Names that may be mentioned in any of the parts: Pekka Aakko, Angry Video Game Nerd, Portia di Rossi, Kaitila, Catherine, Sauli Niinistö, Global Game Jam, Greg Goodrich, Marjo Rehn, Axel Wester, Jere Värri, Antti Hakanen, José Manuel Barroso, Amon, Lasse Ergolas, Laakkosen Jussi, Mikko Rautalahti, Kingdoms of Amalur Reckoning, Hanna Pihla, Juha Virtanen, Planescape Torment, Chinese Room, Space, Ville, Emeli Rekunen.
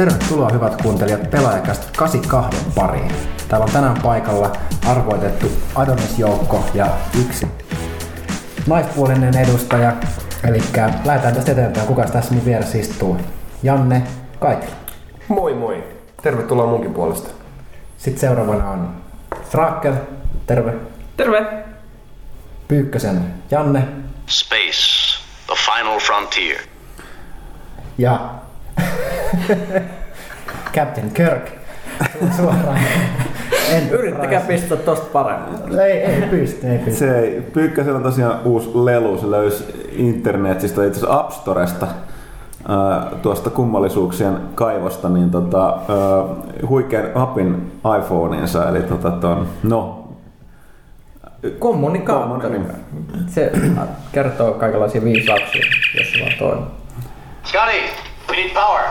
Tervetuloa hyvät kuuntelijat Pelaajakästä 82 pariin. Täällä on tänään paikalla arvoitettu Adonis-joukko ja yksi naispuolinen edustaja. Elikkä lähdetään tästä eteenpäin. Kukas tässä mun vieressä istuu? Janne Kaikki. Moi moi. Tervetuloa munkin puolesta. Sitten seuraavana on Raakkel. Terve. Terve. Pyykkösen Janne. Space, the final frontier. Ja Captain Kirk. Suoraan. Yrittäkää pistää tosta paremmin. Ei pysty. Se Pyykkösellä on tosiaan uusi lelu. Se löysi internetistä, itse asiassa App Storesta, tuosta kummallisuuksien kaivosta, niin huikean appin iPhoneinsa, eli kommunikaattori. Se kertoo kaikenlaisia viisauksia, jos se vaan toimii. Skadi, we need power!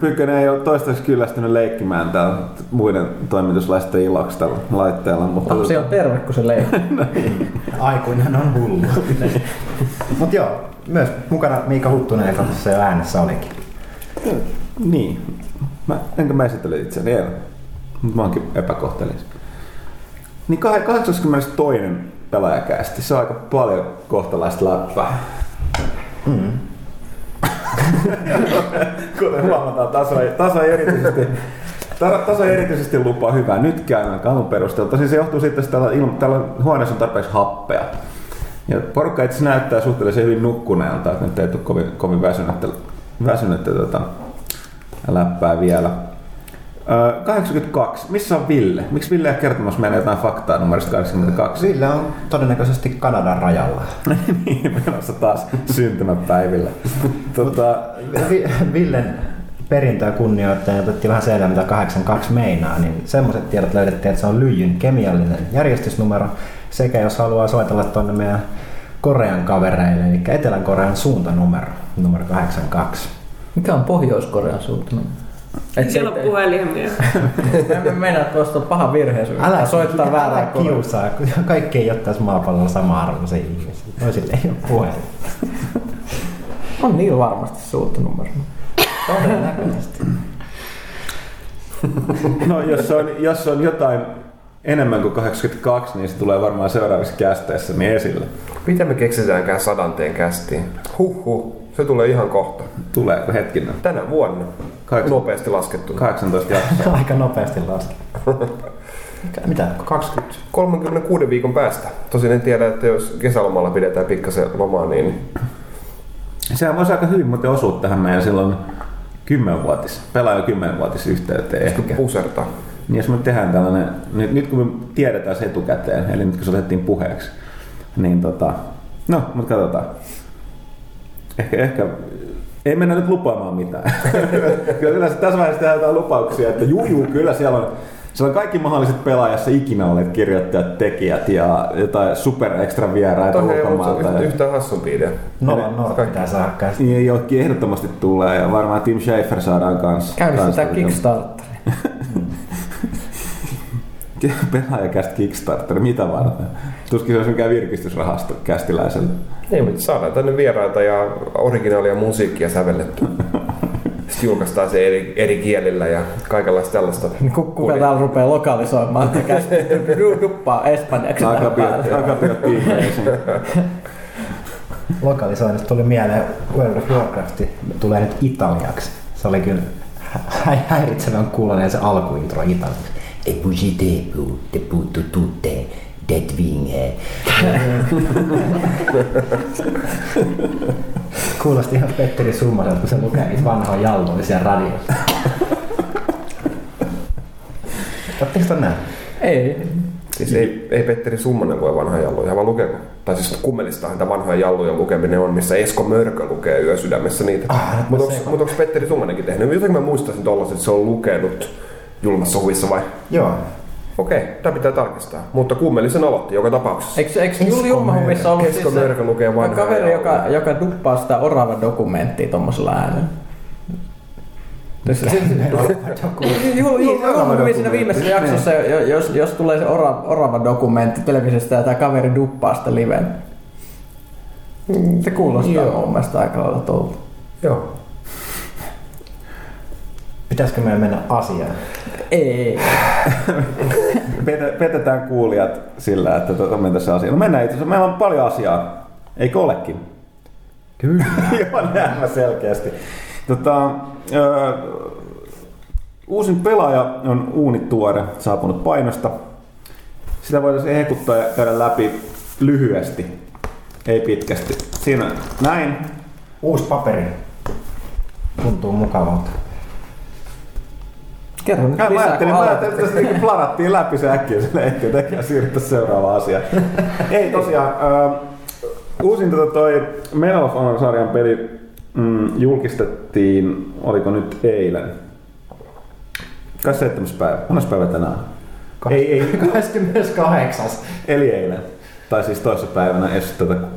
Pyykkönen ei ole toistaiseksi kyllästynyt leikkimään täällä muiden toimituslaisten iloksi tällä laitteella. Mutta se on terve, kun se leikki. Aikuinen on hullu. Mut joo, myös mukana Miika Huttunen, joka tuossa jo äänessä olikin. Niin. Enkä mä esittele itseäni vielä, mutta mä oonkin epäkohtelis. Niin 82. Pelaajakästi, se on aika paljon kohtalaista läppää. Mm. Kuten huomataan, taso erityisesti lupaa hyvää nytkään ainakaan alun perusteella. Tosin se johtuu siitä, että täällä huoneessa on tarpeeksi happea. Ja porukka itse näyttää suhteellisen hyvin nukkuneelta, että nyt ei tule kovin väsynyttä läppää vielä. 82. Missä on Ville? Miksi Ville ei kertomassa meille jotain faktaa numerosta 82? Ville on todennäköisesti Kanadan rajalla. Niin, menossa taas syntymäpäivillä. Villen perintöä kunnioittain otettiin vähän selvää, mitä 82 meinaa, niin semmoiset tiedot löydettiin, että se on lyijyn kemiallinen järjestysnumero, sekä jos haluaa soitella tuonne meidän Korean kavereille, eli Etelä-Korean suuntanumero, numero 82. Mikä on Pohjois-Korean suuntanumero? Et siellä on puhelimia. Me mennään tuosta pahan virheeseen. Älä soittaa väärää kiusaa. Kaikki ei ole tässä maapallolla sama-arvoisia ihmisiä. Toisille ei ole puhelimia. On niin varmasti suutta numero. Todennäköisesti. No jos on jotain enemmän kuin 82, niin se tulee varmaan seuraavissa kästeissä niin esille. Mitä me keksitäänkään 100 kästiin? Huhhuh. Se tulee ihan kohta. Tuleeko hetkinen? Tänä vuonna. Nopeasti laskettu. 18 jaksoa. Aika nopeasti laskettu. Mitä? 20? 36 viikon päästä. Tosin en tiedä, että jos kesälomalla pidetään pikkasen lomaa, niin... Sehän voisi aika hyvin muuten osua tähän meidän silloin 10-vuotis, pelaaja 10-vuotis yhteyteen ehkä. Sitten pusertaa. Niin jos me tehdään tällainen, nyt kun me tiedetään se etukäteen, eli nyt kun se otettiin puheeksi, niin mutta katsotaan. Ehkä. Ei mennä nyt lupaamaan mitään. Kyllä tässä vaiheessa tehdään jotain lupauksia, että kyllä siellä on kaikki mahdolliset pelaajassa ikinä olet kirjoittajat, tekijät ja jotain super extra vieraita ulkomaalta. Ei ole yhtään hassumpi idea. Pitää saada käsittää. Ei olekin, ehdottomasti tulee ja varmaan Tim Schafer saadaan kanssa. Käynnistetään Kickstarterin. Pelaajakästä Kickstarter, mitä varten? Tuskin se olisi mikään virkistysrahasto kästiläiselle. Ei, mutta saadaan tänne vieraita ja originaalia musiikkia sävelletty. Sitten julkaistaan se eri kielillä ja kaikenlaista tällaista. Kuka täällä rupeaa lokalisoimaan, että duppaa espanjaksi täällä päälle. Lokalisoinnista tuli mieleen World of Warcraft, tulee nyt italiaksi. Se oli kyllä häiritsevän kuuloinen se alkuintro italiaksi. E bugite te puto tutte det vinge. Kuulosti ihan Petteri Summaselta, kun se lukee niitä vanhoja jalloisia radiosta. Otteko ton näin? Ei. Siis ei Petteri Summanen lue vanhoja jalloja, vaan lukeeko? Tai siis kummelista häntä vanhoja jalloja lukeminen on, missä Esko Mörkö lukee Yösydämessä niitä. Mutta onko Petteri Summanenkin tehnyt? Jotenkin mä muistaisin tollaset, että se on lukenut Julmassa huvissa vai? Joo. Okei, tää pitää tarkistaa. Mutta Kummelisen aloitti joka tapauksessa. Eikö Julman huvissa ollut siis se kaveri, joka duppaa sitä oravan dokumenttia tommosella äänellä? Julman huvissa siinä viimeisessä jaksossa, jos tulee se orava dokumentti televisiosta ja tää kaveri duppaa sitä liven. Se kuulostaa mun mielestä aika lailla tuolta. Joo. Pitäisikö meidän mennä asiaan? Ei. Petetään kuulijat sillä, että mennään tässä asiaan. No mennään itse, meillä on paljon asiaa. Eikö olekin? Kyllä. Joo, näin mä selkeästi. Uusin pelaaja on uunituore, saapunut painosta. Sitä voitaisiin hekuttaa ja käydä läpi lyhyesti, ei pitkästi. Siinä näin. Uusi paperi. Tuntuu mukavalta. Kerro nyt lisää. Mä ajattelin, että sitten plarattiin läpi se äkkiä, ettei tekijä siirrytä seuraavaan asiaan. Ei tosiaan. Uusinta toi Medal of Honor-sarjan peli julkistettiin, oliko nyt eilen? 27. päivä. Monessa päivä tänään? 28. Eli eilen. Tai siis toisessa päivänä, jos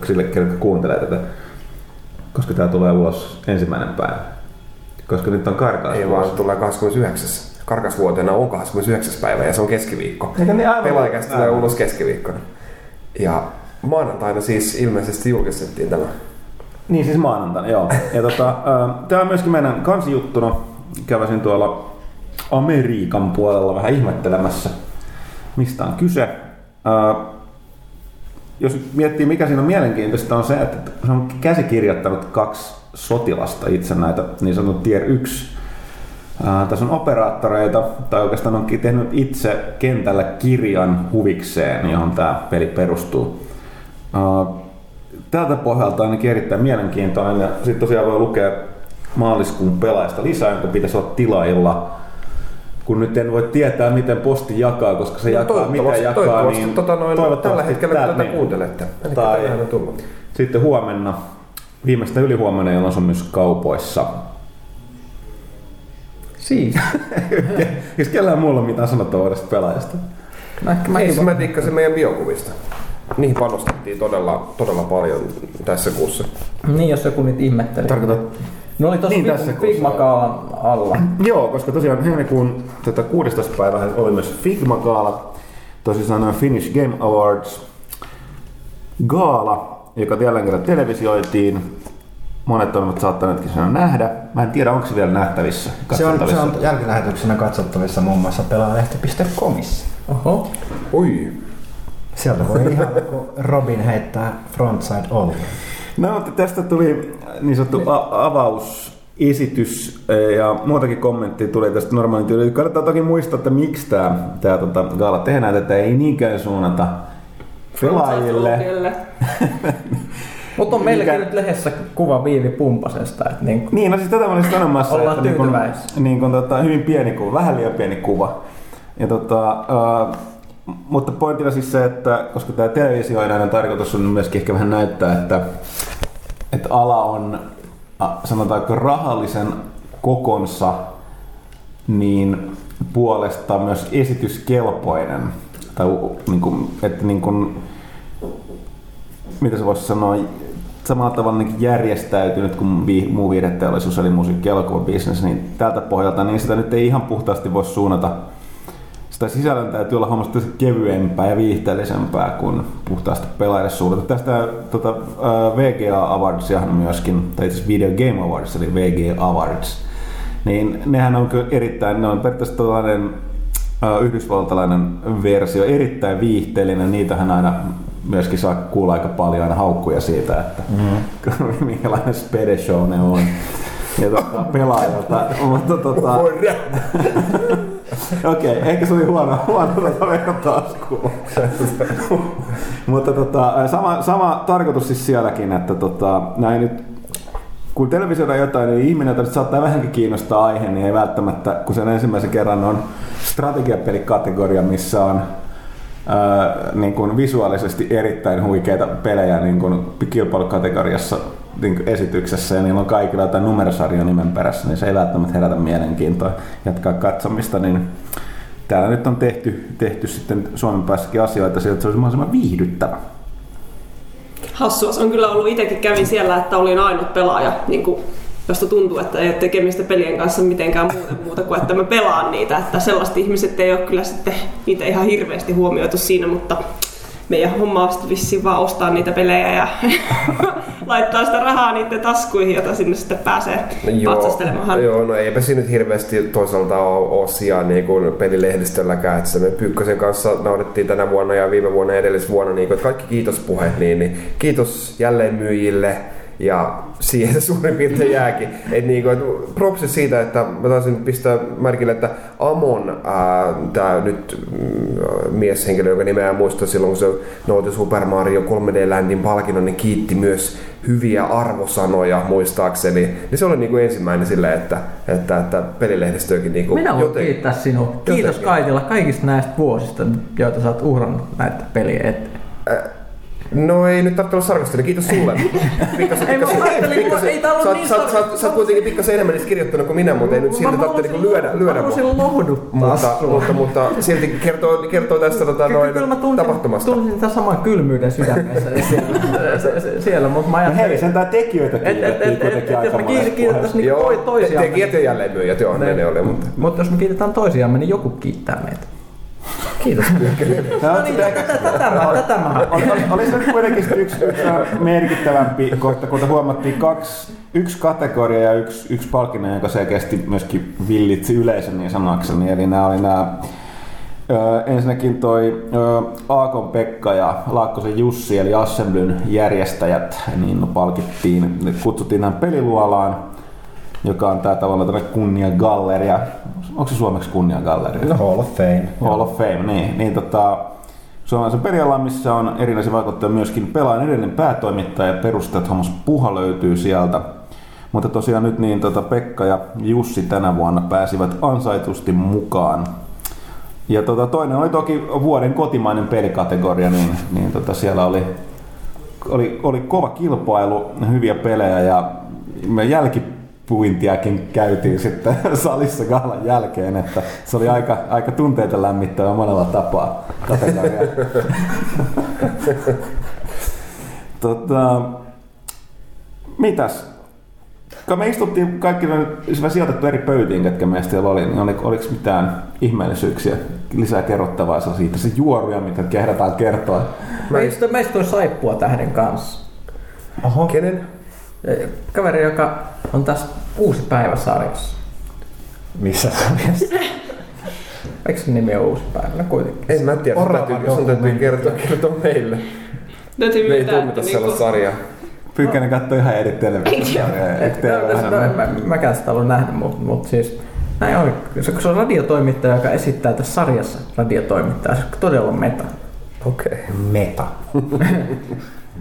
sille kertaa kuuntelee tätä. Koska tää tulee ulos 1. päivä. Koska nyt on karkausvuosi. Ei vaan, se tulee 29. Karkausvuotena on 29. päivä ja se on keskiviikko. Pelaajakäs tulee ulos keskiviikkona. Ja maanantaina siis ilmeisesti julkistettiin tämä. Niin siis maanantaina, joo. Ja tää on myöskin meidän kansijuttuna. Käväsin tuolla Amerikan puolella vähän ihmettelemässä, mistä on kyse. Jos miettii, mikä siinä on mielenkiintoista, on se, että se on käsikirjoittanut 2 sotilasta itse näitä niin sanotun tier 1. Tässä on operaattoreita, tai oikeastaan on tehnyt itse kentällä kirjan huvikseen, johon tämä peli perustuu. Tältä pohjalta ainakin erittäin mielenkiintoinen, ja sitten tosiaan voi lukea maaliskuun pelaajasta lisää, jonka pitäisi olla tilailla. Kun nyt en voi tietää, miten posti jakaa, koska se jakaa, mitä jakaa, niin toivottavasti tällä hetkellä tätä kuuntelette. Tai sitten huomenna, viimeistä ylihuomenna, jolloin se on myös kaupoissa. Siis. Eikö kellään muulla mitään sanottavaa uudesta pelaajasta? Mä tikkasin meidän biokuvista. Niihin panostettiin todella paljon tässä kuussa. Niin, jos joku nyt ihmetteli. Tarkoitat? No oli tossa niin, Figma-kaalan alla. Joo, koska tosiaan heinäkuun 16. päivänä oli myös Figma-kaala, tosissaan Finnish Game Awards gaala, joka jälleen kerran televisioitiin. Monet ovat saattaneetkin sen nähdä. Mä en tiedä, onko se vielä nähtävissä, katsottavissa. Se on jälkilähetyksenä katsottavissa muun muassa pelaalehti.comissa. Oho. Oi. Sieltä voi ihan kun Robin heittää frontside all. No, tästä tuli niin sanottu avausesitys ja muutakin kommenttia tuli tästä normaalin tyyliin. Kannattaa toki muistaa, että miksi tämä gaala tehdään, että ei niinkään suunnata pelaajille. Mutta on meilläkin nyt lehdessä kuva Viivi Pumpasesta. Niin, no siis tätä mä olin sanomassa, ollaan että hyvin pieni kuva, vähän liian pieni kuva. Ja mutta pointtina siis se, että koska tämä televisioidainen tarkoitus on myöskin ehkä vähän näyttää, että ala on, sanotaanko rahallisen kokonsa, niin puolesta myös esityskelpoinen. Tai että mitä se voisi sanoa, samalla tavalla järjestäytynyt kuin muu viihdeteollisuus, eli musiikki- ja elokuvabisnes, niin tältä pohjalta niin sitä nyt ei ihan puhtaasti voi suunnata. Sitä sisällön täytyy olla hommasta kevyempää ja viihteellisempää kuin puhtaasti pelaajille suunniteltu. Tästä VGA Awardsiahan myöskin, tai itse Video Game Awards eli VGA Awards, niin nehän on kyllä erittäin, ne on periaatteessa tällainen yhdysvaltalainen versio, erittäin viihteellinen, niitähän aina myöskin saa kuulla aika paljon aina haukkuja siitä, että minkälainen spede show ne on. Ja pelaajilta, mutta okei, ehkä se oli huono vertauskuva. Mutta sama tarkoitus siis sielläkin, että näin nyt, kun televisioida jotain, niin ihminen, jota saattaa vähänkin kiinnostaa aihe, niin ei välttämättä, kun sen ensimmäisen kerran on strategiapelikategoria, missä on niin kuin visuaalisesti erittäin huikeita pelejä niin kuin kilpailukategoriassa niin esityksessä ja niillä on kaikilla jotain numerosarja nimen perässä, niin se ei välttämättä herätä mielenkiintoa jatkaa katsomista, niin täällä nyt on tehty sitten Suomen päässäkin asioita sieltä, että se olisi mahdollisimman viihdyttävä. Hassua, se on kyllä ollut, itsekin kävin siellä, että olin ainut pelaaja, niin kuin, josta tuntuu, että ei ole tekemistä pelien kanssa mitenkään muuta kuin, että mä pelaan niitä, että sellaiset ihmiset ei ole kyllä sitten niitä ihan hirveästi huomioitu siinä, mutta meidän homma on sitten vissiin vaan ostaa niitä pelejä ja laittaa sitä rahaa niiden taskuihin, jota sinne sitten pääsee patsastelemaan. Joo, no eipä siinä nyt hirveästi toisaalta ole sijaa niin kuin pelilehdistölläkään. Että me Pyykkösen kanssa naudittiin tänä vuonna ja viime vuonna ja edellisvuonna, niin kuin, kaikki kiitospuheet, niin kiitos jälleen myyjille. Ja siihen se suurin piirtein jääkin. Niinku, propsi siitä, että mä taisin pistää merkille, että Amon, tämä nyt mieshenkilö, joka nimeä muista silloin, kun se nouti Super Mario 3D Landin palkinnon, niin kiitti myös hyviä arvosanoja muistaakseni. Niin se oli niinku ensimmäinen silleen, että pelilehdistöökin niinku minä voin joten kiittää sinua. Kiitos Kaitila kaikista näistä vuosista, joita sä oot uhrannut näitä peliä eteen. No ei nyt tarvitse olla sarkastinen, kiitos sulle. Sä oot kuitenkin pikkasen enemmän niistä kirjoittanut kuin minä, mutta ei nyt silti tarvitse lyödä mutta silti kertoo tästä tapahtumasta. Tunsin tämän saman kylmyyden sydämessä siellä, mutta mä ajattelin. Hei, sentään tekijöitä kiitettiin kuitenkin aika monessa puheessa. Joo, tekijät ja jälleenmyyjät, joo, ne oli. Mutta jos me kiitetään toisiamme, niin joku kiittää meitä. Kiitos Pyykkönen. No niin, tätä mä. Oli se kuitenkin yksi merkittävämpi kohta, kun huomattiin yksi kategoria ja yksi palkinnon, joka selkeästi myöskin villitsi yleisön niin sanakseni. Eli nämä oli nämä ensinnäkin toi Aakon Pekka ja Laakkosen Jussi, eli Assemblyn järjestäjät, niin palkittiin, kutsuttiin näin peliluolaan, joka on tää tavallaan tämä kunniagalleria. Onko se suomeksi kunniagalleria? No, Hall of Fame. Hall of Fame, niin suomalaisen pelialan, missä on erinäisiä vaikuttajia myöskin pelaajan edellinen päätoimittaja ja perustajat hommas Puha löytyy sieltä. Mutta tosiaan nyt niin Pekka ja Jussi tänä vuonna pääsivät ansaitusti mukaan. Ja toinen oli toki vuoden kotimainen pelikategoria, niin siellä oli kova kilpailu, hyviä pelejä ja jälkipuintiakin käytiin sitten salissa galan jälkeen, että se oli aika tunteita lämmittävä monella tapaa. Mitäs? Kun me istuttiin kaikki sijoitettu eri pöytiin, ketkä meistä oli, niin oliko mitään ihmeellisyyksiä lisää kerrottavaa siitä, se juoruja, mitä kehdataan kertoa? Meistä on saippua tähden kanssa. Oho. Kenen? Kaveri, joka on tässä uusi päiväsarjassa. Missä sarjassa? Eikö se nimi ole uusi päivä? No kuitenkin. En mä tiedä, jos on täytyy kertoa meille. Me ei tunneta sellaista sarjaa. Pyykkönen katsoi ihan eri televisioita. Mäkään sitä ollut nähnyt, mutta siis näin on. Se on radiotoimittaja, joka esittää tässä sarjassa radiotoimittaja. Se on todella meta. Okei. Meta.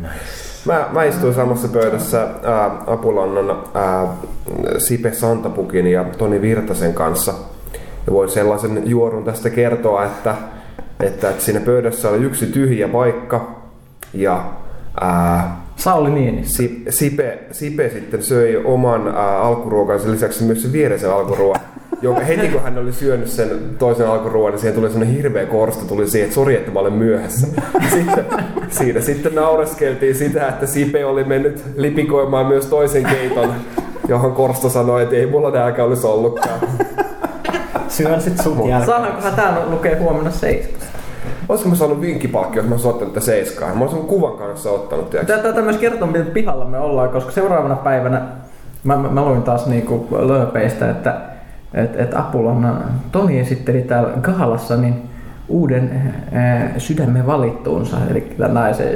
Nice. Mä istuin samassa pöydässä Apulannan Sipe Santapukin ja Toni Virtasen kanssa. Ja voin sellaisen juorun tästä kertoa, että siinä pöydässä oli yksi tyhjä paikka. Ja Sauli Niinistö. Sipe sitten söi oman alkuruokansa lisäksi myös se vieressä alkuruoan. Jonka heti kun hän oli syönyt sen toisen alkuruoan, niin siihen tuli semmoinen hirveä korsto, tuli siihen, että sori, että mä olen myöhässä. Siinä sitten naureskeltiin sitä, että Sipe oli mennyt lipikoimaan myös toisen keiton, johon korsto sanoi, että ei mulla nääkä olisi ollutkaan. Syön sit sun jälkeen. Sanoinkohan täällä lukee huomenna 7. Olisiko mä saanut vinkkipalkki, jos mä ois ottanut tätä 7. Mä ois kuvan kanssa ottanut. Tätä myös kertoo, miten pihalla me ollaan, koska seuraavana päivänä mä luin taas niinku lööpeistä, että Apulannan Toni esitteli täällä gaalassa niin uuden sydämen valittuunsa, eli tämän naisen,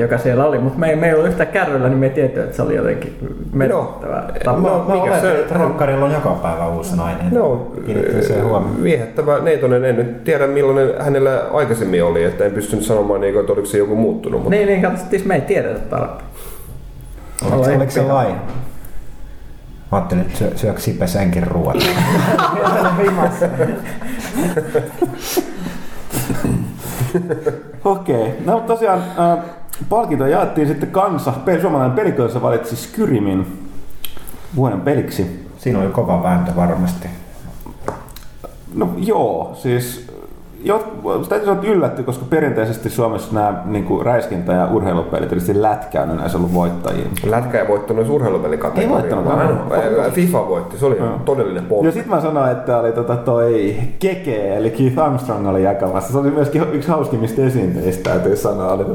joka siellä oli. Mutta me ei ollut yhtään kärryllä, niin me ei tiedetty, että se oli jotenkin merkittävä tapa. Rokkarilla on joka päivä uusi nainen. No, viehättävä neitonen. En nyt tiedä, millainen hänellä aikaisemmin oli, että en pystynyt sanomaan, että oliko se joku muuttunut. Mutta niin, katsottiin, me ei tiedetä tarpeen. Oliko se lain? Mä ajattelin, että syöks Sipe sänkin ruoan. Okei. No tosiaan palkinto jaettiin sitten kanssa. Suomalainen pelikansa valitsi Skyrimin vuoden peliksi. Siinä oli kova vääntö varmasti. No joo, siis Täytyy sanoa, että yllätty, koska perinteisesti Suomessa nämä niin räiskintä- ja urheilupelit, tietysti lätkä on näissä ollut voittajia. Lätkä ei voittanut urheilupelikategoriin. Ei voittanut. FIFA voitti, se oli todellinen polku. Ja sitten mä sanoin, että oli toi Keke, eli Keith Armstrong oli jakamassa. Se oli myöskin yksi hauskimmista esiinteistä, täytyy sanoa, oli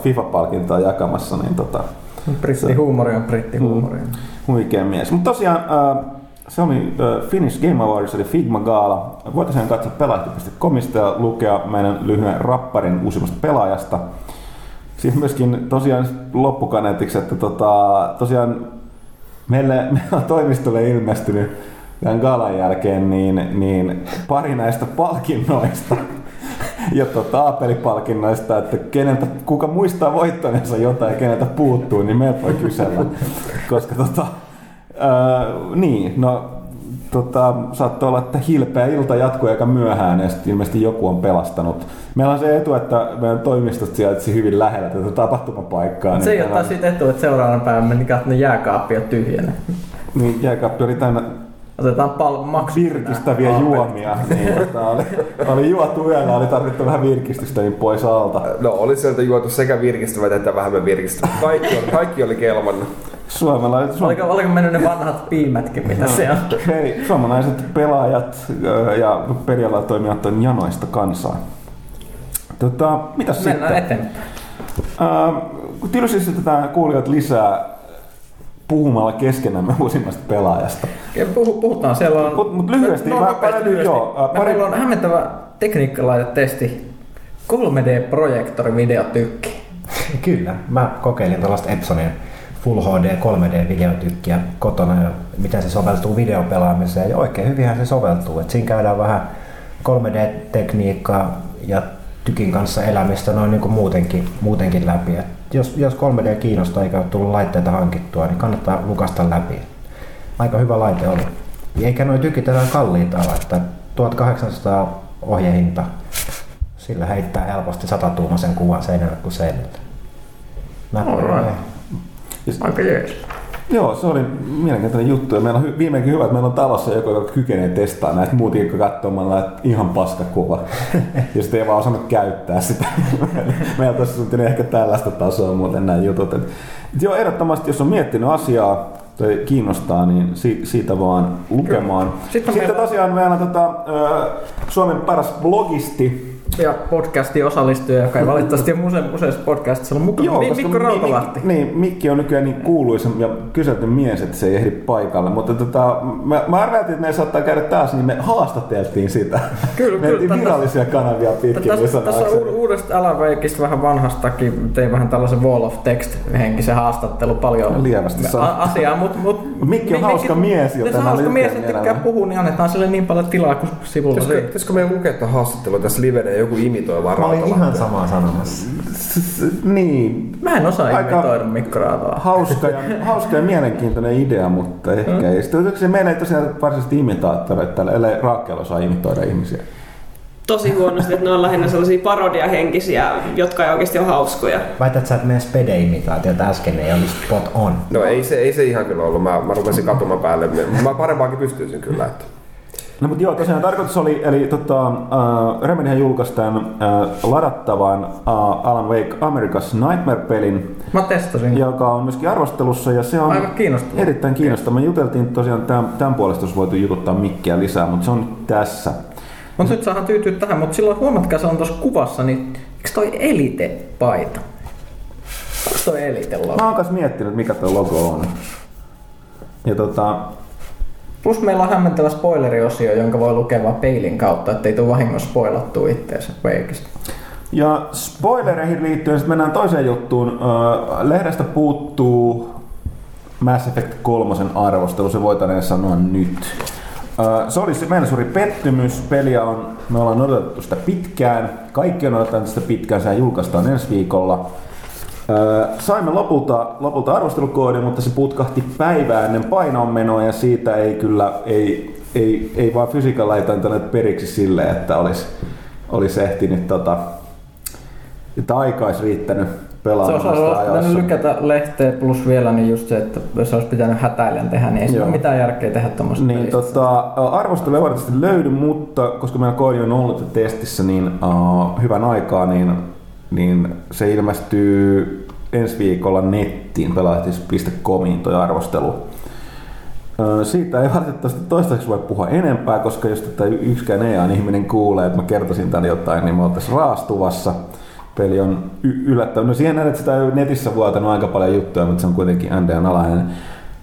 FIFA-palkintaa jakamassa. Niin brittihuumoria on brittihuumoria. Huikea mies. Mutta tosiaan... se oli Finnish Game Awards, eli Figma-gaala. Voitaisiin katsoa pelaajat.comista ja lukea meidän lyhyen rapparin uusimmasta pelaajasta. Siis myöskin tosiaan loppukaneetiksi, että tosiaan meillä on toimistolle ilmestynyt tämän gaalan jälkeen niin pari näistä palkinnoista ja aapelipalkinnoista, että kuka muistaa voittaneensa jotain ja keneltä puuttuu, niin meiltä voi kysellä, koska saattoi olla, että hilpeä ilta jatkuu aika myöhään ja ilmeisesti joku on pelastanut. Meillä on se etu, että meidän toimistot sijaitsi hyvin lähellä tätä tapahtumapaikkaa. Se ei ole taas siitä etu, että seuraavana päivänä meni katsomaan jääkaappia tyhjänä. Niin, jääkaappi oli tänne virkistäviä juomia. Niin, oli juotu yöllä, oli tarvittu vähän virkistystä niin pois alta. No oli sieltä juotu sekä virkistävät että vähemmän virkistävät. Kaikki oli kelvannut. Oliko mennyt ne vanhat piimätkin, mitä se on? Hei, suomalaiset pelaajat ja pelialalla toimijat on janoista kansaa. Mitäs sitten? Mennään eteenpäin. Tylsistetään kuulijat lisää puhumalla keskenämme uusimmasta pelaajasta. Puhutaan, siellä on... Mutta lyhyesti. Meillä on hämmentävä tekniikkalaitetesti 3D-projektorivideotykki. Kyllä, mä kokeilin tällaista Epsonia Full HD 3D-videotykkiä kotona ja miten se soveltuu videopelaamiseen. Ja oikein hyvinhän se soveltuu. Et siinä käydään vähän 3D-tekniikkaa ja tykin kanssa elämistä noin niin kuin muutenkin läpi. Et jos 3D kiinnostaa eikä ole tullut laitteita hankittua, niin kannattaa lukasta läpi. Aika hyvä laite oli. Eikä nuo tykit enää kalliita ole, että 1800 ohjehinta. Sillä heittää helposti 100-tuumaisen kuvan seinälle kuin seinältä. Aika jees. Joo, se oli mielenkiintoinen juttu. Ja meillä on viimeinkin hyvä, että meillä on talossa joku, joka kykenee testaa näitä muutenkin katsomalla, että ihan paskakuva. Ja sitten ei vaan osannut käyttää sitä. Meillä on tosiaan ehkä tällaista tasoa muuten nämä jutut. Joo, ehdottomasti jos on miettinyt asiaa tai kiinnostaa, niin siitä vaan lukemaan. Sitten tosiaan meillä on Suomen paras blogisti, ja podcastin osallistuja, joka ei valitettavasti ole useissa podcastissa ollut mukana. Joo, Mikko Rautalahti. Niin, Mikki on nykyään niin kuuluisa ja kyselty mies, että se ei ehdi paikalle. Mutta mä arveltiin, että ne saattaa käydä taas, niin me haastateltiin sitä. Kyllä, me kyllä. Virallisia kanavia pitkin. Tässä on uudesta alaveikistä vähän vanhastakin. Tein vähän tällaisen wall of text-henkisen haastattelu paljon lievästi asiaa. Mikki on hauska mies, joten hän on hauska mies, että tykkää puhua, niin annetaan sille niin paljon tilaa kuin sivulla. Pitäisikö meidän lukea tämän haastattelun tässä livenä? Joku imitoi vaan Rautalahtia. Mä olin ihan samaa sanomassa. Niin. Mä en osaa imitoida Mikko Rautalahtia. Hauska ja mielenkiintoinen idea, mutta ehkä ei. Sitten meillä ei tosiaan varsinaisesti imitaattoreita täällä, ellei Raakkel osaa imitoida ihmisiä. Tosi huonosti, että ne on lähinnä sellaisia parodiahenkisiä, jotka ei oikeasti ole hauskoja. Väität sä, että meidän spede-imitaatiota äsken ei olisi spot on? No ei se ihan kyllä ollut. Mä rupesin katsomaan päälle. Mä parempaankin pystyisin kyllä. Että. No mutta joo, tosiaan tarkoitus oli, eli Remedyhän julkaisi tämän ladattavan Alan Wake America's Nightmare-pelin. Mä testasin. Joka on myöskin arvostelussa ja se on erittäin kiinnostava. Me juteltiin tosiaan tämän puolesta, jos voitu jututtaa Mikkiä lisää, mutta se on tässä. Mutta nyt saadaan tyytyä tähän, mutta silloin huomatkaa, se on tuossa kuvassa, niin eikö toi Elite-paita? Onko toi Elite-logo? Mä oon kanssa miettinyt, mikä toi logo on. Ja plus meillä on hämmentävä spoileriosio, jonka voi lukea vaan peilin kautta, ettei tule vahingossa spoilattua itteensä Wakeista. Ja spoilereihin liittyen sitten mennään toiseen juttuun. Lehdestä puuttuu Mass Effect 3 arvostelu, se voitaneen sanoa nyt. Se oli meidän suuri pettymys. Peliä me ollaan odotettu sitä pitkään. Kaikki on odotettu sitä pitkään, sehän julkaistaan ensi viikolla. Saimme lopulta arvostelukoodin, mutta se putkahti päivää ennen painonmenoa ja siitä ei kyllä ei vaan fysiikalla ei antanut periksi sille, että olisi ehtinyt tai aika olisi riittänyt pelaamaan sitä ajassa. Se olisi pitänyt lykätä lehteä plus vielä niin just se, että jos olisi pitänyt hätäilen tehdä, niin ei se ole mitään järkeä tehdä tuommoista niin, pelistä. Arvostelua ei varmasti löydy, mutta koska meillä koodi on ollut testissä niin hyvän aikaa, niin se ilmestyy ensi viikolla nettiin pelaajat.comiin toi arvostelu. Siitä ei valitettavasti toistaiseksi voi puhua enempää, koska jos tätä yksikään EA-ihminen kuulee, että mä kertoisin tän jotain, niin me oltaisiin raastuvassa. Peli on yllättävän. No siihen näin, että sitä netissä vuotanut aika paljon juttuja, mutta se on kuitenkin NDAn alainen.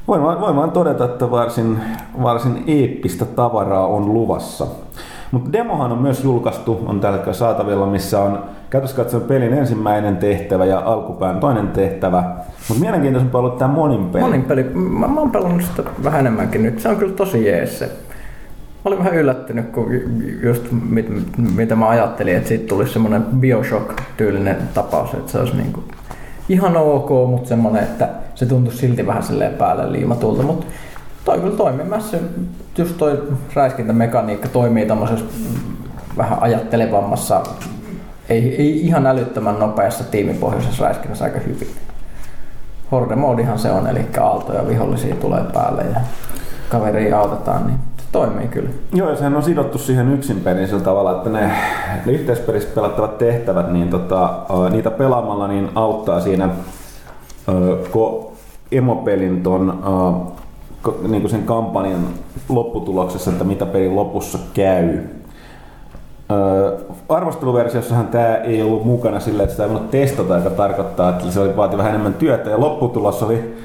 Voin vaan todeta, että varsin eeppistä tavaraa on luvassa. Mutta demohan on myös julkaistu, on tällä hetkellä saatavilla, missä on käytössä katsoen pelin ensimmäinen tehtävä ja alkupään toinen tehtävä. Mutta mielenkiintoisempi on ollut tämä moninpeli. Moninpeli, mä oon pelannut sitä vähän enemmänkin nyt, se on kyllä tosi jees se. Mä olin vähän yllättynyt, kun just mitä mä ajattelin, että siitä tulisi semmoinen Bioshock-tyylinen tapaus, että se olisi niinku ihan ok, mutta semmoinen, että se tuntuisi silti vähän silleen päälle liimatulta. Mut toi kyllä toimii. Just toi räiskintämekaniikka toimii tämmöisessä vähän ajattelevammassa, ei ihan älyttömän nopeassa tiimipohjaisessa räiskinnässä aika hyvin. Horde-moodihan se on, eli aaltoja vihollisia tulee päälle ja kaveria autetaan, niin se toimii kyllä. Joo, ja sehän on sidottu siihen yksinpeliin sillä tavalla, että ne yhteispelissä pelattavat tehtävät, niin niitä pelaamalla niin auttaa siinä emopelin niin kuin sen kampanjan lopputuloksessa, että mitä pelin lopussa käy. Arvosteluversiossahan tämä ei ollut mukana sillä, että sitä ei voinut testata aika tarkoittaa, että se vaati vähän enemmän työtä ja lopputulos oli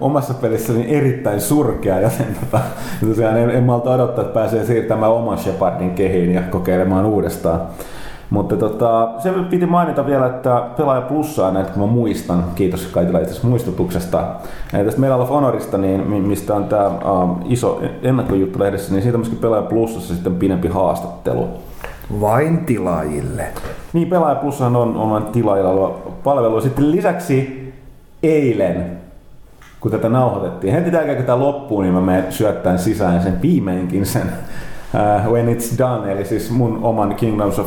omassa pelissä niin erittäin surkea, joten en malta odottaa, että pääsee siirtämään oman Shepardin kehiin ja kokeilemaan uudestaan. Mutta se piti mainita vielä, että pelaaja plussaa näitä, kun mä muistan, kiitos Kaitila itse muistutuksesta. Tästä meillä on Honorista, niin mistä on tämä iso ennakkojuttu lehdessä, niin siitä myöskin pelaaja plussassa sitten pidempi haastattelu. Vain tilaajille. Niin, pelaaja plussahan on vain tilaajilla palvelu. Sitten lisäksi eilen, kun tätä nauhoitettiin, heti tämän jälkeen tämä loppuu, niin mä menen syöttämään sisään sen viimeinkin sen. When it's done, eli siis mun oman Kingdoms of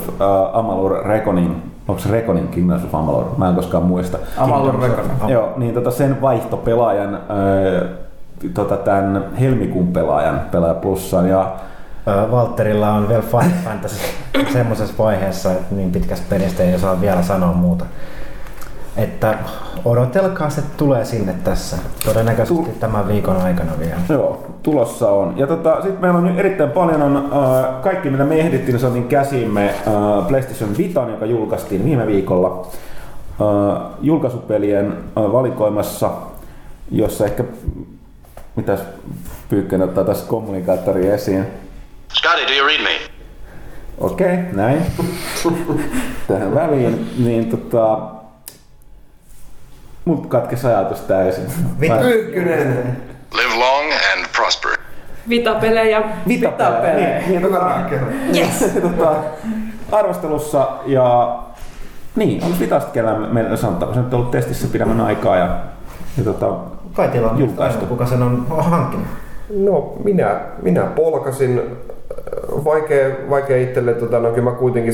Amalur Reconin. Onko se Reconin Kingdoms of Amalur? Mä en koskaan muista. Amalur Reconin. Joo, niin sen vaihtopelaajan, tämän helmikuun pelaaja plussan. Ja Valtterilla on vielä Final Fantasy semmoisessa vaiheessa, että niin pitkästä pelistä ei osaa vielä sanoa muuta. Että odotelkaa, se tulee sinne tässä. Todennäköisesti tämän viikon aikana vielä. Joo, tulossa on. Ja sitten meillä on nyt erittäin paljon kaikki, mitä me ehdittiin, saatiin käsimme PlayStation Vitan, joka julkaistiin viime viikolla julkaisupelien valikoimassa, jossa ehkä mitäs Pyykkönen ottaa tässä kommunikaattoria esiin. Skadi, do you read me? Okei, näin. Tähän väliin. Niin mut katkes ajatus täysin. Pyykkönen! Live long and prosper. Vitapelejä. Vitapelejä. Niin. Yes. Arvostelussa ja... Niin, on vitasta kellään meillä sanotaan. Se on ollut testissä pidemmän aikaa ja Kaitila on julkaistu. Kuka sen on hankkinut? No, minä polkasin. Vaikea itselle, kyllä mä kuitenkin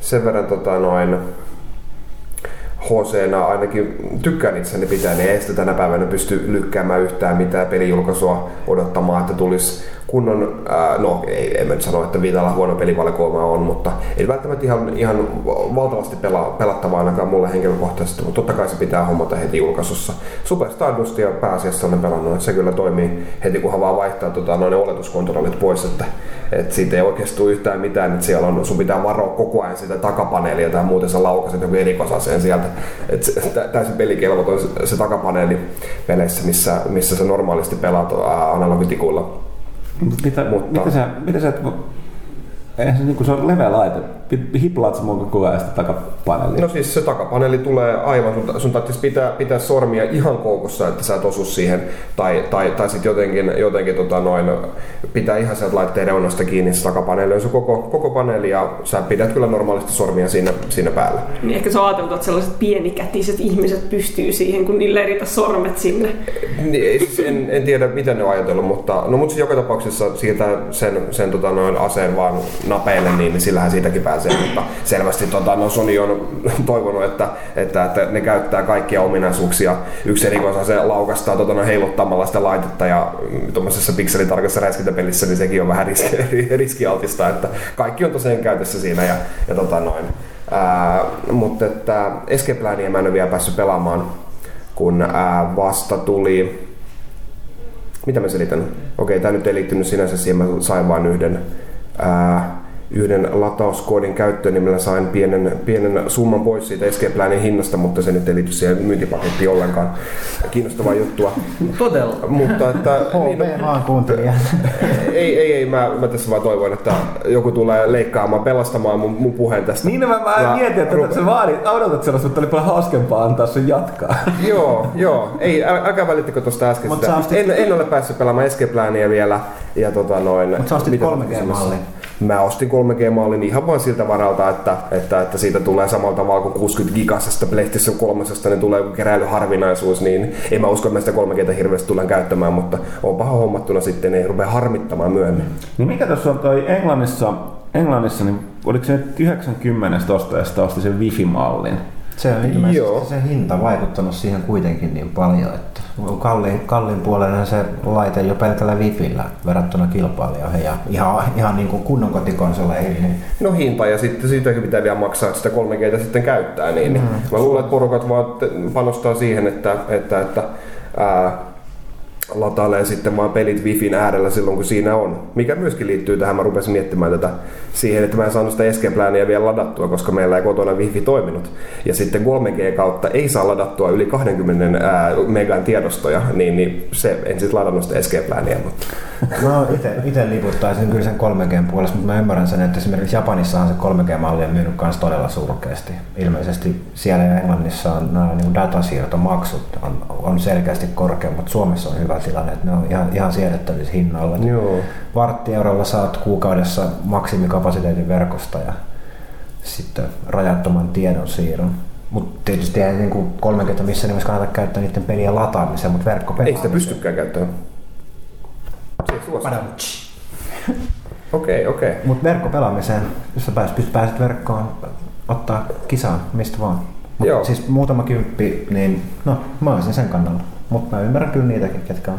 sen verran HC:nä ainakin tykkään itseni pitää, niin ei sitä tänä päivänä pysty lykkäämään yhtään mitään pelijulkaisua odottamaan, että tulisi kunnon, en mä nyt sano, että Vitalla huono pelivalikoima on, mutta ei välttämättä ihan valtavasti pelattavaa ainakaan mulle henkilökohtaisesti, mutta totta kai se pitää hommata heti julkaisussa. Super Stardust ja pääasiassa olen pelannut, että se kyllä toimii heti kunhan vaan vaihtaa ne oletuskontrollit pois, että siitä ei oikeastaan yhtään mitään, että siellä on, sun pitää varoa koko ajan sitä takapaneelia tai muuten sä laukaset joku erikosaseen sieltä. Täysin pelikelvoton se takapaneeli peleissä, missä sä normaalisti pelaat analogitikuilla. Mitä sä et... Eihän se niinku se on leveä laite. Hiplaat sä mun koko ajan sitä takapaneeliin? No siis se takapaneeli tulee aivan, sun täytyisi pitää sormia ihan koukossa, että sä et osu siihen. Tai sit jotenkin pitää ihan sieltä laitteen reunasta kiinni se takapaneeli. On se koko paneeli ja sä pidät kyllä normaalisti sormia siinä päällä. Niin ehkä sä ajatellut, että sellaiset pienikätiset ihmiset pystyy siihen, kun niillä ei riitä sormet sinne. En tiedä, miten ne on ajatellut, mutta se joka tapauksessa siirtää sen aseen vaan napeille, niin sillähän siitäkin pääsee, mutta selvästi Sony on toivonut, että ne käyttää kaikkia ominaisuuksia. Yksi erikoisase laukastaa heiluttamalla sitä laitetta, ja tuommoisessa pikselitarkassa räiskintäpelissä niin sekin on vähän riskialtista, että kaikki on tosiaan käytössä siinä ja mutta että Escape Linea mä en ole vielä päässyt pelaamaan, kun vasta tuli... Mitä mä selitän? Okei, tää nyt ei liittynyt sinänsä siihen, mä sain vaan yhden latauskoodin käyttöön, niin mä sain pienen summan pois siitä Escape Linein hinnasta, mutta se nyt ei liity siihen myyntipakettiin ollenkaan. Kiinnostavaa juttua. Todella. Mutta että... niin, vaan kuuntelija. Ei, mä tässä vaan toivon, että joku tulee leikkaamaan, pelastamaan mun puheen tästä. Niin, mä mietin, että sä vaadit, odotat sellaista, mutta oli paljon hauskempaa antaa sen jatkaa. Joo. Ei, älkää välittäkö tuosta äsken sitä. En ole päässyt pelaamaan Escape Linea vielä. Mutta sä ostit 3G-mallin. Mä ostin 3G-mallin ihan vain siltä varalta, että siitä tulee samalla tavalla kuin 60-gigasesta PlayStation 3:sta, niin tulee keräilyharvinaisuus, niin en mä usko, että mä sitä 3G:tä hirveästi tullaan käyttämään, mutta on paha hommattuna sitten, ei rupea harmittamaan myöhemmin. Niin mikä tuossa on toi Englannissa niin oliko se nyt 90 ostajasta osti sen Wi-Fi-mallin? Se on ilmeisesti se hinta vaikuttanut siihen kuitenkin niin paljon, että kalliin puolella se laite jo pelkällä Wifillä verrattuna kilpailijoihin ja ihan niin kuin kunnon kotikonsoleihin. No hinta ja sitten siitäkin pitää vielä maksaa, että sitä 3G:tä sitten käyttää. Niin. Mä luulen, että porukat vaan panostaa siihen, että latailee sitten vaan pelit Wifin äärellä silloin, kun siinä on. Mikä myöskin liittyy tähän, mä rupesin miettimään tätä siihen, että mä en saanut sitä Escape-Linea vielä ladattua, koska meillä ei kotona Wifi toiminut. Ja sitten 3G kautta ei saa ladattua yli 20 megan tiedostoja, niin se en sitten ladannut sitä Escape-Linea. Mutta. No ite liputtaisin kyllä sen 3G:n puolesta, mutta mä ymmärrän sen, että esimerkiksi Japanissahan se 3G-malli on myynyt myös todella surkeasti. Ilmeisesti siellä ja Englannissa on nämä niin datasiirtomaksut on selkeästi korkea, mutta Suomessa on hyvä tilanne, että ne on ihan siedettävissä hinnoilla. 1/4 eurolla saat kuukaudessa maksimikapasiteetin verkosta ja sitten rajattoman tiedon siirron. Mutta tietysti ei niin 3G:tä missä nimessä kannata käyttää niiden pelien lataamiseen, mutta verkkopelaamiseen. Ei sitä pystykään käyttämään. Okei. Mutta verkkopelaamiseen, jos sä pääset verkkoon, ottaa kisaan mistä vaan. Mutta siis muutama kymppi, niin no mä olisin sen kannalla. Mutta mä ymmärrän kyllä niitäkin, ketkä on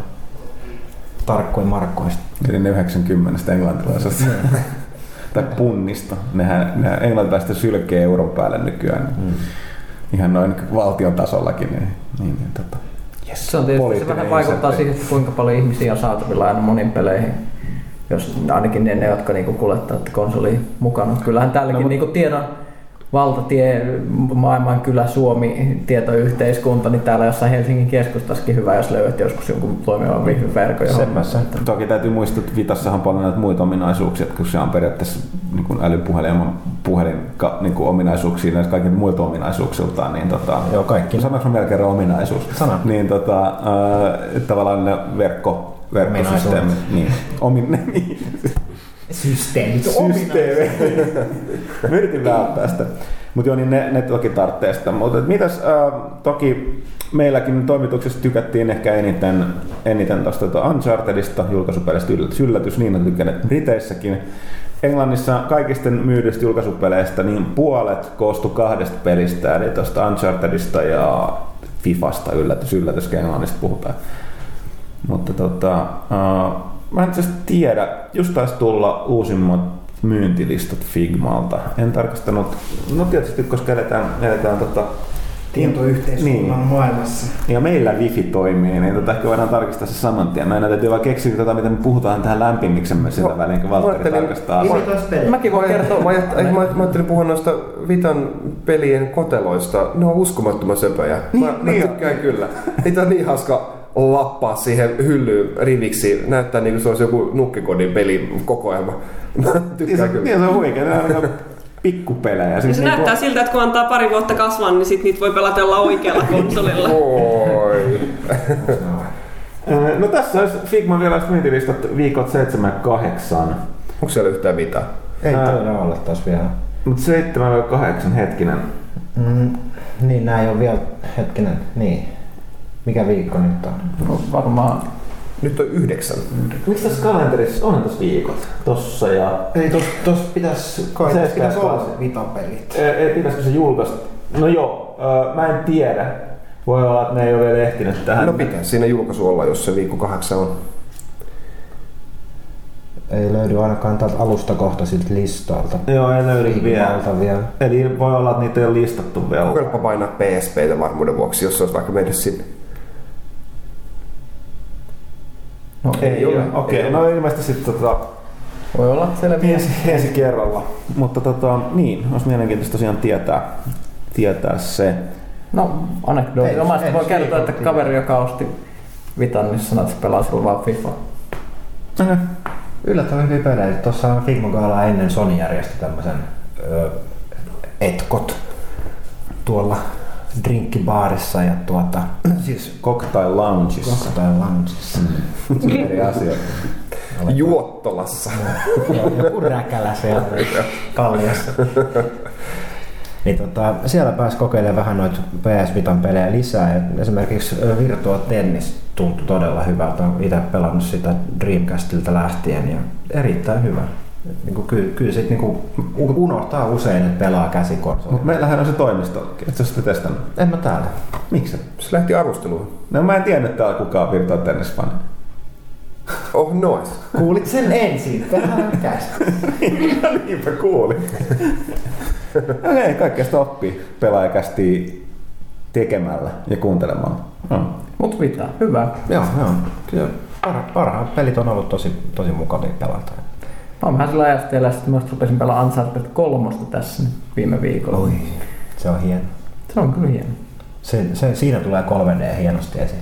tarkkoin markkoista. Eli ne 90 englantilaisesta. Tai punnista. Nehän englantilaiset sylkee euron päälle nykyään. Mm. Ihan noin valtion tasollakin. Niin, yes. Se on tietysti, se vähän vaikuttaa siihen, kuinka paljon ihmisiä on saatavilla aina monin peleihin. Jos ainakin ne, jotka niinku kuljettavat konsoliin mukana. Kyllähän tälläkin niinku tiedon... Valtatie, maailman kylä, Suomi, tietoyhteiskunta, niin täällä jossain Helsingin keskustassakin hyvä, jos löydät joskus jonkun toimivan verkon. Toki täytyy muistaa, että Vitassahan on paljon näitä muita ominaisuuksia, kun se on periaatteessa niin älypuhelin ominaisuuksia näitä kaikilta muilta ominaisuuksiltaan. Niin joo, kaikki. Sanoinko vielä kerran ominaisuus? Sano. Niin tavallaan ne verkkosysteemit. Systeemi. Mä yritin välttää sitä. Mutta joo, niin ne toki tarvitsee sitä. Mutta mitäs toki meilläkin toimituksessa tykättiin ehkä eniten tuosta Unchartedista, julkaisupelistä yllätys, niin on tykännyt Briteissäkin. Englannissa kaikisten myydyistä julkaisupeleistä niin puolet koostui kahdesta pelistä, eli tuosta Unchartedista ja Fifasta yllätys, Englannista puhutaan. Mutta mä en itseasiassa tiedä, just taisi tulla uusimmat myyntilistat Figmalta. En tarkastanut, no tietysti koska eletään tietoyhteiskunnan maailmassa. Ja meillä wifi toimii, niin ehkä voidaan tarkistaa se saman tien. Näin täytyy vaan keksiä, mitä me puhutaan tähän lämpimiksemme sitä väliin, kun Valtteri tarkastaa. Mäkin voin kertoa. Mä ajattelin puhua noista Vitan pelien koteloista. Ne on uskomattoman söpöjä. Mä tykkään kyllä. Niitä on niin hauska lappaa siihen hyllyyn riviksi. Näyttää niin kuin se olisi joku nukkikodin peli kokoelma. Se on huikea. Pikkupelejä. Siis se niin näyttää siltä, että kun antaa pari vuotta kasvaa, niin sit niitä voi pelatella oikealla konsolilla. Oi. No tässä olisi Figman vielä myyntilistat viikot 7-8. Onko siellä yhtään mitään? Ei todella olla taas vielä. Mut 7-8 hetkinen. Niin, nää ei ole vielä hetkinen. Niin. Mikä viikko nyt on? No, varmaan Nyt on 9. Miksi tässä kalenterissa? Onhan tossa viikot. Tossa ja... Ei, tossa pitäis... Kai tässä pitäis olla se vitapelit. Ei, pitäisikö se julkaista? No joo, mä en tiedä. Voi olla, että ne ei ole vielä ehtinyt tähän. No pitäis siinä julkaisu olla, jos se viikko 8 on. Ei löydy ainakaan tältä alustakohtaisilta listalta. Joo, ei löydy vielä. Eli voi olla, että niitä ei ole listattu vielä. Kokeilpa painaa PSPtä varmuuden vuoksi, jos se olisi vaikka mennyt sinne. No ei ole. Okei, no ilmeisesti sitten voi olla selviä ensi kerralla. Mutta niin, olisi mielenkiintoista tosiaan tietää se. No anekdootilla omasta voi kertoa, että kaveri, joka osti Vitan, niin sanoi, että se pelaa silloin vaan FIFA. Okay. Yllättävän hyviä pelejä. Tuossa Figmogaalaa ennen Sony järjesti tämmöisen etkot tuolla drinkkibaarissa ja siis cocktail loungeissa. Mm. Eri asioita. Juottolassa. Joku räkälä siellä Kalliossa. Niin siellä pääsi kokeilemaan vähän noita PS Vitan pelejä lisää. Esimerkiksi Virtua Tennis tuntui todella hyvältä. Olen itse pelannut sitä Dreamcastilta lähtien ja erittäin hyvä. Niin kyllä sit niin unohtaa usein, että pelaa käsikonsolilla. Mutta meillähän on se toimistollekin. Et sä sitä testannut? En mä täällä. Miksi? Se lähti arvosteluun. No mä en tiennyt täällä kukaan Virtua Tennis-fani. Oh nois. Kuulit sen ensin. Tähän käsittää. No niinpä kuulin. Okei, kaikkea sitä oppii pelaajakästi tekemällä ja kuuntelemalla. No. Mut mitä? Hyvä. Joo. Kyllä parhaat pelit on ollut tosi mukavia pelata. Mä vähän sillä ajasteella, että mä rupesin pelaa Uncharted 3 tässä viime viikolla. Oi, se on hieno. Se on kyllä hieno. Se siinä tulee 3D hienosti esiin.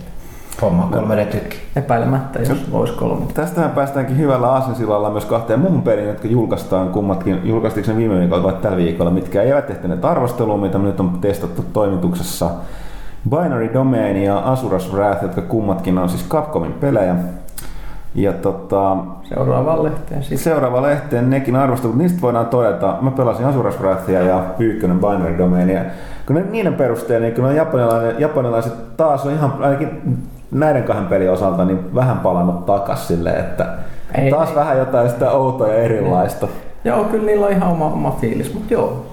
Homma 3D tykki. Epäilemättä, jos voisi 3. Tästähän päästäänkin hyvällä aasinsilalla myös kahteen mun peliin, jotka julkaistaan kummatkin. Julkaistiinko ne viime viikolla vai tällä viikolla, mitkä eivät tehtäneet arvostelua, mitä nyt on testattu toimituksessa. Binary Domain ja Asura's Wrath, jotka kummatkin on siis Capcomin pelejä. Ja seuraavaan lehteen nekin arvostelut, niistä voidaan todeta, mä pelasin Asura's Wrathia ja Pyykkönen Binary Domainia. Kun niiden perusteella, niin kun japanilaiset taas on ihan, ainakin näiden kahden pelin osalta, niin vähän palannut takas silleen, että taas vähän jotain sitä outoa ja erilaista. Joo, kyllä niillä on ihan oma fiilis, mutta joo,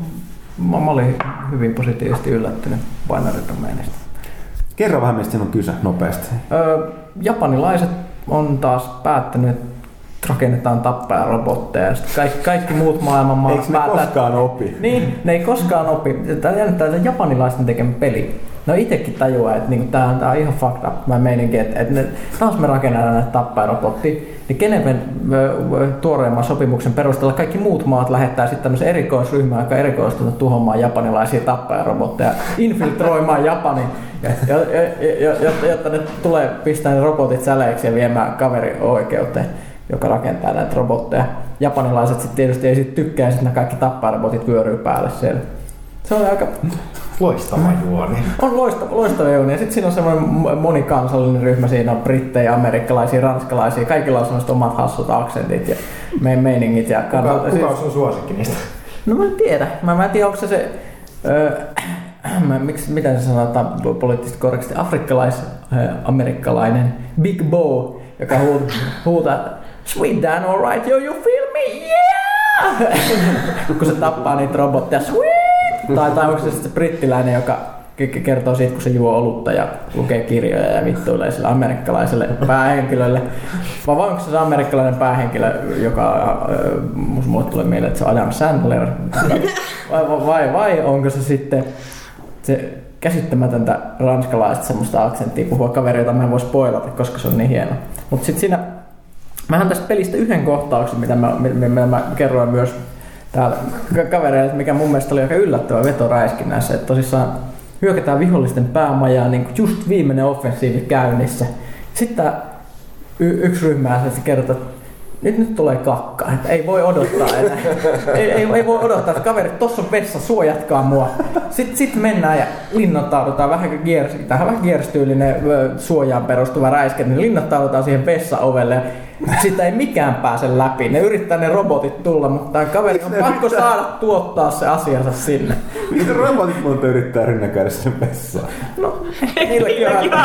mä olin hyvin positiivisesti yllättynyt Binary Domainista. Kerro vähän, mistä siinä on kyse nopeasti. Japanilaiset on taas päättänyt, että rakennetaan tappaa robotteja ja kaikki muut maailmanmaat päättää. Eikö ne koskaan opi? Niin, ne ei koskaan opi. Tämä jännittää se japanilaisten tekemä peli. No itsekin tajuaa, että niinku, tämä on ihan fucked up. Mä meininkin, että taas me rakennetaan näitä tappaa robottia. Niin Geneven tuoreimman sopimuksen perusteella kaikki muut maat lähettää sitten tämmöisen erikoisryhmään, joka erikoistunut tuhomaan japanilaisia tappajarobotteja, infiltroimaan Japanin, jotta ne tulee pistää ne robotit säleiksi ja viemään kaveri oikeuteen, joka rakentaa näitä robotteja. Japanilaiset sitten tietysti ei sit tykkää, että kaikki tappajarobotit vyöryy päälle siellä. Se on aika... Loistava juoni. On loistava juoni. Ja sitten siinä on semmoinen monikansallinen ryhmä. Siinä on brittejä, amerikkalaisia, ranskalaisia. Kaikilla on semmoiset omat hassut aksentit ja meiningit. Ja kuka on sun suosikki niistä? No mä en tiedä. Mä en tiedä, onko se... miten se sanotaan poliittisesti korrektisti? Afrikkalais-amerikkalainen Big Bo, joka huutaa Sweden, all right, you feel me, yeah! Kun se tappaa niitä robotteja, Tai onko se sitten brittiläinen, joka kertoo siitä, kun se juo olutta ja lukee kirjoja ja vittuilee sille amerikkalaiselle päähenkilölle. Vai onko se amerikkalainen päähenkilö, joka mulle tulee mieleen, että se on Adam Sandler? Vai onko se sitten se käsittämätöntä ranskalaista semmoista aksenttia puhua kaveri, jota mä en voi spoilata, koska se on niin hieno. Mutta sitten siinä, mähän tästä pelistä yhden kohtauksen, mitä mä kerroin myös täällä kavereille, mikä mun mielestä oli aika yllättävä vetoräiskin näissä, että tosissaan hyökätään vihollisten päämajaa niin kuin just viimeinen offensiivi käynnissä. Sitten tämä yksi ryhmä kertoo, että nyt tulee kakka, että ei voi odottaa enää. ei voi odottaa, että kaverit, tossa on vessa, suojatkaa mua. Sitten mennään ja linnoittaudutaan, vähän kierstyylinen suojaan perustuva räiskä, niin linnoittaudutaan siihen vessaovelle. Sitä ei mikään pääse läpi. Ne yrittää ne robotit tulla, mutta tämä kaveri on pakko saada tuottaa se asiansa sinne. Mitä robotit monta yrittää rinnäkäydä sinne vessaan? No, niilläkin on.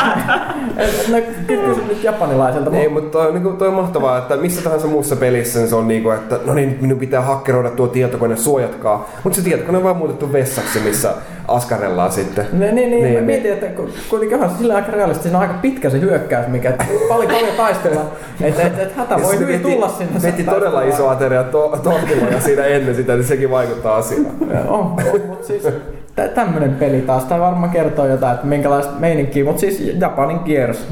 Ne kysyvät nyt japanilaiselta. Ei, mutta toi on mahtavaa, että missä tahansa muussa pelissä se on niinku, että no niin, minun pitää hakkeroida tuo tietokone, suojatkaa. Mutta se tietokone on vaan muutettu vessaksi, missä askarellaan sitten. Niin, mä mietin, että kuitenkin on sillä aika realistisesti, on aika pitkä se hyökkäys, mikä paljon taistellaan. Että hätä voi hyvin tulla sinne. Veti todella iso ateria tortilla siinä ennen sitä, niin sekin vaikuttaa asiaan. On, mutta siis tämmöinen peli taas. Tämä varmaan kertoo jotain, että minkälaista meininkiä, mutta siis Japanin kierros.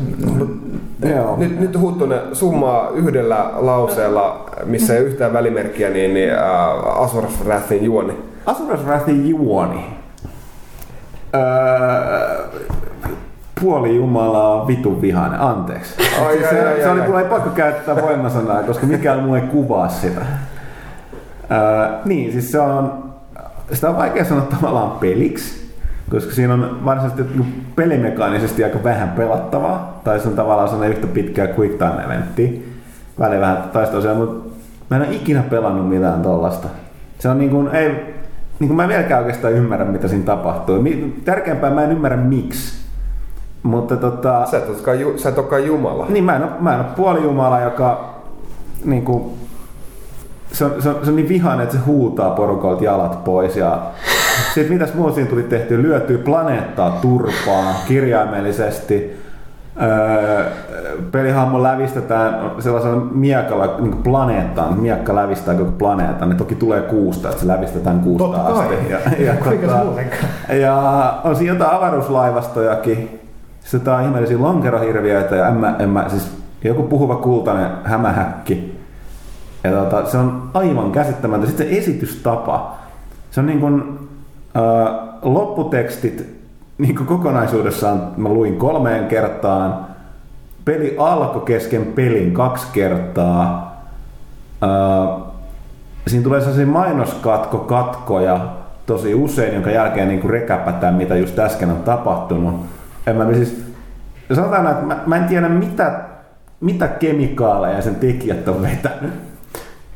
Nyt Huttunen summaa yhdellä lauseella, missä ei yhtään välimerkkiä, niin Asura's Wrathin juoni. Asura's Wrathin juoni. Puoli jumalaa vitun vihainen, anteeksi. Se oli mulla ei pakko käyttää voimasanaa, koska mikään muu ei kuvaa sitä. Niin, siis sitä on vaikea sanoa tavallaan peliksi, koska siinä on varsinaisesti pelimekaanisesti aika vähän pelattavaa, tai se on tavallaan sellainen yhtä pitkää quick time eventti, väliin vähän taistoisia, mutta mä en ole ikinä pelannut mitään tollasta. Se on niin kuin, mä en vieläkään oikeastaan ymmärrä, mitä siinä tapahtuu. Tärkeämpää mä en ymmärrä miksi. Mutta sä et olekaan jumala. Niin, mä en ole puolijumala, joka niinku, se on niin vihainen, että se huutaa porukolta jalat pois. Ja sit mitäs muuta siinä tuli tehtyä? Lyötyä planeettaa turpaan kirjaimellisesti. Pelihahmo lävistetään sellaisella miekalla, niin planeettaan. Miekka lävistää koko planeetan, niin toki tulee kuusta, että se lävistetään kuusta asti. Ja on siinä jotain avaruuslaivastojakin. Sitten on ihmeellisiä lonkerohirviöitä ja siis joku puhuva kultainen hämähäkki. Ja se on aivan käsittämätöntä. Sitten se esitystapa. Se on niin kuin, lopputekstit niin kuin kokonaisuudessaan mä luin 3 kertaan. Peli alkoi kesken pelin 2 kertaa. Siinä tulee sellaisia mainoskatkokatkoja tosi usein, jonka jälkeen niin kuin rekäpätään mitä just äsken on tapahtunut. Sanotaan, että mä en tiedä mitä kemikaaleja sen tekijät on vetänyt,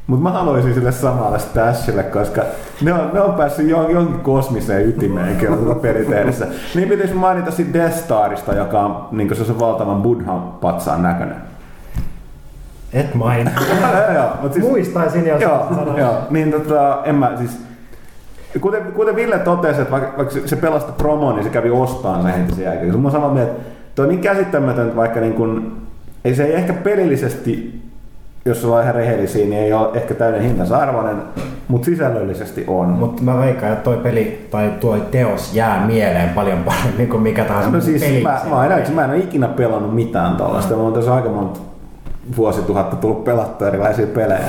mutta mä haluaisin sille samalle stashille, koska ne on päässyt jonkin kosmiseen ytimeen kyllä perinteessä. Niin pitäisi mainita siitä Death Starista, joka on niin se valtavan buddhan patsaan näköinen. Et maina. Muistaisin jos sanoa. Joo, niin en mä siis... Kuten Ville totesi, että vaikka se pelasti promoon, niin se kävi ostamaan sen heti sen jälkeen. Mä oon samaa mieltä, että toi on niin käsittämätöntä, että vaikka niin kun, ei se ei ehkä pelillisesti, jos ollaan ihan rehellisiä, niin ei ole ehkä täyden hintansa arvoinen, mutta sisällöllisesti on. Mutta mä veikkaan, että toi peli tai tuo teos jää mieleen paljon paremmin kuin mikä tahansa peli. Mä en ole ikinä pelannut mitään tollaista. Mä oon tässä aika monta vuosituhatta tullut pelattua erilaisia pelejä.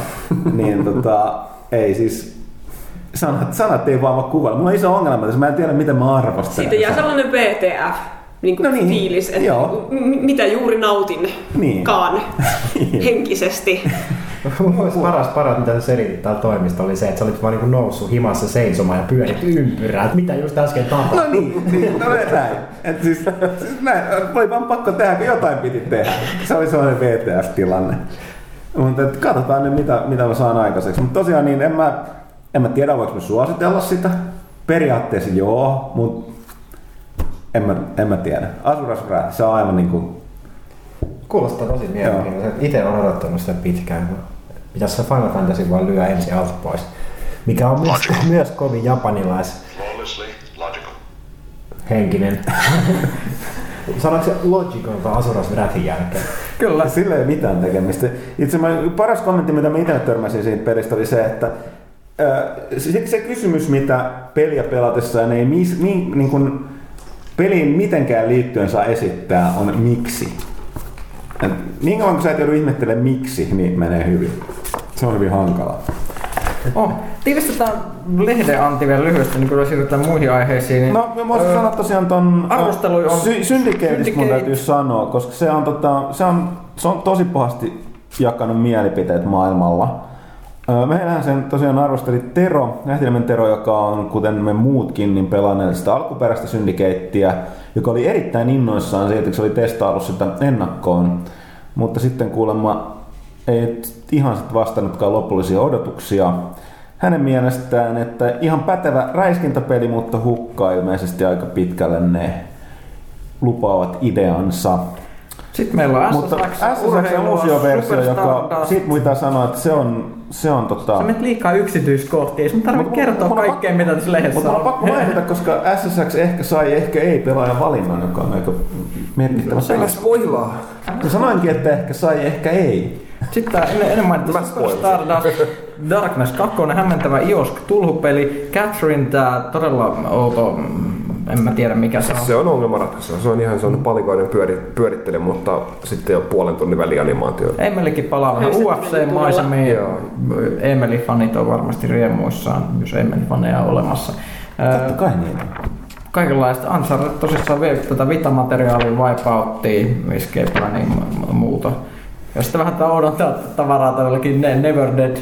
Niin ei siis... Sanat ei vaan kuvailla. Mulla on iso ongelma tässä. Mä en tiedä, miten mä arvostan. Siitä jää sellainen WTF fiilis, että joo. Mitä juuri nautinkaan henkisesti. Paras, mitä sä selitit täällä toimista oli se, että sä olit vaan niin noussut himassa seisomaan ja pyörit ympyrää, että mitä just äsken tapahtui. Näin. Et siis näin. Oli vaan pakko tehdä, kun jotain piti tehdä. Se oli sellainen WTF-tilanne. Mutta katsotaan nyt, mitä mä saan aikaiseksi. Mutta tosiaan niin en mä tiedä, voiko mä suositella sitä. Periaatteessa joo, mutta en mä tiedä. Asura's Wrath, se on aivan niinku... Kuulostaa tosi mielenkiintoista. Itse olen odottanut sitä pitkään. Pitäis se Final Fantasy vaan lyö ensin alta pois. Mikä on myös kovin japanilais... henkinen. Sanoitko se Logicalta Asura's Wrathin jälkeen? Kyllä. Sillä ei mitään tekemistä. Itse paras kommentti, mitä mä itse törmäsin siitä pelistä, oli se, että se kysymys, mitä peliä pelatessaan ei niin peliin mitenkään liittyen saa esittää, on miksi. Niin kauan kun sä et joudu ihmettelemään miksi, niin menee hyvin. Se on hyvin hankala. Tiivistetään lehden Antti vielä lyhyesti, niin kun siirrytään muihin aiheisiin. Niin no, mä voisin sanoa tosiaan ton Syndicateista mun täytyy sanoa, koska se on tosi pahasti jakanut mielipiteet maailmalla. Meillähän sen tosiaan arvosteli Tero, Nähtilämen Tero, joka on, kuten me muutkin, niin pelanneet sitä alkuperäistä syndikeittiä, joka oli erittäin innoissaan siitä, että se oli testaillut sitä ennakkoon. Mutta sitten kuulemma ei ihan sit vastannutkaan lopullisia odotuksia. Hänen mielestään, että ihan pätevä räiskintäpeli, mutta hukkaa ilmeisesti aika pitkälle ne lupaavat ideansa. Sitten meillä on SSX uusioversio, joka sit muita sanoo, että se on Sä menet liikaa yksityiskohtia, ei tarvitse kertoa kaikkea, mitä tässä lehdessä on. Mutta on pakko mainita, koska SSX ehkä ei pelaajan valinnan, joka on aika merkittävä. Se on spoilaa. Sanoinkin, että ehkä sai, ehkä ei. Sitten tämä ennen mainittu Stardust Darkness 2, hämmentävä IOSK-tulhupeli. Catherine, tämä todella outo, en mä tiedä mikä se on. Se on ongelmanratkaisu, se on palikoiden pyörittely, mutta sitten ei ole puolen tunnin välianimaatioita. Emelikin palaa vähän UFC-maisemiin. Emeli-fanit on varmasti riemuissaan, jos Emeli-faneja on olemassa. Totta kai niitä. Kaikenlaista Ansar tosissaan vie tätä vitamateriaalia, wipeouttiin, escapea ja niin muuta. Jos sitä vähän odottaa tavaraa todellakin Never Dead.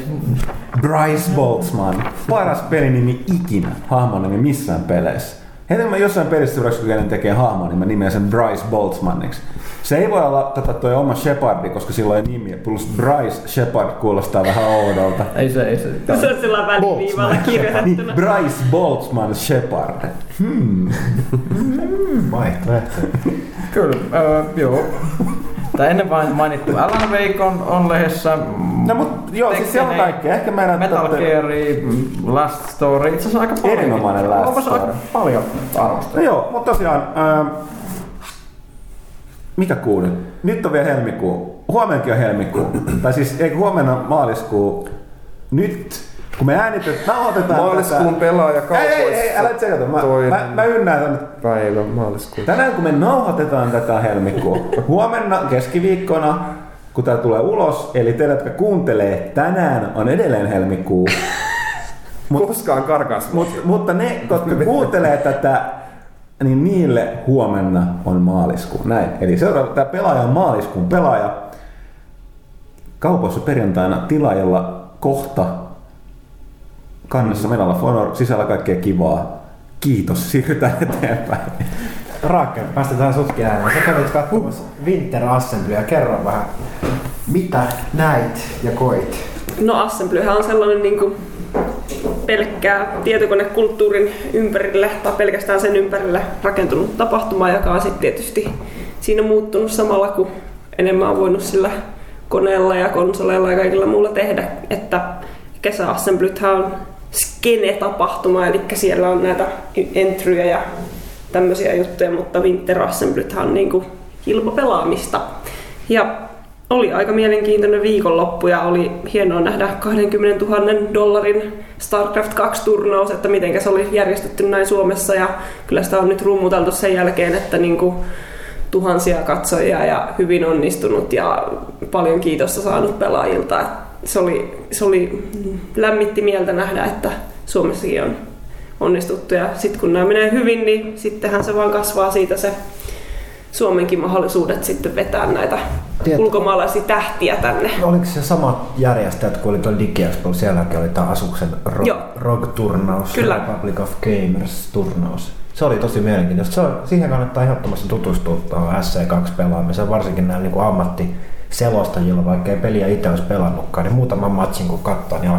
Bryce Boltzmann. Paras pelinimi ikinä. Hahmon nimi missään peleissä. Heti kun mä jossain pelissä kun tekee hahmon, niin mä nimeän sen Bryce Boltzmanniksi. Se ei voi olla toi oma Shepardi, koska sillä ei nimiä. Plus Bryce Shepard kuulostaa vähän oudolta. ei se. Se on sillä väliviivalla kirjoitettuna. Bryce Boltzmann Shepard. Vaihtoehto. Kyllä, joo. Tai ennen vain mainittu Alan Wake on lehdessä. No mut joo, siis siellä on kaikkea. Ehkä meidän Metal Gear, Last Story, itse asiassa aika paljon. Erinomainen Last Story. Aika paljon arvostaa. No joo, mutta tosiaan, mikä kuu nyt? Nyt on vielä helmikuu. Huomenkin on helmikuu. Tai siis eikö huomenna maaliskuu? Nyt, kun me äänitetään, nauhoitetaan. Maaliskuun pelaaja kaupoissa. Ei, älä tsekata. Mä ynnään tämän. Päivä, maaliskuun. Tänään kun me nauhoitetaan tätä helmikua, huomenna keskiviikkona, kun tää tulee ulos, eli teille, jotka kuuntelee, tänään on edelleen helmikuu. Koskaan karkas. Mutta ne, jotka kuuntelee tätä, niin niille huomenna on maaliskuu. Näin. Eli seuraava, tää pelaaja on maaliskuun pelaaja. Kaupoissa perjantaina tilaajalla kohta. Kannessa Medalla Fonor, sisällä kaikkea kivaa. Kiitos, siirrytään eteenpäin. Raakkel, päästetään sutkin ääneen. Sä kävit katsomassa Winter Assemblyä. Kerro vähän, mitä näit ja koit? No Assemblyhän on sellainen niinku pelkkää tietokonekulttuurin ympärille tai pelkästään sen ympärille rakentunut tapahtuma, joka on sit tietysti siinä muuttunut samalla, kun enemmän on voinut sillä koneella ja konsoleilla ja kaikilla muulla tehdä. Että kesäassemblythän on skene-tapahtuma, eli siellä on näitä entryjä ja tämmöisiä juttuja, mutta Winter Assemblythan on niinku kilpapelaamista. Ja oli aika mielenkiintoinen viikonloppu ja oli hienoa nähdä $20,000 StarCraft 2 -turnaus, että miten se oli järjestetty näin Suomessa, ja kyllä sitä on nyt rummuteltu sen jälkeen, että niinku tuhansia katsojia ja hyvin onnistunut ja paljon kiitosta saanut pelaajilta. Se oli lämmitti mieltä nähdä, että Suomessakin on onnistuttu, ja sitten kun nämä menee hyvin, niin sittenhän se vaan kasvaa siitä se Suomenkin mahdollisuudet sitten vetää näitä ulkomaalaisia tähtiä tänne. Oliko se samat järjestäjät kuin oli tuolla DigiExpo, sielläkin oli tämä Asuksen ROG-turnaus, Republic of Gamers-turnaus. Se oli tosi mielenkiintoista. Siihen kannattaa ehdottomasti tutustua tuohon SC2-pelaamiseen, varsinkin näillä niin ammattiselostajilla, vaikka ei peliä itse olisi pelannutkaan, niin muutaman matsin kun katsoo, niin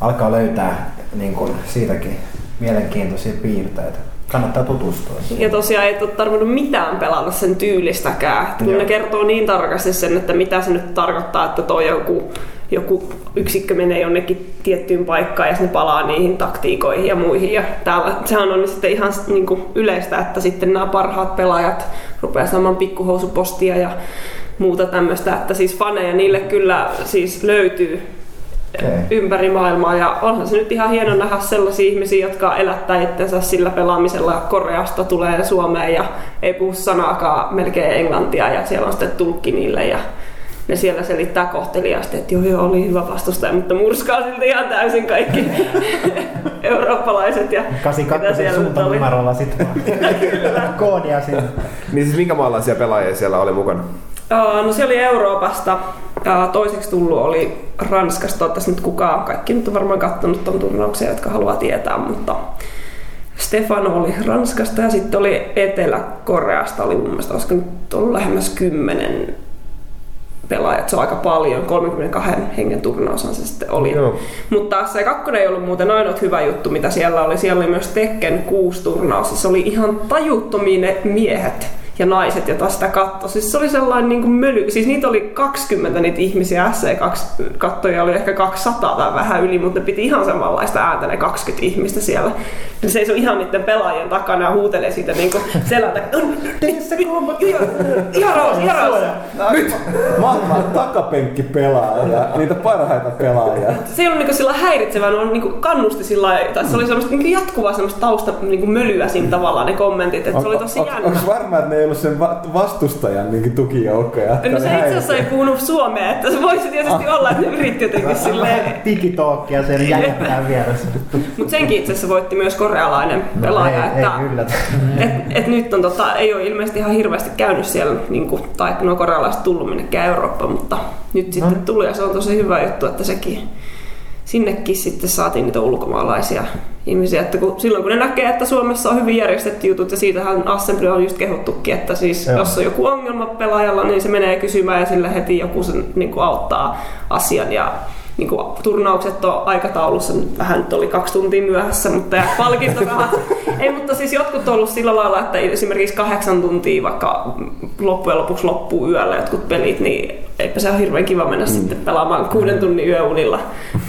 alkaa löytää niin kuin siitäkin mielenkiintoisia piirteitä. Kannattaa tutustua. Ja tosiaan ei ole tarvinnut mitään pelata sen tyylistäkään. Kun ne kertoo niin tarkasti sen, että mitä se nyt tarkoittaa, että tuo joku yksikkö menee jonnekin tiettyyn paikkaan ja se palaa niihin taktiikoihin ja muihin. Ja täällä sehän on sitten ihan niin kuin yleistä, että sitten nämä parhaat pelaajat rupeaa saamaan pikkuhousupostia ja muuta tämmöistä. Että siis faneja niille kyllä siis löytyy ympäri maailmaa, ja onhan se nyt ihan hieno nähdä sellaisia ihmisiä, jotka elättää itsensä sillä pelaamisella. Koreasta tulee Suomeen ja ei puhu sanaakaan melkein englantia, ja siellä on sitten tulkki niille ja ne siellä selittää kohteliaasti, että joo oli hyvä vastustaja, mutta murskaa silti ihan täysin kaikki eurooppalaiset ja 82 suuntanumerolla sitten vaan koodia sinne. Niin siis minkä maalaisia pelaajia siellä oli mukana? No se oli Euroopasta. Toiseksi tullut oli Ranskasta. Ottaisi nyt kukaan. Kaikki nyt on varmaan katsonut tuon turnauksia, jotka haluaa tietää, mutta Stefano oli Ranskasta ja sitten oli Etelä-Koreasta. Oli mun mielestä, olisiko nyt ollut lähemmäs 10 pelaajat, se on aika paljon, 32 hengen turnaushan se sitten oli. Joo. Mutta taas se kakkonen ei ollut muuten ainoa hyvä juttu, mitä siellä oli myös Tekken 6 turnaus, siis se oli ihan tajuttomia ne miehet ja naiset, jota sitä katsoi. Siis se oli sellainen niin kuin möly. Siis niitä oli 20 niitä ihmisiä, SC2-kattoja oli ehkä 200 tai vähän yli, mutta ne piti ihan samanlaista ääntä ne 20 ihmistä siellä. Ne seisoo ihan niiden pelaajien takana ja huutelee siitä niin kuin selältä. Tee se kombo! Ihan nyt! Maailman takapenkki pelaaja. Niitä parhaita pelaajia. Se ei ollut niin sillä häiritsevää, ne niin kannusti sillä tai se oli semmoista niin jatkuvaa semmoista taustamölyä siinä tavallaan ne kommentit. Että se oli tosi jännä. Onko varma, että ne ei ollut sen vastustajan niin tukijoukkoja? No se itse asiassa ei puhunut suomea, että se voisi tietysti olla, että ne yritti jotenkin silleen. Digitookia sen jäljentää vieressä. Mutta senkin itse asiassa voitti myös korealainen pelaaja. No, et nyt on, ei ole ilmeisesti ihan hirveästi käynyt siellä, niin kuin, tai kun on korealaiset tullut minnekään Eurooppaan, mutta nyt sitten tuli ja se on tosi hyvä juttu, että sekin sinnekin sitten saatiin niitä ulkomaalaisia ihmisiä, että silloin kun ne näkee, että Suomessa on hyvin järjestetty jutut ja siitähän Assembly on just kehuttukin, että siis jos on joku ongelma pelaajalla, niin se menee kysymään ja sillä heti joku sen niin kuin auttaa asian ja niin kuin turnaukset on aikataulussa, vähän nyt oli 2 tuntia myöhässä, mutta ja palkintorahat. Ei, mutta siis jotkut on ollut sillä lailla, että esimerkiksi 8 tuntia vaikka loppujen lopuksi loppuu yöllä jotkut pelit, niin eipä se ole hirveän kiva mennä sitten pelaamaan 6 tunnin yöunilla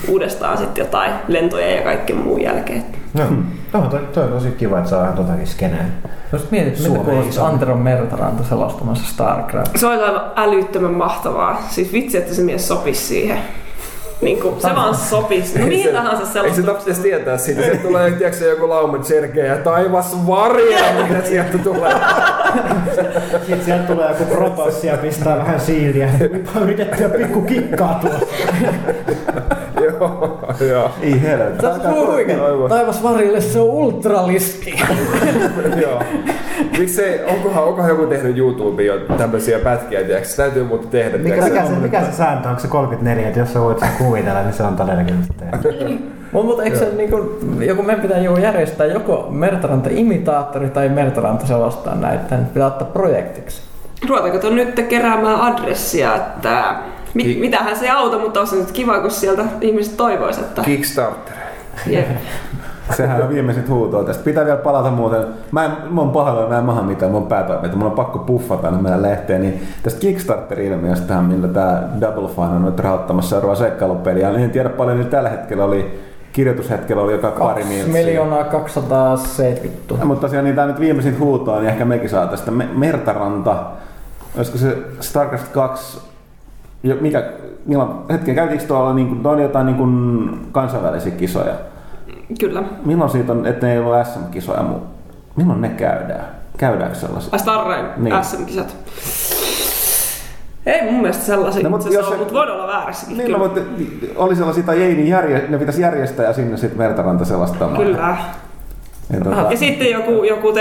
uudestaan sitten jotain lentoja ja kaiken muun jälkeen. No, toi on tosi kiva, että saadaan totakin skenää. Jos mietit, mitä kuulostaa Antero Mertaranta selostamassa StarCraft. Se on aivan älyttömän mahtavaa. Siis vitsi, että se mies sopisi siihen. Niinku, se vaan sopisi. No mihin tahansa sellaista. Ei se tarvitse tietää siitä. Sieltä tulee tiiäksä joku lauman serkeä ja taivas varja, mitä sieltä tulee. Sitten sieltä tulee joku propossi ja pistää vähän siiliä. Yritettyä pikku kikkaa tuossa. Joo. Ei helvetti. Taivas varille se on ultraliski. Joo. Miksei, onkohan joku tehnyt YouTubeen jo tämmöisiä pätkiä, tiiäks? Täytyy muuta tehdä. Mikä se sääntö? Onko se 34, että jos sä voit sen kuvitella, niin se on todellakin tehdä. Mutta eikö se niinku, joku meidän pitää järjestää joko Mertaranta-imitaattori tai Mertaranta selostaa näitä, pitää ottaa projektiksi. Ruvetaanko nyt keräämään adressia, että mitähän se auto, mutta on se nyt kiva, kun sieltä ihmiset toivois, että Kickstarter. Yeah. Sehän on viimeiset huutoa tästä. Pitää vielä palata muuten. Mä oon pahoilla, mä en maha mitään, mä oon päätoiminta. Mulla on pakko puffata nyt meidän lehteen. Niin tästä Kickstarter-ilmiöstähän, millä tää Double Fine on nyt rahoittamassa seuraava seikkailupeliä. En tiedä paljon, niin tällä hetkellä oli, kirjoitushetkellä oli joka 2 270 000. Mutta tosiaan niin tää nyt viimeiset huutoa, niin ehkä mekin saa tästä Mertaranta. Olisiko se StarCraft 2? Hetken käytiinkö tuolla niin kuin, jotain niin kuin kansainvälisiä kisoja? Kyllä. Milloin siitä on, ettei ei ole SM-kisoja muu? Milloin ne käydään? Käydäänkö sellaisia? Starrain niin. SM-kisat. Ei mun mielestä sellaisia, no, mutta voin olla väärässäkin. Niin, no, mutta oli sellaisia tai ei, niin ne pitäisi järjestää ja sinne sitten Mertaranta selastamaan. Kyllä. Ja sitten joku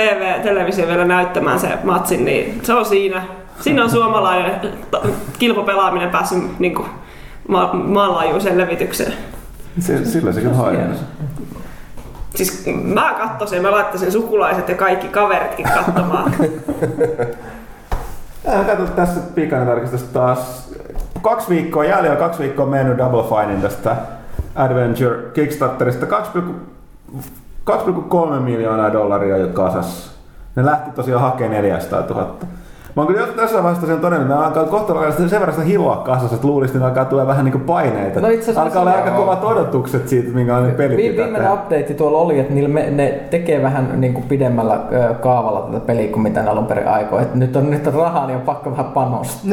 televisio vielä näyttämään se matsin, niin se on siinä. Siinä on suomalainen kilpapelaaminen päässyt niin kuin, maanlaajuiseen levitykseen. Sillä sekin haidaan. Siis mä kattosin, mä laittaisin sukulaiset ja kaikki kaveritkin katsomaan. Katsotaan tässä pikainen tarkistus taas. 2 viikkoa jäljellä, 2 viikkoa mennyt Double Finen tästä Adventure Kickstarterista. 2,3 miljoonaa $, jotka asas. Ne lähti tosiaan hakemaan 400 000. Mä oon kyllä tässä vaiheessa sen todennut, että alkaa kohta sen verran sitä hiloa kasassa, että luulisi, että alkaa tulee vähän niinku paineita. No alkaa olla aika kovat odotukset siitä, minkälainen peli pitää. Viimeinen update tuolla oli, että ne tekee vähän niinku pidemmällä kaavalla tätä peliä kuin mitä ne alun perin aikoo. Että nyt on rahaa, niin on pakko vähän panostaa.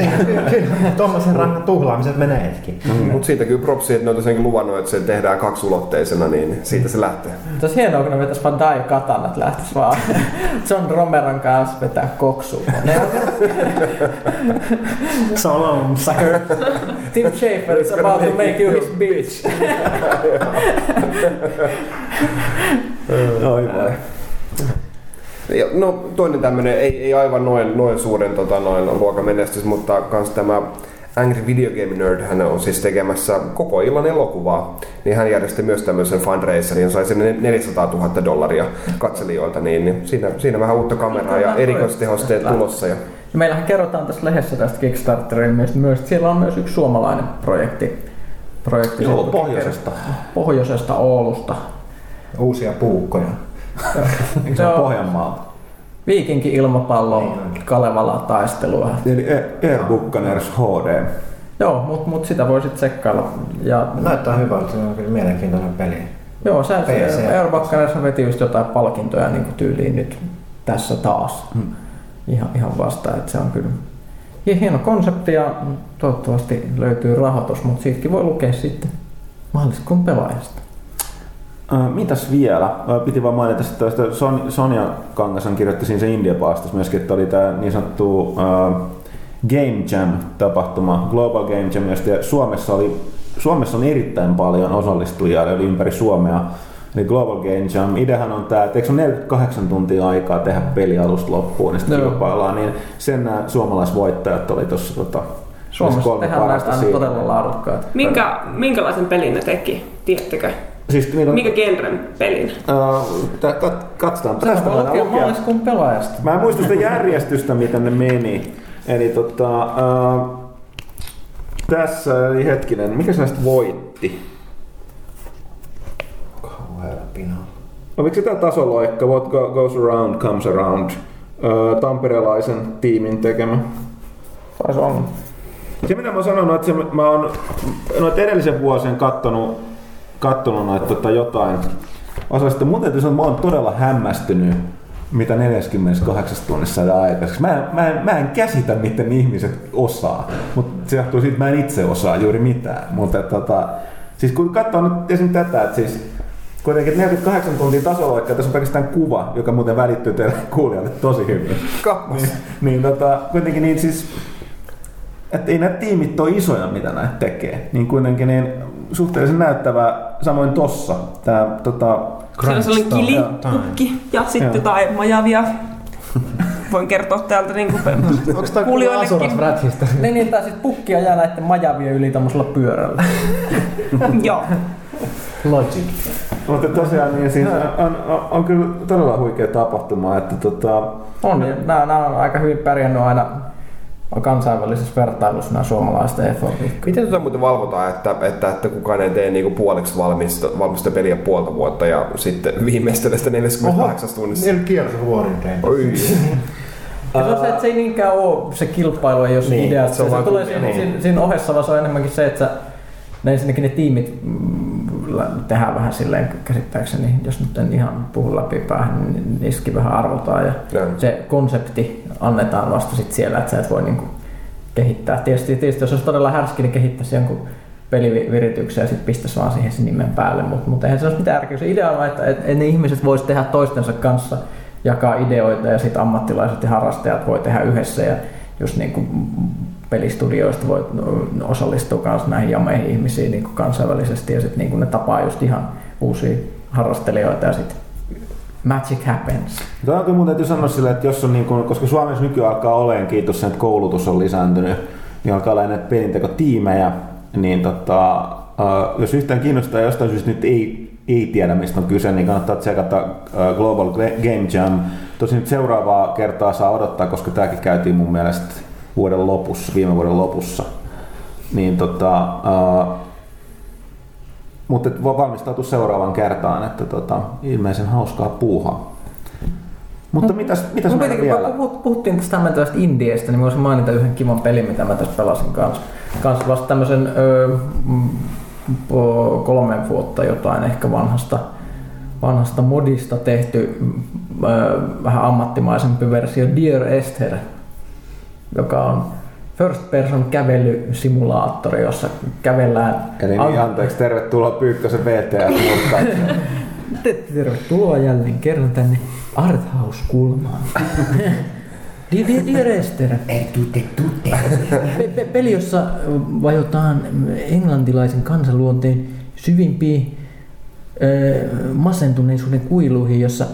Tuommoisen rahan tuhlaamiset menee hetki. Mutta siitä kyllä propsi, että ne on tosiaankin luvannut, että se tehdään 2-ulotteisena, niin siitä se lähtee. Tosi hienoa, kun ne vetäisi vaan Dai Katanat, lähtisi vaan John Romeron kanssa vetää koksuun. So long, sucker. Tim Schafer is about to make you his bitch. No, toinen tämmönen, ei aivan noin suuren luokan menestys, mutta kans tämä Angry Video Game Nerd, hän on siis tekemässä koko illan elokuvaa, niin hän järjesti myös tämmöisen fundraiserin, ja sai sinne $400,000 katselijoilta, niin siinä vähän uutta kameraa ja erikoistehosteet tulossa. Ja meillähän kerrotaan tässä lehdessä tästä Kickstarterin myös, että siellä on myös yksi suomalainen projekti. Joo, pohjoisesta. Pohjoisesta Oulusta. Uusia puukkoja. Se on Pohjanmaalta. Viikinki ilmapallo, Kalevala taistelua. Eli Air Buccaneers HD. Joo, mutta sitä voi sitten tsekkailla. Ja näyttää hyvältä, se on kyllä mielenkiintoinen peli. Joo, Air Buccaneers veti just jotain palkintoja niin kuin tyyliin nyt tässä taas. Ihan vasta, että se on kyllä hieno konsepti ja toivottavasti löytyy rahoitus, mutta siitäkin voi lukea sitten maaliskuun pelaajasta. Mitäs vielä? Piti vaan mainita, että Sonja Kangasan kirjoitti siinä se India-paastossa myöskin, että oli tämä niin sanottu Game Jam-tapahtuma, Global Game Jam, josta Suomessa on erittäin paljon osallistujia, eli ympäri Suomea. Eli Global Game Jam, ideahan on tämä, että eikö on 48 tuntia aikaa tehdä peli alusta loppuun, niin sitten kilpaillaan, niin sen nämä suomalaisvoittajat oli tuossa Suomessa tehdään näistä todella laadukkaat. Minkälaisen pelin ne teki, tiedättekö? Siis, mikä genren pelin? Katsotaan. Tästä voi lukea maaliskuun pelaajasta. Mä en muista sitä järjestystä, miten ne meni. Eli tässä oli hetkinen, mikä se näistä voitti? Kauhealla pinalla. Oliko se tää tasoloikka? What goes around comes around. Tamperelaisen tiimin tekemä. Taisi olla. Se mitä mä sanon, että mä oon noita edellisen vuosien kattonut noita jotain osallista. Mun täytyy sanoa, että mä oon todella hämmästynyt, mitä 48 tunnissa saadaan aikaiseksi. Mä en käsitä, miten ihmiset osaa, mutta se johtuu siitä, että mä en itse osaa juuri mitään. Mutta siis kun katsoo nyt esim. Tätä, että siis kuitenkin 48 tuntia tasolla, että tässä on pelkästään kuva, joka muuten välittyy teille kuulijalle tosi hyvin. Kuitenkin niin siis, että ei nämä tiimit ole isoja, mitä näitä tekee, niin kuitenkin niin suhteellisen näyttävää, samoin tossa. Tää, se on kilipukki ja sitten jotain majavia. Voin kertoa täältä niinku kuulijoillekin. Onko tämä Asuras niin, tai sitten pukkia jää näiden majavien yli tommosella pyörällä. Joo. Logic. Mutta tosiaan niin siis on kyllä todella huikea tapahtuma. Että nämä on aika hyvin pärjännyt aina kansainvälisessä vertailussa nämä suomalaiset effortit. Miten muuten valvotaan, että kukaan ei tee niinku puoliksi valmista peliä puolta vuotta ja sitten viimeistellä sitä 48 tunnissa? Oho, kiertovuorin teitä. Ja se on se, että se ei niinkään ole se kilpailu, ei ole se niin, idea. Se tulee siinä ohessa, vaan se on enemmänkin se, että ensinnäkin ne tiimit tehdään vähän silleen käsittääkseni, jos nyt en ihan puhu läpi päähän, niin niissäkin vähän arvotaan ja se konsepti annetaan vasta sit siellä, että sä et voi niinku kehittää. Tietysti jos olisi todella härski, niin kehittäisi jonkun pelivirityksen ja sit pistäisi vaan siihen sen nimen päälle, mutta eihän se olisi mitään ärkeä. Se idea on, että ne ihmiset voisi tehdä toistensa kanssa, jakaa ideoita ja sit ammattilaiset ja harrastajat voi tehdä yhdessä ja just niinku pelistudioista voi osallistua myös näihin jameihin ihmisiin niin kuin kansainvälisesti ja sitten niin ne tapaa just ihan uusia harrastelijoita ja sitten magic happens. Tämä on kyllä mun täytyy sanoa silleen, että jos on niin kuin, koska Suomessa nykyään alkaa oleen, kiitos sen, että koulutus on lisääntynyt, niin alkaa olla näitä pelintekotiimejä, niin jos yhtään kiinnostaa jostain syystä nyt ei tiedä mistä on kyse, niin kannattaa tsekata Global Game Jam. Tosin nyt seuraavaa kertaa saa odottaa, koska tämäkin käytiin mun mielestä viime vuoden lopussa. Niin mutta valmistautu seuraavan kertaan, että ilmeisen hauskaa puuhaa. Mutta mitäs mä vielä? Puhuttiin tästä tämmöistä indiestä, niin voisin mainita yhden kivan pelin, mitä mä tässä pelasin kanssa vasta tämmöisen 3 vuotta jotain ehkä vanhasta modista tehty vähän ammattimaisempi versio Dear Esther, joka on first person kävelysimulaattori, jossa kävellään. Eli anteeksi, tervetuloa Pyykkösen VTR-mukaan. Tervetuloa jälleen kerran tänne Arthouse-kulmaan. Dear Esther. Peli, jossa vajotaan englantilaisen kansanluonteen syvimpiin masentuneisuuden kuiluihin, jossa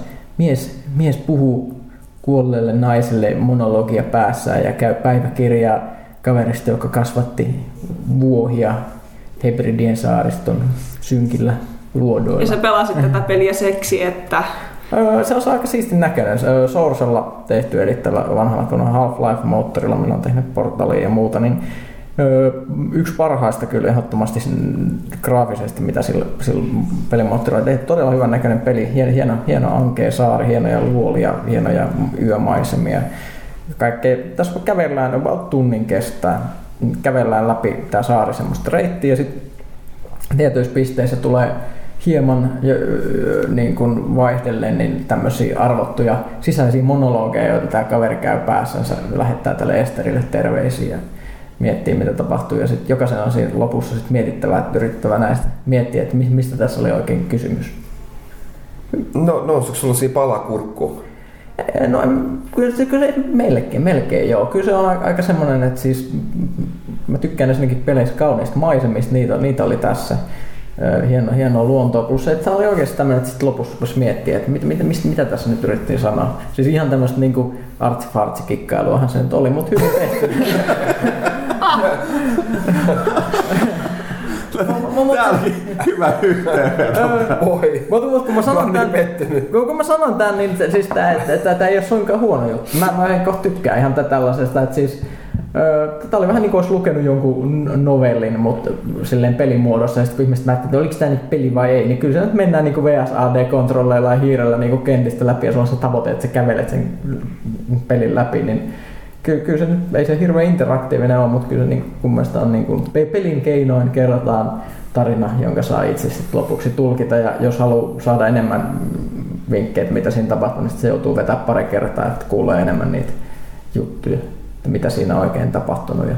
mies puhuu kuolleelle naiselle monologia päässään ja käy päiväkirjaa kaverista, joka kasvatti vuohia Hebridien saariston synkillä luodoilla. Ja sä pelasit tätä peliä seksi, että Se on aika siisti näköinen. Sourcella tehty, eli tällä vanhalla kun on Half-Life-moottorilla, millä on tehnyt portalia ja muuta, niin yksi parhaista kyllä ehdottomasti graafisesti, mitä sillä pelimoottorilla on tehty. Todella hyvän näköinen peli, hieno ankea saari, hienoja luolia, hienoja yömaisemia. Kaikkea. Tässä kävellään, about tunnin kestää, kävellään läpi tämä saari semmoista reittiä ja sitten tietyissä pisteissä tulee hieman niin kuin vaihtellen niin tämmöisiä arvottuja sisäisiä monologeja, joita tämä kaveri käy päässänsä, lähettää tälle Esterille terveisiä, miettii mitä tapahtuu ja sitten jokaisen on siinä lopussa sit mietittävä, että yrittävä näistä miettiä, että mistä tässä oli oikein kysymys. No, nousuiko sulla siinä palakurkkuun? No kyllä se melkein joo. Kyllä se on aika semmoinen, että siis mä tykkään ensinnäkin peleissä kauniista maisemista, niitä oli tässä. Hienoa luontoa, plus se, että tämä oli oikeasti tämmöinen, että sitten lopussa rupesi miettiä, että mitä tässä nyt yritettiin sanoa. Siis ihan tämmöistä niinku artsifartsikikkailua se nyt oli, mutta hyvin tehty. Tää oli hyvä yhteenveto. Voi, kun mä sanon tän, niin siis tää ei ole suinkaan huono juttu. Mä en kohta tykkää ihan tällaisesta, että siis tätä oli vähän niin kuin olisi lukenut jonkun novellin, mutta silleen pelimuodossa, ja sitten kun ihmiset näyttää, että oliko tämä nyt peli vai ei, niin kyllä se nyt mennään niin kuin VSAD-kontrolleilla ja hiirellä niin kuin kentistä läpi, ja sulla on se tavoite, että sä kävelet sen pelin läpi, niin kyllä se nyt ei se hirveän interaktiivinen ole, mutta kyllä se niin kuin mielestä on niin kuin pelin keinoin kerrotaan tarina, jonka saa itse sitten lopuksi tulkita, ja jos haluaa saada enemmän vinkkejä, mitä siinä tapahtuu, niin se joutuu vetämään pari kertaa, että kuulee enemmän niitä juttuja. Mitä siinä on oikein tapahtunut ja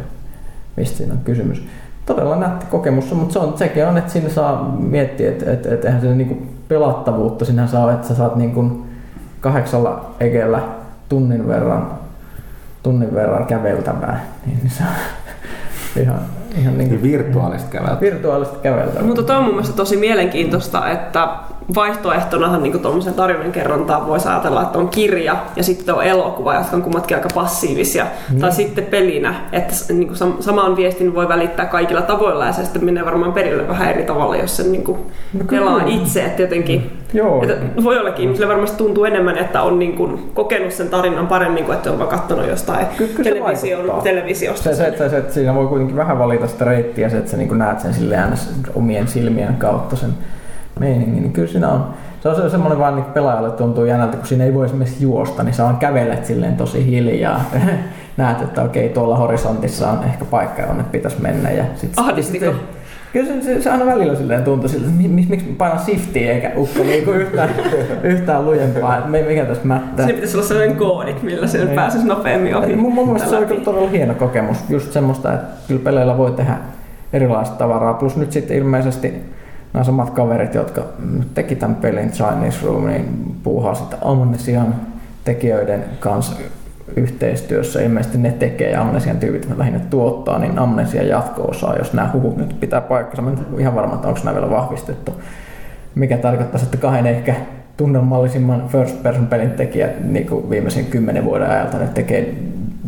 mistä siinä on kysymys. Todella nätti kokemus, mutta sekin on, että siinä saa miettiä, että eihän siinä niinku pelattavuutta, sinähän saa, että sä saat niinku 8 egellä tunnin verran käveltävää. Niin se on ihan niinku virtuaalista käveltävää. Mutta toi on mun mielestä tosi mielenkiintoista, että vaihtoehtonahan niinku tuommoisen tarinan kerrontaan voisi ajatella, että on kirja ja sitten on elokuva, jotka on kummatkin aika passiivisia, tai sitten pelinä, että niinku saman viestin voi välittää kaikilla tavoilla ja se sitten menee varmaan perille vähän eri tavalla, jos sen niinku pelaa itse, että jotenkin että voi ollakin, ihmisille varmasti tuntuu enemmän, että on niinku kokenut sen tarinan paremmin kuin että on vaan katsonut jostain televisiosta. Se, että siinä voi kuitenkin vähän valita sitä reittiä, se, että sä niinku näet sen silleen omien silmien kautta sen meiningin, niin kyllä siinä on. Se on semmoinen vaan niin pelaajalle tuntuu jännältä, kun siinä ei voi esimerkiksi juosta, niin sä vaan kävelet silleen tosi hiljaa. Näet, että okei, tuolla horisontissa on ehkä paikka, jonne pitäisi mennä. Ja sit ahdistiko? Kyllä se aina välillä silleen tuntuu siltä, että miksi painaa shiftiä eikä ukko liiku yhtään lujempaa. Mikä tässä mättää? Siinä pitäisi olla sellainen koodit, millä se pääsisi nopeammin ohi. Mun mielestä se on kyllä todella hieno kokemus. Just semmoista, että kyllä peleillä voi tehdä erilaista tavaraa. Plus nyt sitten ilmeisesti nämä samat kaverit, jotka teki tämän pelin Chinese Room, niin puuhaa sitä Amnesian tekijöiden kanssa yhteistyössä. Ilmeisesti ne tekee ja Amnesian tyypit lähinnä tuottaa, niin Amnesia jatko-osaa, jos nämä huhut nyt pitää paikkansa. Mä en ihan varma, että onko nämä vielä vahvistettu. Mikä tarkoittaa, että kahden ehkä tunnelmallisimman first person pelin tekijät niin viimeisen 10 vuoden ajalta ne tekee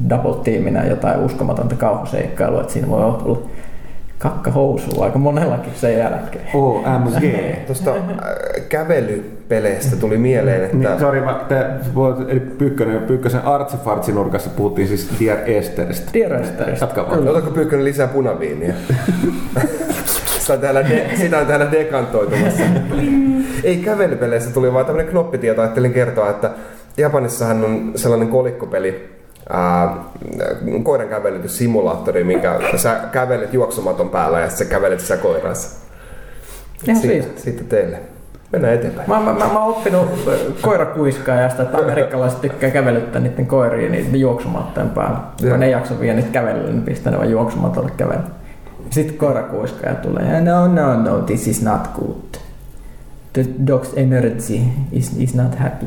double teaminä jotain uskomatonta kauhuseikkailua, että siinä voi olla kakkahousuu aika monellakin sen jälkeen. OMG. Tuosta kävelypeleistä tuli mieleen, että Pyykkösen artsifartsinurkassa puhuttiin siis Dear Esteristä. Otatko Pyykkönen lisää punaviiniä? Sitä on täällä dekantoitumassa. Ei kävelypeleissä tuli vaan tämmöinen knoppitieto. Ajattelin kertoa, että Japanissahan on sellainen kolikkopeli, koiran kävelytyssimulaattori, minkä sä kävelet juoksumaton päällä ja sä kävelet sisä koiraansa. Sitten teille. Mennään eteenpäin. Mä oon oppinut koirakuiskaajasta, että amerikkalaiset tykkää kävelyttää niiden koiriin niiden juoksumattojen päällä. Kun ne ei jaksa vielä niitä kävelyä, niin pistää ne vaan juoksumatolle kävelyä. Sitten koirakuiskaaja tulee. No, this is not good. The dog's energy is not happy.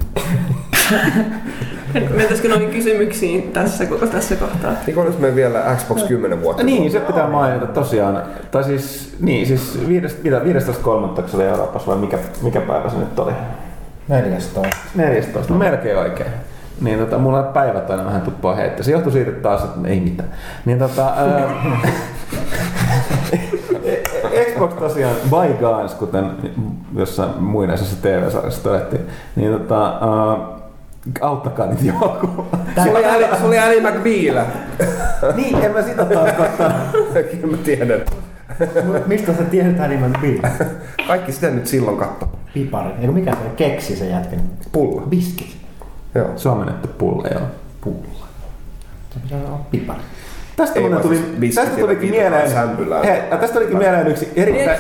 Mentäisikö noihin kysymyksiin tässä kohtaa? Niin olis me vielä Xbox 10 vuotta. Niin, se pitää mainita tosiaan. Tai siis, niin, siis 15.3. Euroopassa vai mikä päivä se nyt oli? 14. No melkein oikein. Niin mulla päivät aina vähän tuppaa heittää. Se johtui siitä taas, että ei mitään. Niin Xbox tosiaan by guns, kuten jossain muinaisessa TV-sarjassa todettiin, niin auttakaa niitä joku. Se oli Ali McBeal. Niin, en mä sitä tarkoittaa. Kyllä mä tiedän. Mistä sä tiesit Ali McBeal? Kaikki sitä nyt silloin katto. Pipari. Eiku mikä se keksi se jätkin? Pulla. Biskit. Joo. Suomennettu pulla, joo. Pulla. Se pitää olla pipari. Tästä tulikin mieleen yksi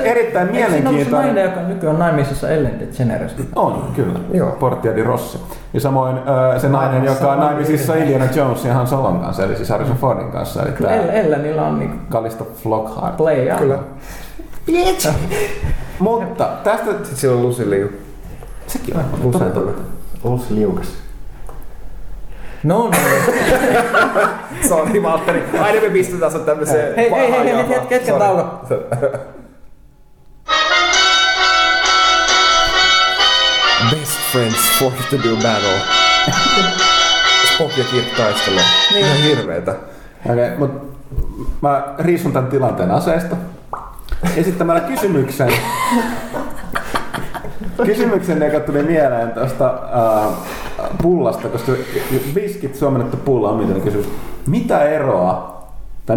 erittäin mielenkiintoinen. Eikö se nainen, joka nykyään on naimisissa Ellen DeGeneres? On, kyllä. Joo. Portia di Rossi. Ja samoin se nainen, joka on naimisissa Indiana Jones ja Han Solon kanssa, eli siis Harrison Fordin kanssa. Eli kyllä Ellenillä on niin Calista Flockhart. Playa. Kyllä. Bitch! Mutta tästä... Sitten sillä on Lucy Liu. Sekin on. Lucy Liukas. No. Sorry, Valtteri. Aina me pistetään sun tämmöseen pahaan jamaan. Hei, hetken taulua. Best friends forced to do battle. Spock ja Kirk taistelee. Niin. Ihan hirveetä. Okei, mut mä riisun tän tilanteen aseesta. Esittämällä kysymyksen. Kysymyksen, joka tuli mieleen tosta... pullasta, koska viskit suomennettu pulla on mielenkiintoinen kysymys. Mitä eroa, tai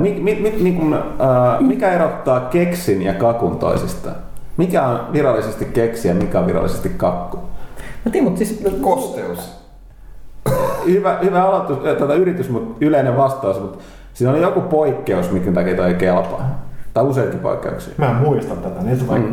mikä erottaa keksin ja kakun toisistaan? Mikä on virallisesti keksi ja mikä on virallisesti kakku? Mä tiedän, mutta siis... Kosteus. Hyvä aloitus, yritys, mutta yleinen vastaus, mutta siinä on joku poikkeus, mikä takia toi ei kelpaa. Tai useinkin poikkeuksia. Mä en muista tätä, niin se vaikka...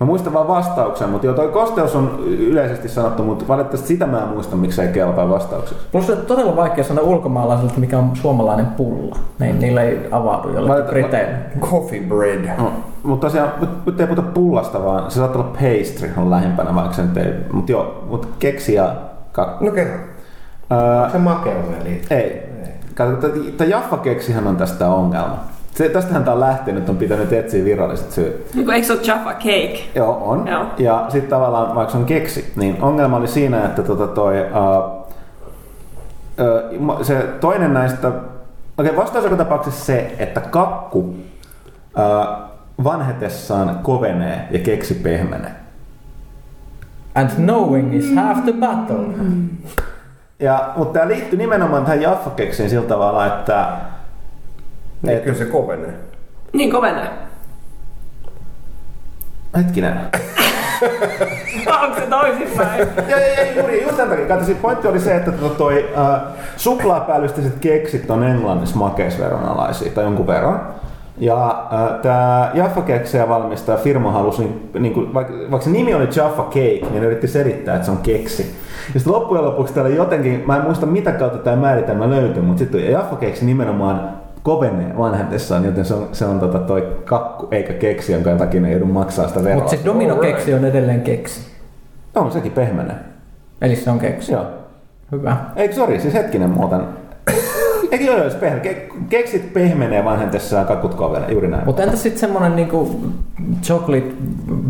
Mä muistan vaan vastauksen, mutta joo, toi kosteus on yleisesti sanottu, mutta valitettavasti sitä mä en muista, miksi ei kelpaa vastaukseksi. Plus on todella vaikea sanoa ulkomaalaiselta, mikä on suomalainen pulla. Niillä ei avaudu jollain kriteillä. Coffee bread. No, mutta tosiaan, nyt ei puhuta pullasta, vaan se saattaa olla pastry on lähempänä, vaikka se nyt ei. Mutta joo, mutta keksi ja kakku. No kerro. Onko se makeuma? Ei. Tämä Jaffa-keksihän on tästä ongelma. Tästähän tää on lähtenyt, on pitänyt etsiä viralliset syyt. Eikö se ole Jaffa Cake? Joo, on. Joo. Ja sitten tavallaan, vaikka se on keksi, niin ongelma oli siinä, että se toinen näistä... Okei, vastaus joka tapauksessa se, että kakku vanhetessaan kovenee ja keksi pehmenee. And knowing is half the battle. Mutta tämä liittyy nimenomaan tähän Jaffa Cakeen sillä tavalla, että... Niin, kyllä se kovenee. Niin, kovenee. Hetkinen. Onko se toisinpäin? Ei, juuri tämän takia. Katsotaan, pointti oli se, että suklaapäällystäiset keksit on Englannissa makeisveron alaisia, tai jonkun verran. Ja tämä Jaffa-keksejä valmistaa firma halusi, niin vaikka se nimi oli Jaffa Cake, niin ne yritti selittää, että se on keksi. Ja sitten loppujen lopuksi täällä jotenkin, mä en muista mitä kautta tämä määritelmä löytyi, mutta sitten Jaffa Cake nimenomaan kovenee vanhentessaan, joten se on toi kakku eikä keksi, jonka takia ei joudu maksaa sitä veroa. Mutta se dominokeksi on edelleen keksi. On, sekin pehmenee. Eli se on keksi? Joo. Hyvä. Eikö, sori, siis hetkinen muuten. Eikö joo, jos keksit pehmenee vanhentessaan, kakut kovenee, juuri näin. Mutta entäs sitten semmoinen niinku chocolate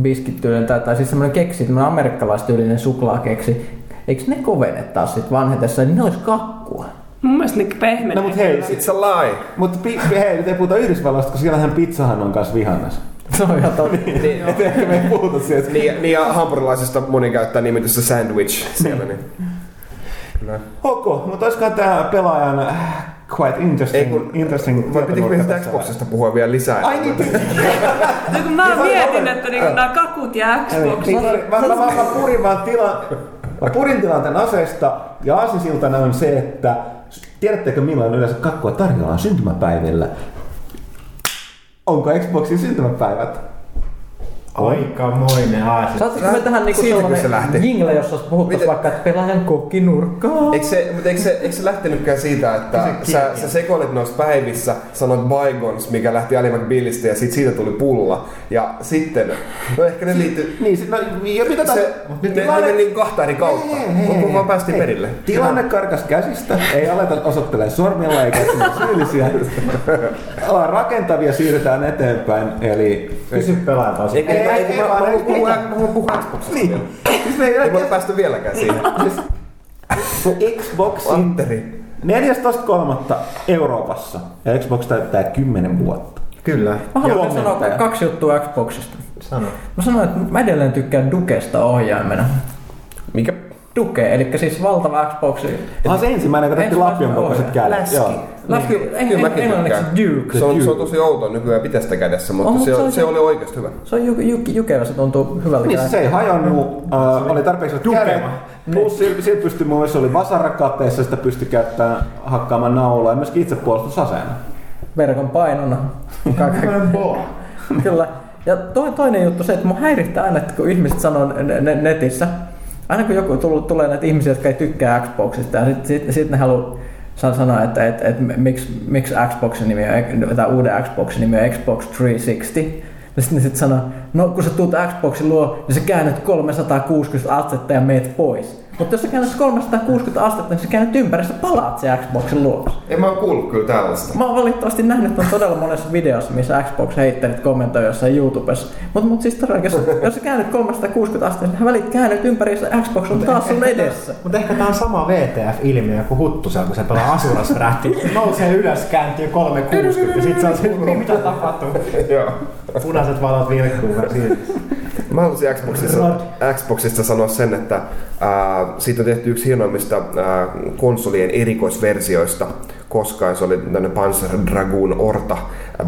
biscuit tyylinen tai siis semmoinen keksi, tämmöinen amerikkalaistyylinen suklaakeksi, eikö ne kovene taas sitten vanhentessaan, niin ne olisi kakkua? Mun mielestä ne pehmenee. No mut hei, it's a lie. Mut hei, nyt ei puhuta Yhdysvalloista, koska siellähän pizzahan on kans vihannes. Se on ihan totta. Niin, et ehkä me ei puhuta sieltä. Niin ja hampurilaisista moni käyttää nimitystä sandwich siellä. Niin. Okei, mutta olisikohan tää pelaajan quite interesting... Vai pitikö meistä Xboxista puhua vielä lisää? Ai niin! Kun mä mietin, että nää kakut ja Xbox... Mä purin tilanteen aseesta ja aasinsiltana on se, että... Tiedättekö milloin yleensä kakkua tarjoillaan syntymäpäivillä? Onko Xboxin syntymäpäivät? Aikamoinen aasi. Saatko me tähän niinku sellainen jingle, jos olisi puhuttais vaikka, että pelaajan kokinurkkaa? Eikö se lähtenytkään siitä, että sä sekoilit noissa päivissä, sanoit Bygons, mikä lähti Ali McBealista ja siitä tuli pulla. Ja sitten, no ehkä ne liittyy... Niin, no ja mitä taas... Ne meni niinku kahta eri kautta, kun vaan päästiin perille. Tilanne karkas käsistä, ei aleta osoittelemaan sormilla eikä syyllisiä. Ollaan rakentavia, siirrytään eteenpäin, eli... Kysy pelaajan taas. Ei voi päästä vieläkään siihen. Xboxin 14.3. Euroopassa ja Xbox täyttää 10 vuotta. Kyllä. Mä haluan sanoa kaksi juttua Xboxista. Sano. Mä sanoin, että mä edelleen tykkään Dukesta ohjaimena. Mikä? Duke, eli siis valtava Xboxi. Se ensimmäinen, joka tehti Lappion kokoiset kädet. Läski. Englanniksi Duke. Se on tosi outo nykyään pitää sitä kädessä, mutta se oli oikeasti hyvä. Se on jykevä, se tuntuu hyvältä. Niin, se ei hajonnut, oli tarpeeksi kädet. Plus sillä pystyi, se oli vasarakateessa, sitä pystyi käyttämään hakkaamaan naulaa ja myöskin itsepuolustusaseena. Verkon painona. Kyllä. Ja toinen juttu se, että mun häirittää aina, että kun ihmiset sanoo netissä, aina kun joku tulee näitä ihmisiä, jotka ei tykkää Xboxista, ja sitten ne haluaa sanoa, että miksi Xboxin nimi on, tai uuden Xboxin nimi on Xbox 360. Ja sitten ne sitten sanoo, no kun sä tuut Xboxin luo, niin sä käännyt 360 astetta ja meet pois. Mutta jos sä käännät 360 astetta, niin sä käännät ympäri, sä palaat se Xboxin luokse. En mä oo kuullut kyllä tällaista. Mä oon valitettavasti nähnyt ton todella monessa videossa, missä Xbox-heittäjät kommentoi jossain YouTubessa. Mut siis todellakin, jos sä käännät 360 astetta, niin välit käännät ympäri, ja Xbox on taas sun edessä. Mut ehkä tää on sama VTF-ilmiö kuin Huttusen, kun se pelaa Asura's Wrath. Nousee ylös, kääntyy 360, ja sit se on se, mitä tapahtuu. Punaiset valot vilkkuu. Mä haluaisin Xboxista sanoa sen, että siitä on tehty yksi hienoimmista konsolien erikoisversioista, koska se oli tämmöinen Panzer Dragoon Orta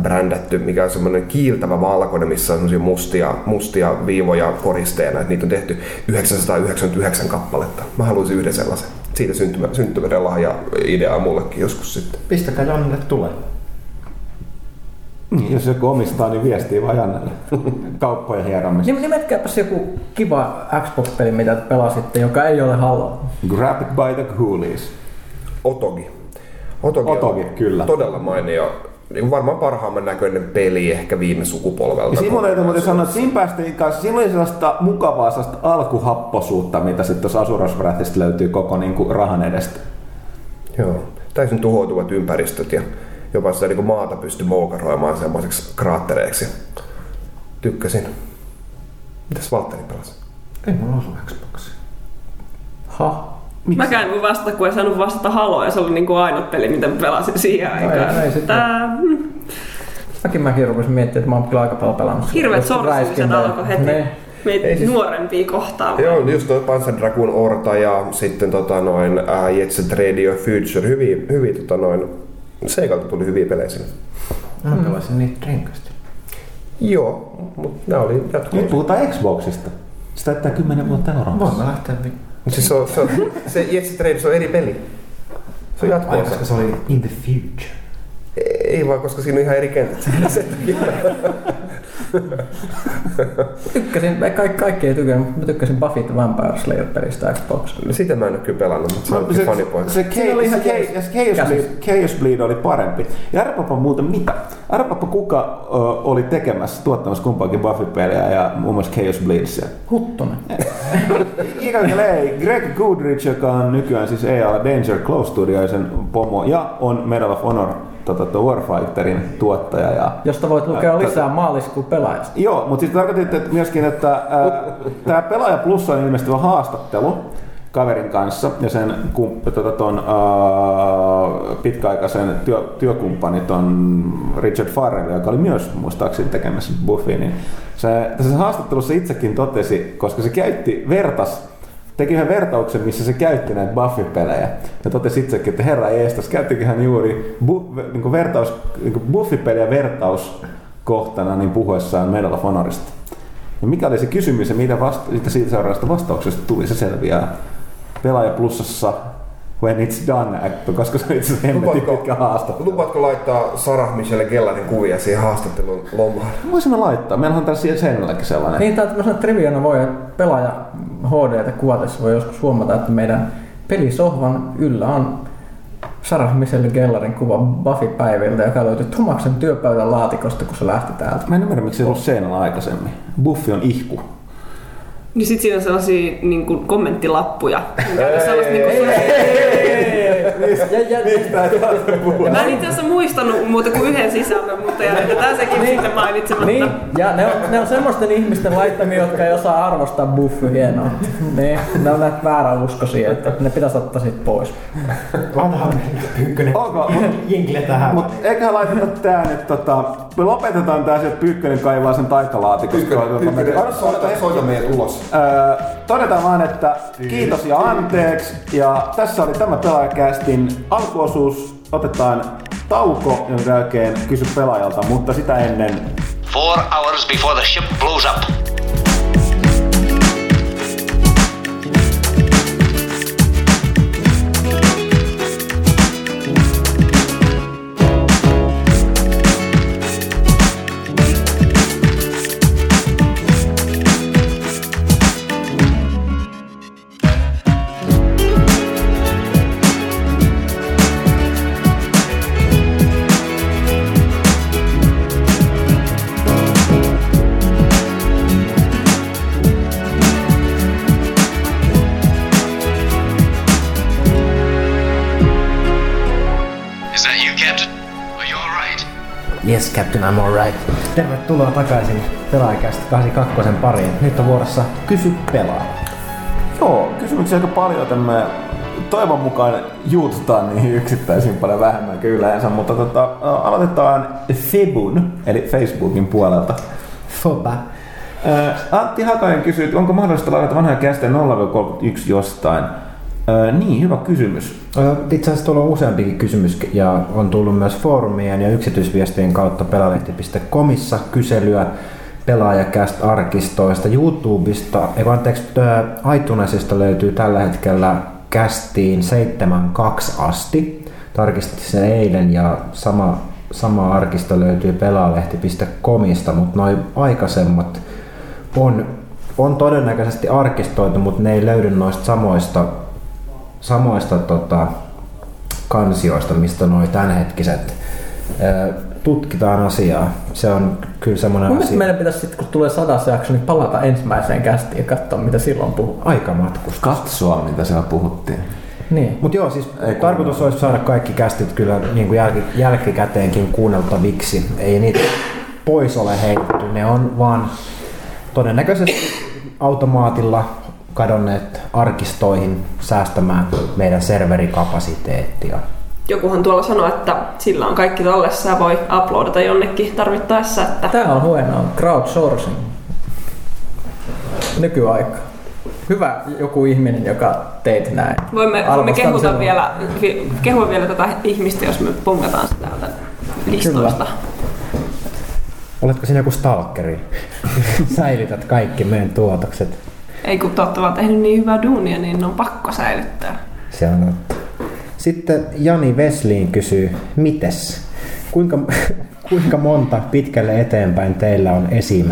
brändätty, mikä on semmoinen kiiltävä valkoinen, missä on semmoisia mustia viivoja koristeena. Niitä on tehty 999 kappaletta. Mä haluaisin yhden sellaisen. Siitä syntyvyyden lahja ideaa mullekin joskus sitten. Pistäkää Jannelle tulee. Jos joku omistaa, niin viestii vaan Jannelle. Kauppojen hieromista. Nimetkääpäs joku kiva Xbox-peli, mitä pelasitte, joka ei ole Halo. Grab it by the Ghoulies. Otogi on kyllä. Todella mainio. Varmaan parhaamman näköinen peli ehkä viime sukupolvelta. Siinä oli sellaista mukavaa sellaista alkuhapposuutta, mitä sitten Asura's Wrathista löytyy koko niin kuin rahan edestä. Joo. Täysin tuhoutuvat ympäristöt ja jopa sitä niin maata pystyi moukaroimaan semmoiseksi kraattereiksi. Tykkäsin. Mitäs Valtteri pelasi? Ei mulla osu Xboxia. Ha? Miksi? Mäkään kun vasta, kun ei saanut vastata Haloa, ja se oli niin ainoa peli, mitä pelasin siihen aikaan. Mäkin rupesin miettimään, että mä oon kyllä aika paljon pelannut. Hirveet sorsumiset alkoi heti. Ne. Siis nuorempia kohtaamia. Joo, just toi Panzer Dragoon Orta ja sitten Jet Set Radio Future. Hyviä Seikalta tuli hyviä pelejä sinne. Mä pelasin niitä renkästi. Joo, mutta nämä oli jatkuva. Nyt puhutaan Xboxista. Se täyttää 10 vuotta euroa. Voin mä lähteä. Siis se Jetsi Trade, se on eri peli. Se on jatkuva. Koska se oli in the future. Ei vaan, koska siinä on ihan eri kentät. Tykkäsin, kaikki ei tykännyt, mutta mä tykkäsin Buffy the Vampire Slayer -pelistä Xboxilla. Sitä mä en ole kyllä pelannut, mutta se on kyllä fanipointi. Chaos Bleed oli parempi. Ja arvaapa muuten mitä? Arvaapa kuka oli tuottamassa kumpaakin Buffy-peliä ja muun muassa Chaos Bleedsiä? Huttunen. Greg Goodrich, joka on nykyään siis EA Danger Close Studioisen pomo ja on Medal of Honor Warfighterin tuottaja. Josta voit lukea lisää maaliskuun pelaajasta. Joo, mutta sitten tarkoitit myöskin, että tämä Pelaaja Plussa on ilmestyvä haastattelu kaverin kanssa ja sen pitkäaikaisen työkumppani on Richard Farrell, joka oli myös muistaakseni tekemässä Buffy. Niin se, tässä haastattelussa itsekin totesi, koska se teki yhden vertauksen, missä se käytti näitä Buffy-pelejä. Ja totesi itsekin, että herra jeestas, käyttikö hän juuri Buffy-peliä vertauskohtana niin puhuessaan Medal of Honorista. Ja mikä oli se kysymys ja mitä siitä seuraavasta vastauksesta tuli, se selviää Pelaaja Plussassa When It's Done Act, koska se on itse asiassa hemmetin pitkä haastattelu. Lupaatko laittaa Sarah Michelle Gellarin kuvia siihen haastattelun lomaan? Voisimme laittaa, meillähän on täällä seinälläkin sellainen. Niin, tämmöisenä triviana voi Pelaaja HD kuvatessa voi joskus huomata, että meidän pelisohvan yllä on Sarah Michelle Gellarin kuva Buffy-päiviltä, joka löytyy Tomaksen työpöydän laatikosta, kun se lähti täältä. Mä en ymmärrä, miksi se ei ollut seinällä aikaisemmin. Buffy on ihku. Ja sit siinä on sellaisia niin kuin kommenttilappuja. Ei, sellaista, niin kuin, Mistä ei taas puhua? Mä en itse asiassa muistanut muuta kuin yhden sisällön, mutta jätetään sekin sitten mainitsematta. Niin, ja ne on semmoisten ihmisten laittamia, jotka ei osaa arvostaa buffyhienoa. Niin, ne on näitä vääräuskoisia, että ne pitäisi ottaa sit pois. Vanha Pyykkönen jingle tähän. Mut eiköhän laiteta tää nyt me lopetetaan tää sieltä Pyykkönen kaivaa sen taikkalaatikon. Pyykkönen, soita meidät ulos. Todetaan vaan, että kiitos ja anteeksi. Ja tässä oli tämä Pelaajakästin alkuosuus. Otetaan tauko, jonka jälkeen kysy pelaajalta, mutta sitä ennen... 4 hours before the ship blows up. Yes, Captain, I'm alright. Tervetuloa takaisin Pelaajakästä 82 pariin. Nyt on vuorossa Kysy pelaa. Joo, kysymyksiä aika paljon, joten me toivon mukaan juututaan niihin yksittäisiin paljon vähemmän kuin yleensä, mutta aloitetaan Febun, eli Facebookin puolelta. Foba. Antti Hakanen kysyy, onko mahdollista laittaa vanhaa kästä 0-31 jostain? Niin, hyvä kysymys. Itse asiassa tuolla on useampikin kysymys ja on tullut myös foorumien ja yksityisviestien kautta pelalehti.comissa kyselyä Pelaajakäst-arkistoista. YouTubesta, iTunesista löytyy tällä hetkellä kästiin 7.2 asti. Tarkistin sen eilen ja sama arkisto löytyy pelaalehti.comista, mutta noin aikaisemmat on todennäköisesti arkistoitu, mutta ne ei löydy noista samoista kansioista, mistä noi tämänhetkiset tutkitaan asiaa. Se on kyllä semmoinen asia. Mielestäni meidän pitäisi sitten, kun tulee 100 jakso, niin palata ensimmäiseen kästiin ja katsoa, mitä silloin puhuttiin. Aikamatkusta. Katsoa, mitä siellä puhuttiin. Niin. Mutta joo, siis tarkoitus olisi saada kaikki kästit kyllä niin kuin jälkikäteenkin kuunneltaviksi. Ei niitä pois ole heitetty. Ne on vaan todennäköisesti automaatilla kadonneet arkistoihin säästämään meidän serverikapasiteettia. Jokuhan tuolla sanoi, että sillä on kaikki tallessa ja voi uploadata jonnekin tarvittaessa. Että... Tämä on huenoa. Crowdsourcing. Nykyaika. Hyvä joku ihminen, joka teit näin. Voimme kehua vielä tätä ihmistä, jos me pongataan sitä täältä listoista. Kyllä. Oletko sinä joku stalkeri? Säilytät kaikki meidän tuotokset. Ei kun toivottavasti tehnyt niin hyvää duunia, niin on pakko säilyttää. Se on totta. Sitten Jani Vesliin kysyy, mites? Kuinka monta pitkälle eteenpäin teillä on esim.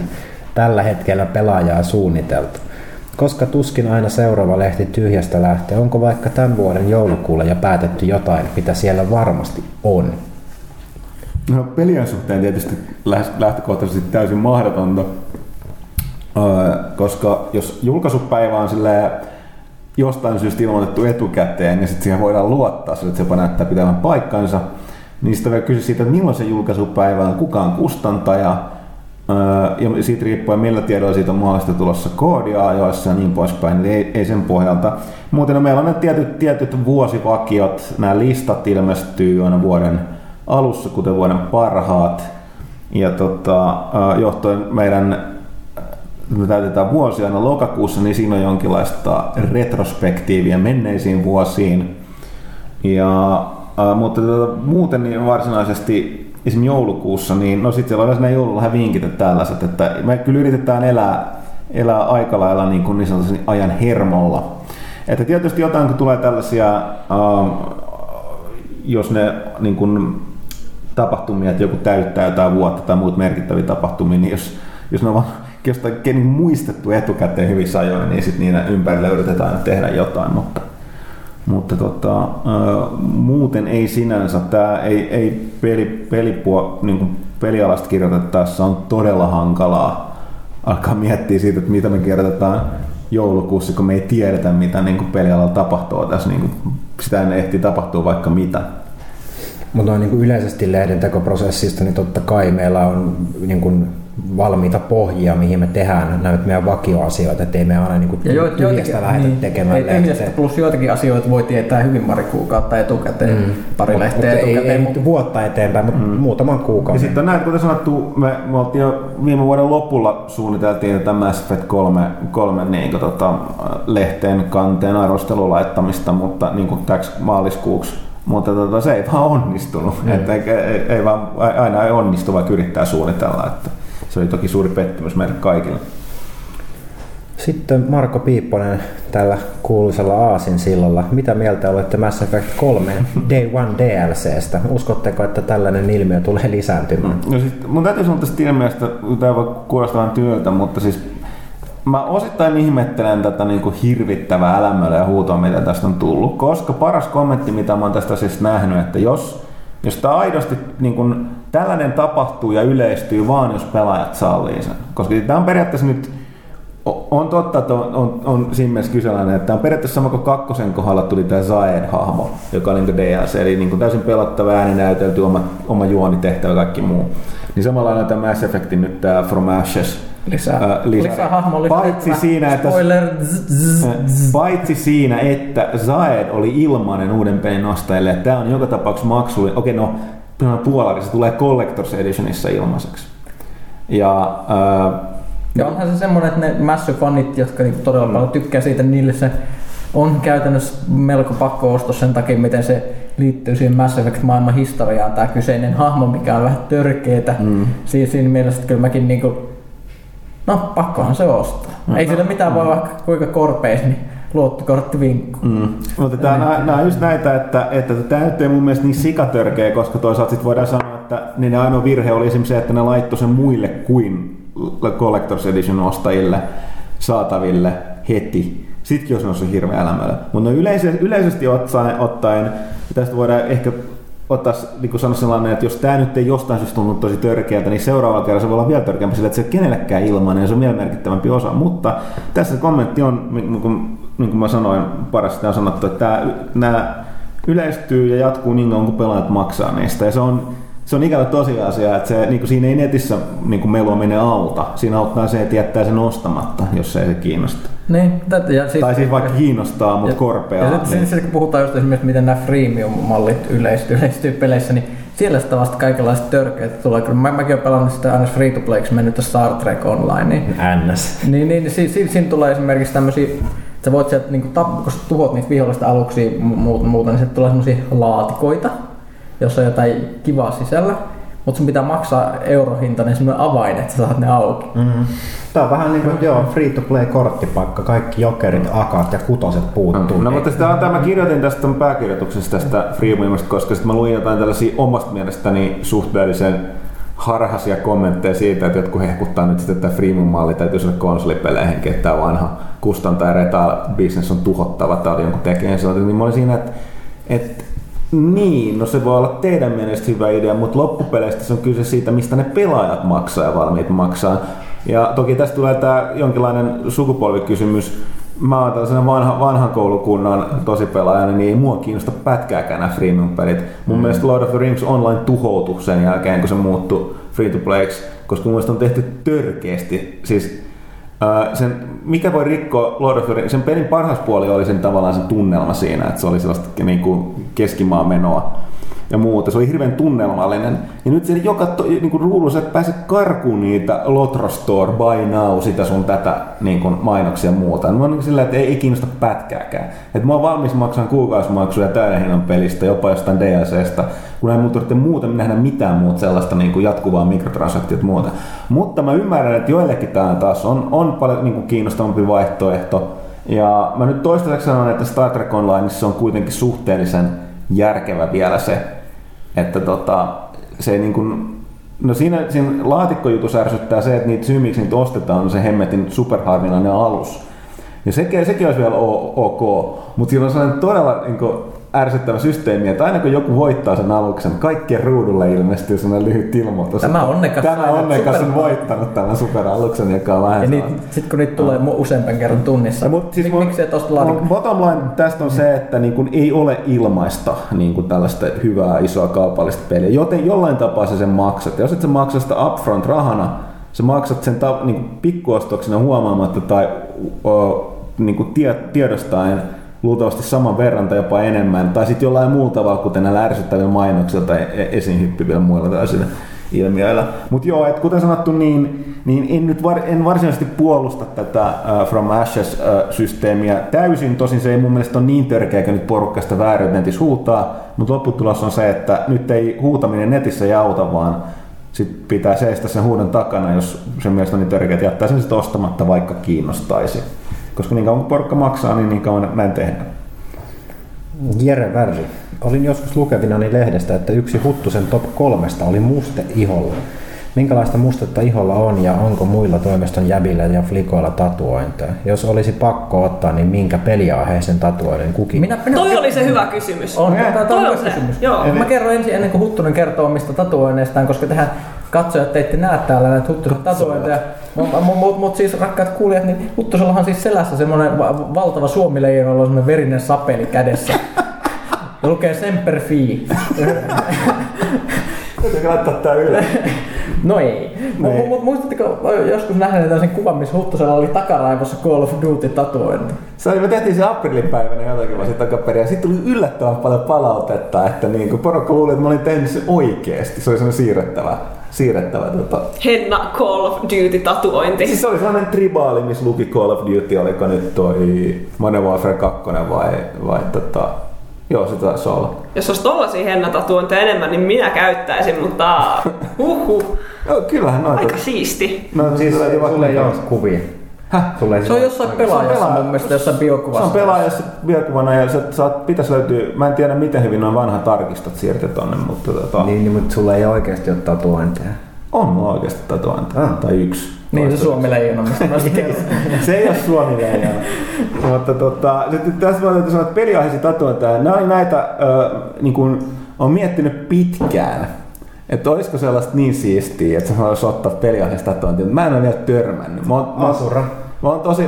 Tällä hetkellä pelaajaa suunniteltu? Koska tuskin aina seuraava lehti tyhjästä lähtee, onko vaikka tämän vuoden joulukuulla jo päätetty jotain, mitä siellä varmasti on? No pelien suhteen tietysti lähtökohtaisesti täysin mahdotonta. Koska jos julkaisupäivä on jostain syystä ilmoitettu etukäteen, niin sitten siihen voidaan luottaa, että se jopa näyttää pitävän paikkansa, niin sitten vielä kyse siitä, että milloin se julkaisupäivä on, kuka on kustantaja, ja siitä riippuen millä tiedolla siitä on mahdollista tulossa koodia ajoissa ja niin poispäin, eli ei sen pohjalta. Muuten no, meillä on nämä tietyt vuosivakiot, nämä listat ilmestyy aina vuoden alussa, kuten vuoden parhaat, ja johtuen meidän me täytetään vuosia aina lokakuussa, niin siinä on jonkinlaista retrospektiiviä menneisiin vuosiin. Mutta muuten niin varsinaisesti esimerkiksi joulukuussa, niin no sitten siellä on näin joululahan vinkit ja tällaiset, että me kyllä yritetään elää aika lailla niin sanotusti ajan hermolla. Että tietysti jotain, kun tulee tällaisia, jos ne niin kuin tapahtumia, että joku täyttää jotain vuotta tai muut merkittäviä tapahtumia, niin jos ne on vaan jostain muistettu etukäteen hyvissä ajoin, niin sitten niiden ympärillä yritetään tehdä jotain, mutta muuten ei sinänsä. Tämä ei niin pelialasta kirjoitettaessa on todella hankalaa alkaa miettiä siitä, että mitä me kirjoitetaan joulukuussa, kun me ei tiedetä, mitä niin pelialalla tapahtuu tässä niin sitä ehti tapahtua vaikka mitä. Mutta niin yleisesti lehdentekoprosessista, niin totta kai meillä on niin kuin valmiita pohjia, mihin me tehdään näitä meidän vakioasioita, ettei me aina niin kuin tyhjästä lähdetä tekemään lehteä. Plus joitakin asioita voi tietää hyvin pari kuukautta etukäteen, pari lehteä etukäteen. Ei vuotta eteenpäin, mutta muutaman kuukauden. Ja sitten näin, kuten sanottu, me oltiin jo viime vuoden lopulla suunniteltiin tätä Mass Effect 3 niin, lehteen kanteen arvostelun laittamista, mutta niin täksi maaliskuuksi. Mutta se ei vaan onnistunut. Ei vaan, aina ei onnistu, vaikka yrittää suunnitella. Että se oli toki suuri pettymys meille kaikille. Sitten Marko Piipponen tällä kuuluisella aasinsillalla. Mitä mieltä olette Mass Effect 3 Day 1 DLCstä? Uskotteko, että tällainen ilmiö tulee lisääntymään? No siis, mun täytyy sanoa tästä ilmiöstä, tämä voi kuulostaa työltä, mutta siis mä osittain ihmettelen tätä niin kuin hirvittävää älämöllä ja huutoa, mitä tästä on tullut, koska paras kommentti, mitä mä oon tästä siis nähnyt, että jos tää aidosti niin kuin, tällainen tapahtuu ja yleistyy vaan, jos pelaajat sallii sen. Koska tämä on periaatteessa nyt, on totta, että on siinä mielessä kyseläinen, että on periaatteessa sama kuin kakkosen kohdalla tuli tämä Zaed-hahmo, joka on niin kuin DLC, eli niin kuin täysin pelottava ääninäytelty, oma juonitehtävä ja kaikki muu. Niin samalla on tämä Mass Effectin nyt tämä From Ashes. Paitsi siinä, että Zaed oli ilmainen uuden pelin ostajille. Tämä on joka tapauksessa maksullinen. Okei, no puolari, se tulee Collector's Editionissa ilmaiseksi. Ja onhan se semmoinen, että ne mässyfanit, jotka todella paljon tykkää siitä, niille se on käytännössä melko pakko ostos sen takia, miten se liittyy siihen Mass Effect-maailman historiaan, tämä kyseinen hahmo, mikä on vähän törkeetä. Siinä mielessä, että kyllä mäkin niinku pakkohan se ostaa. Ei sillä mitään voi vaikka kuinka korpeis, niin luottokorttivinkku. Mutta nämä on just näitä, että tämä nyt ei mun mielestä niin sikatörkeä, koska toisaalta sit voidaan sanoa, että niiden ainoa virhe oli esimerkiksi se, että ne laittoi sen muille kuin Collector's Edition ostajille saataville heti. Sitkin jos on se hirveä elämälö. Mutta yleisesti ottaen, tästä voidaan ehkä ottaa niin sanoa sellainen, että jos tämä nyt ei jostain syystä tuntunut tosi törkeältä, niin seuraavalla kerralla se voi olla vielä törkeämpää sillä, että se ei kenellekään ilmainen ja se on vielä merkittävämpi osa. Mutta tässä kommentti on, niin kuin mä sanoin, parasta on sanottu, että nämä yleistyy ja jatkuu niin kauan, kun pelaajat maksaa niistä. Ja se on ikävä tosiasia, että se, niin kuin siinä ei netissä niin meluaminen auta. Siinä auttaa se, että jättää sen ostamatta, jos ei se kiinnosta. Niin, tai siis vaikka kiinnostaa, mutta korpeaa. Ja sitten niin. Kun puhutaan just esimerkiksi, miten nämä freemium-mallit yleistyy peleissä, niin siellä sitä vasta kaikenlaista törkeitä tulee. Mäkin olen pelannut sitä aina free-to-playksi mennyttä Star Trek Online. Siinä tulee esimerkiksi tämmöisiä, sä voit sieltä niin tappaa, kun sä tuhot niitä vihollista aluksi muuta, niin sieltä tulee semmoisia laatikoita, jossa on jotain kivaa sisällä. Mutta sun pitää maksaa eurohintainen semmoinen avain, että sä saat ne auki. Mm-hmm. Tää on vähän niin kuin free-to-play-korttipaikka. Kaikki jokerit, akat ja kutoset puuttuu. No mutta mä kirjoitin tästä pääkirjoituksesta tästä freemiumista, koska sit mä luin jotain tällaisia omasta mielestäni suhteellisen harhaisia kommentteja siitä, että jotkut hehkuttaa nyt sitten, että freemium-malli täytyy saada konsolipeleihinkin, että tää vanha kustantaja retail-business on tuhottava, tää oli jonkun tekijän sellainen. Niin mä olin siinä, että niin, no se voi olla teidän mielestä hyvä idea, mutta loppupeleistä se on kyse siitä, mistä ne pelaajat maksaa ja valmiit maksaa. Ja toki tästä tulee tämä jonkinlainen sukupolvikysymys. Mä oon tällaisena vanhan koulukunnan tosipelaajana, niin ei mua kiinnosta pätkääkään nämä freemium-pelit. Mun mielestä Lord of the Rings Online tuhoutui sen jälkeen, kun se muuttui free-to-playksi, koska mun mielestä on tehty törkeästi. Siis, mikä voi rikkoa Lord of the Rings, sen pelin parhaus puoli oli sen tavallaan sen tunnelma siinä, että se oli sellaista niin kuin keskimaan menoa ja muuta, se oli hirveän tunnelmallinen ja nyt siellä joka niin ruudulla sä et pääse karkuun niitä Lotro Store, Buy Now, sitä sun tätä niin kuin mainoksia ja muuta, mä oon niin sillä, että ei kiinnosta pätkääkään, että mä oon valmis maksamaan kuukausimaksuja täyden hinnan pelistä, jopa jostain DLCstä, kun ei muuta muuten nähdä mitään muuta sellaista niin kuin jatkuvaa mikrotransaktiota muuta. Mutta mä ymmärrän, että joillekin tämä taas on paljon niin kuin kiinnostavampi vaihtoehto. Ja mä nyt toistaiseksi sanon, että Star Trek Onlineissa on kuitenkin suhteellisen järkevä vielä se, että se ei niin kuin, no siinä laatikkojutus ärsyttää se, että niitä syy miksi niitä ostetaan on se hemmetin superharvinainen alus. Ja sekin olisi vielä ok, mutta siinä on sellainen todella niin kuin ärsyttävä systeemi, että aina kun joku voittaa sen aluksen, kaikkien ruudulle ilmestyy sellainen lyhyt ilmoitus. Tämä onnekas on voittanut tämän superaluksen, joka on vähän... Sitten kun niitä tulee useamman kerran tunnissa, siis miksi ei tuosta laadita? Bottom line tästä on se, että niin kun ei ole ilmaista niin kun tällaista hyvää, isoa kaupallista peliä, joten jollain tapaa sä sen maksat. Ja jos et sä maksa sitä upfront rahana, sä maksat sen niin pikkuostoksena huomaamatta tai niin tiedostaen luultavasti saman verran tai jopa enemmän, tai sitten jollain muulla tavalla, kuten näillä ärsyttävillä mainoksilla tai esiin hyppivillä muilla tällaisilla ilmiöillä. Mutta joo, et kuten sanottu, niin en varsinaisesti puolusta tätä From Ashes-systeemiä täysin. Tosin se ei mun mielestä ole niin törkeä, kun nyt porukkaista vääryyt netissä huutaa, mutta lopputulos on se, että nyt ei huutaminen netissä ei auta, vaan sitten pitää seistä sen huudon takana, jos sen mielestä on niin törkeä, että jättää sen sitten ostamatta, vaikka kiinnostaisi. Koska niin kauan kun porukka maksaa, niin kauan näin tehdään. Jere Värri. Olin joskus lukevinani lehdestä, että yksi Huttusen top 3 oli muste iholla. Minkälaista mustetta iholla on ja onko muilla toimiston jäbillä ja flikoilla tatuointeja? Jos olisi pakko ottaa, niin minkä peliaiheisen tatuoinnin kukin? Toi oli se hyvä kysymys. Toi on se kysymys. Joo. Mä kerron ensin ennen kuin Huttunen kertoo omista tatuoinneistaan, koska tähän katsojat ette näe täällä näitä Huttusen tatuointeja. Mutta siis rakkaat kuulijat, niin Huttusellahan siis selässä semmoinen valtava suomileijona, jolla on semmoinen verinen sapeli kädessä. Ja lukee Semper Fi. Täytyykö laittaa tää yle? No ei. Muistatteko joskus nähneet tällaisen kuvan, missä Huttusella oli takaraivossa Call of Duty tatuointi? Me tehtiin se aprillipäivänä jotakin vasta takaperin, ja sitten tuli yllättävän paljon palautetta, että niinku porukka luuli, että mä olin tehnyt sen oikeesti. Se oli semmoinen siirrettävä Henna Call of Duty tatuointi. Siis se oli sellainen tribaali, missä luki Call of Duty, oliko nyt toi Modern Warfare 2 vai joo, se taisi olla. Jos olisi tollasia hennatatuointeja enemmän, niin minä käyttäisin, mutta joo, kyllähän noita. Aika siisti. No siis sulle ei ole kuvia. Se on jossain pelaajassa mun mielestä, jossain biokuvassa. Se on pelaajassa biokuvana ja pitäisi löytyä, mä en tiedä miten hyvin noin vanha tarkistat siirtyy tonne, mutta niin, mutta sulle ei oikeasti ole tatuointeja. On mulla oikeasti tatuointeja, tai yksi. Niin se suomileijona, mistä noista kerrotaan. Se ei ole suomileijona. Mutta tässä mä täytyy sanoa, että peliaiheisia tatuointeja, näitä on miettinyt pitkään, että olisiko sellaista niin siistiä, että se olisi ottaa peliaiheisia tatuointeja, mutta mä en ole vielä törmännyt. Mä oon tosi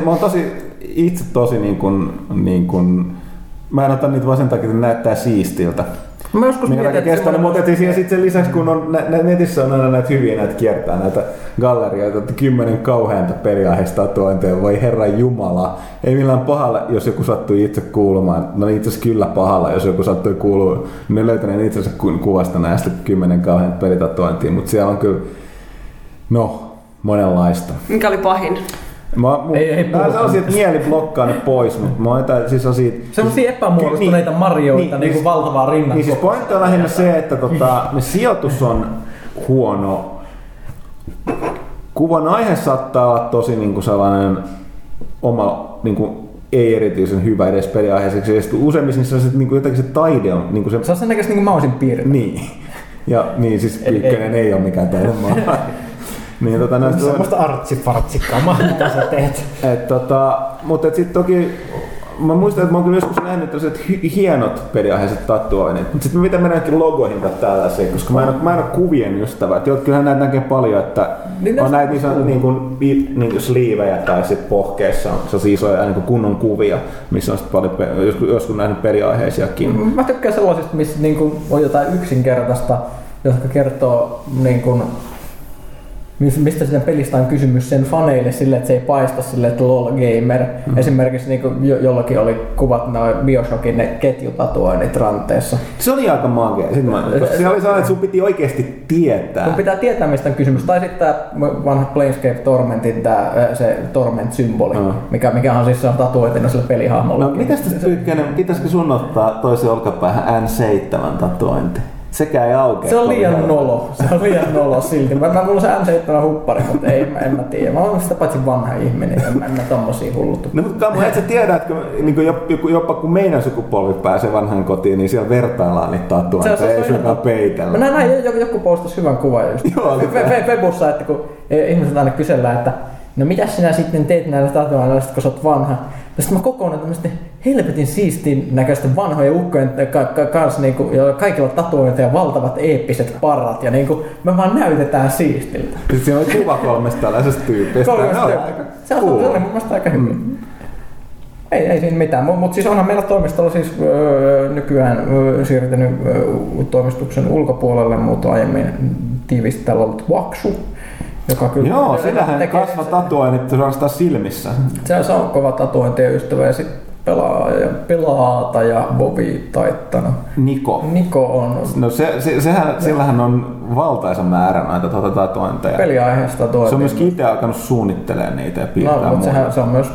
mä en ota niitä vaan sen takia, että näyttää siistiltä. Mä joskus mietin, että... Mutta sen lisäksi, kun on, netissä on aina näitä hyviä, näitä kiertää näitä gallerioita, että 10 kauheinta peliaiheista tatuointeja, voi herran jumala. Ei millään pahalla, jos joku sattui itse kuulumaan. No itse asiassa kyllä pahalla, jos joku sattui kuulumaan. Ne löytäneen itse asiassa kuvasta näistä 10 kauheinta pelitatuointia, mutta siellä on kyllä, monenlaista. Mikä oli pahin? Mä oon sellaisia, että mieli blokkaa ne pois, mutta mä oon sellaisia epämuodostuneita marjoita niin valtavaa rinnan. Niin siis pointti on lähinnä se, että sijoitus on huono. Kuvan aihe saattaa olla tosi sellainen oma, ei erityisen hyvä edes peliaiheiseksi. Ja sitten useimmissa niissä jotenkin se taide on. Se on sen näköistä niin kuin mä olisin piirretty. Niin. Ja niin siis Pyykkönen ei ole mikään taidemaa. Niin semmoista artsifartsikamaa, mitä sä teet. Mutta sitten toki, mä muistan, että mä oon kyllä joskus nähnyt tällaiset hienot peliaiheiset tatuoinnit. Mutta sitten mitä mennäänkin logoihin tai tällaisiin, koska mä en ole kuvien ystävä. Et kyllähän näitä näkee paljon, että niin on näitä niin sanottu sliivejä tai sitten pohkeissa on sellaisia isoja kunnon kuvia, missä on sitten paljon joskus nähnyt peliaiheisiakin. Mä tykkään sellaisista, missä on jotain yksinkertaista, jotka kertoo mistä siinä pelistä on kysymys sen faneille sille, että se ei paista sille, että LOL gamer. Esimerkiksi jollakin oli kuvat noin Bioshockin ne ketjutatuoinnit ranteessa. Se oli aika magea. Se oli sellainen, että sun piti oikeasti tietää. Sun pitää tietää, mistä on kysymys. Tai sitten tämä vanha Planescape Tormentin se Torment-symboli, mikä on siis tatuoitina sille pelihahmolle. No mitäs tässä Pyykkönen, pitäisikö sun ottaa toisen olkapäähän N7 tatuointi? Sekä ei aukea. Se on liian nolo silti. Mä mulla se M7 huppari, mutta en mä tiedä. Mä oon sitä paitsi vanha ihminen, en mä tommosia hullutu. No mutta Kamu, et sä tiedä, että niin jopa kun meidän sukupolvi pääsee vanhan kotiin, niin siellä vertaillaan niitä tatuointeja, ei suinkaan peitellä. Mä näin, joku postasi hyvän kuvan just. Joo, Webussa, että kun ihmiset aina kysellään, että no mitä sinä sitten teet näillä tatuoinneilla, kun sä oot vanha. Ja sit mä kokoon, että helvetin siistin näköistä vanhoja ukkojen kanssa, niinku, joilla kaikilla tatuoita ja valtavat eeppiset parrat. Ja niinku, me vaan näytetään siistiltä. Siinä oli kuva 3 tällaisesta tyypistä. Se on mun mielestä aika hyvin. Mm. Ei siinä mitään, mutta siis onhan meillä toimistolla siis nykyään siirtynyt toimistuksen ulkopuolelle, mutta aiemmin tiivisti täällä ollut Waksu. Joo, sillähän kasva tatuoinnit ranstaa silmissä. Se on kova tatuointien ystävä ja sitten Pelaata ja Bobi Taittana. Niko on. No sillähän on valtaisa määrä näitä tatuointeja. Peliaiheesta toinen. Se on myös itse alkanut suunnittelemaan niitä ja piirtää muuta. Se on myös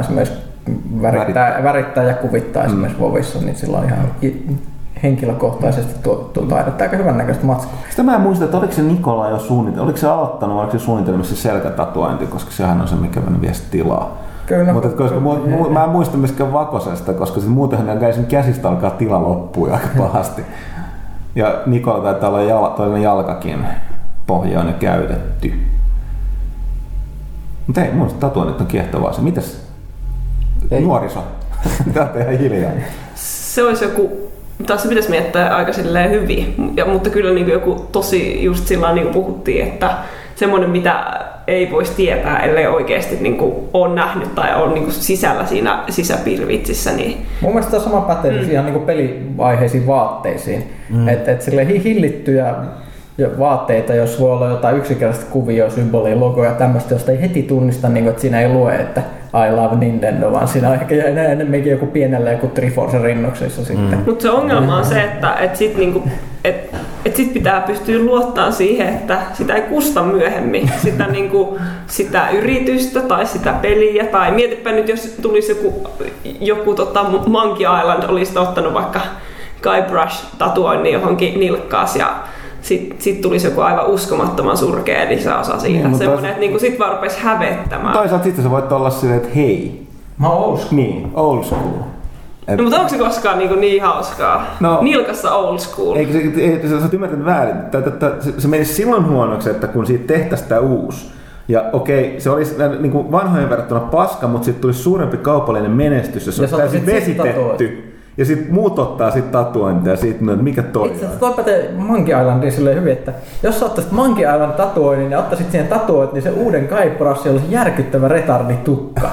esimerkiksi värittää ja kuvittaa esimerkiksi Bobissa, niin sillä on ihan henkilökohtaisesti tuo taidetta aika hyvän näköistä matskua. Sitä mä en muista, että oliko se Nikola jo suunnitellut, oliko se aloittanut vai oliko se suunnitelmassa selkätatuointi, koska sehän on se mikä meni viesti tilaa. Kyllä, mutta koska mä en muista myöskään Vakosesta, koska sit muutenhan näin käsistä alkaa tila loppua aika pahasti. Ja Nikola taitaa olla toinen jalkakin pohjaan ja käytetty. Mutta ei, mun tatuoinnit on kiehtovaa se. Mitäs nuoriso? Tää tehdään hiljaa. Se olisi joku... Tässä pitäisi miettää aika silleen hyvin, mutta kyllä niin kuin joku tosi just sillä niin kuin puhuttiin, että semmoinen mitä ei voisi tietää, ellei oikeasti niin kuin ole nähnyt tai on niin kuin sisällä siinä sisäpiirivitsissä. Niin. Mun mielestä on sama pätee ihan niin kuin pelivaiheisiin vaatteisiin, että silleen hillittyjä vaatteita, jos voi olla jotain yksinkertaista kuvioa, symbolia, logoja, tämmöistä, josta ei heti tunnista, niin kuin, että siinä ei lue, että I love Nintendo, vaan siinä on ehkä enemmänkin joku pienellä joku Triforcen rinnoksessa sitten. Mutta se ongelma on se, että sit niinku, sit pitää pystyä luottamaan siihen, että sitä ei kusta myöhemmin sitä, niinku, sitä yritystä tai sitä peliä. Tai mietipä nyt, jos tulisi joku Monkey Island, olisi ottanut vaikka Guybrush-tatuoinnin johonkin nilkkaas ja Sitten tulisi joku aivan uskomattoman surkea lisäosa siitä. Niin, semmoinen, että niinku sit vaan rupesi hävettämään. Toisaalta sitten sä voit olla silleen, että hei. Mä oon old school. Niin, old school. No mutta onko se koskaan niin hauskaa? No, nilkassa old school. Eikö sä oot ymmärtänyt väärin. Se menisi silloin huonoksi, että kun siitä tehtäisiin tää uusi. Ja okei, se olisi niinku vanhojen verrattuna paska, mutta sitten tulisi suurempi kaupallinen menestys, jos se olisi vesitetty. Ja sit muut ottaa sit tatuointia siitä, että mikä toi on. Itse asiassa toi pätee Monkey Islandiin silleen hyvin, että jos sä ottaisit Monkey Island tatuoinnin ja ottaisit siihen tatuoinnin, niin se uuden Guybrush olisi järkyttävä retarditukka.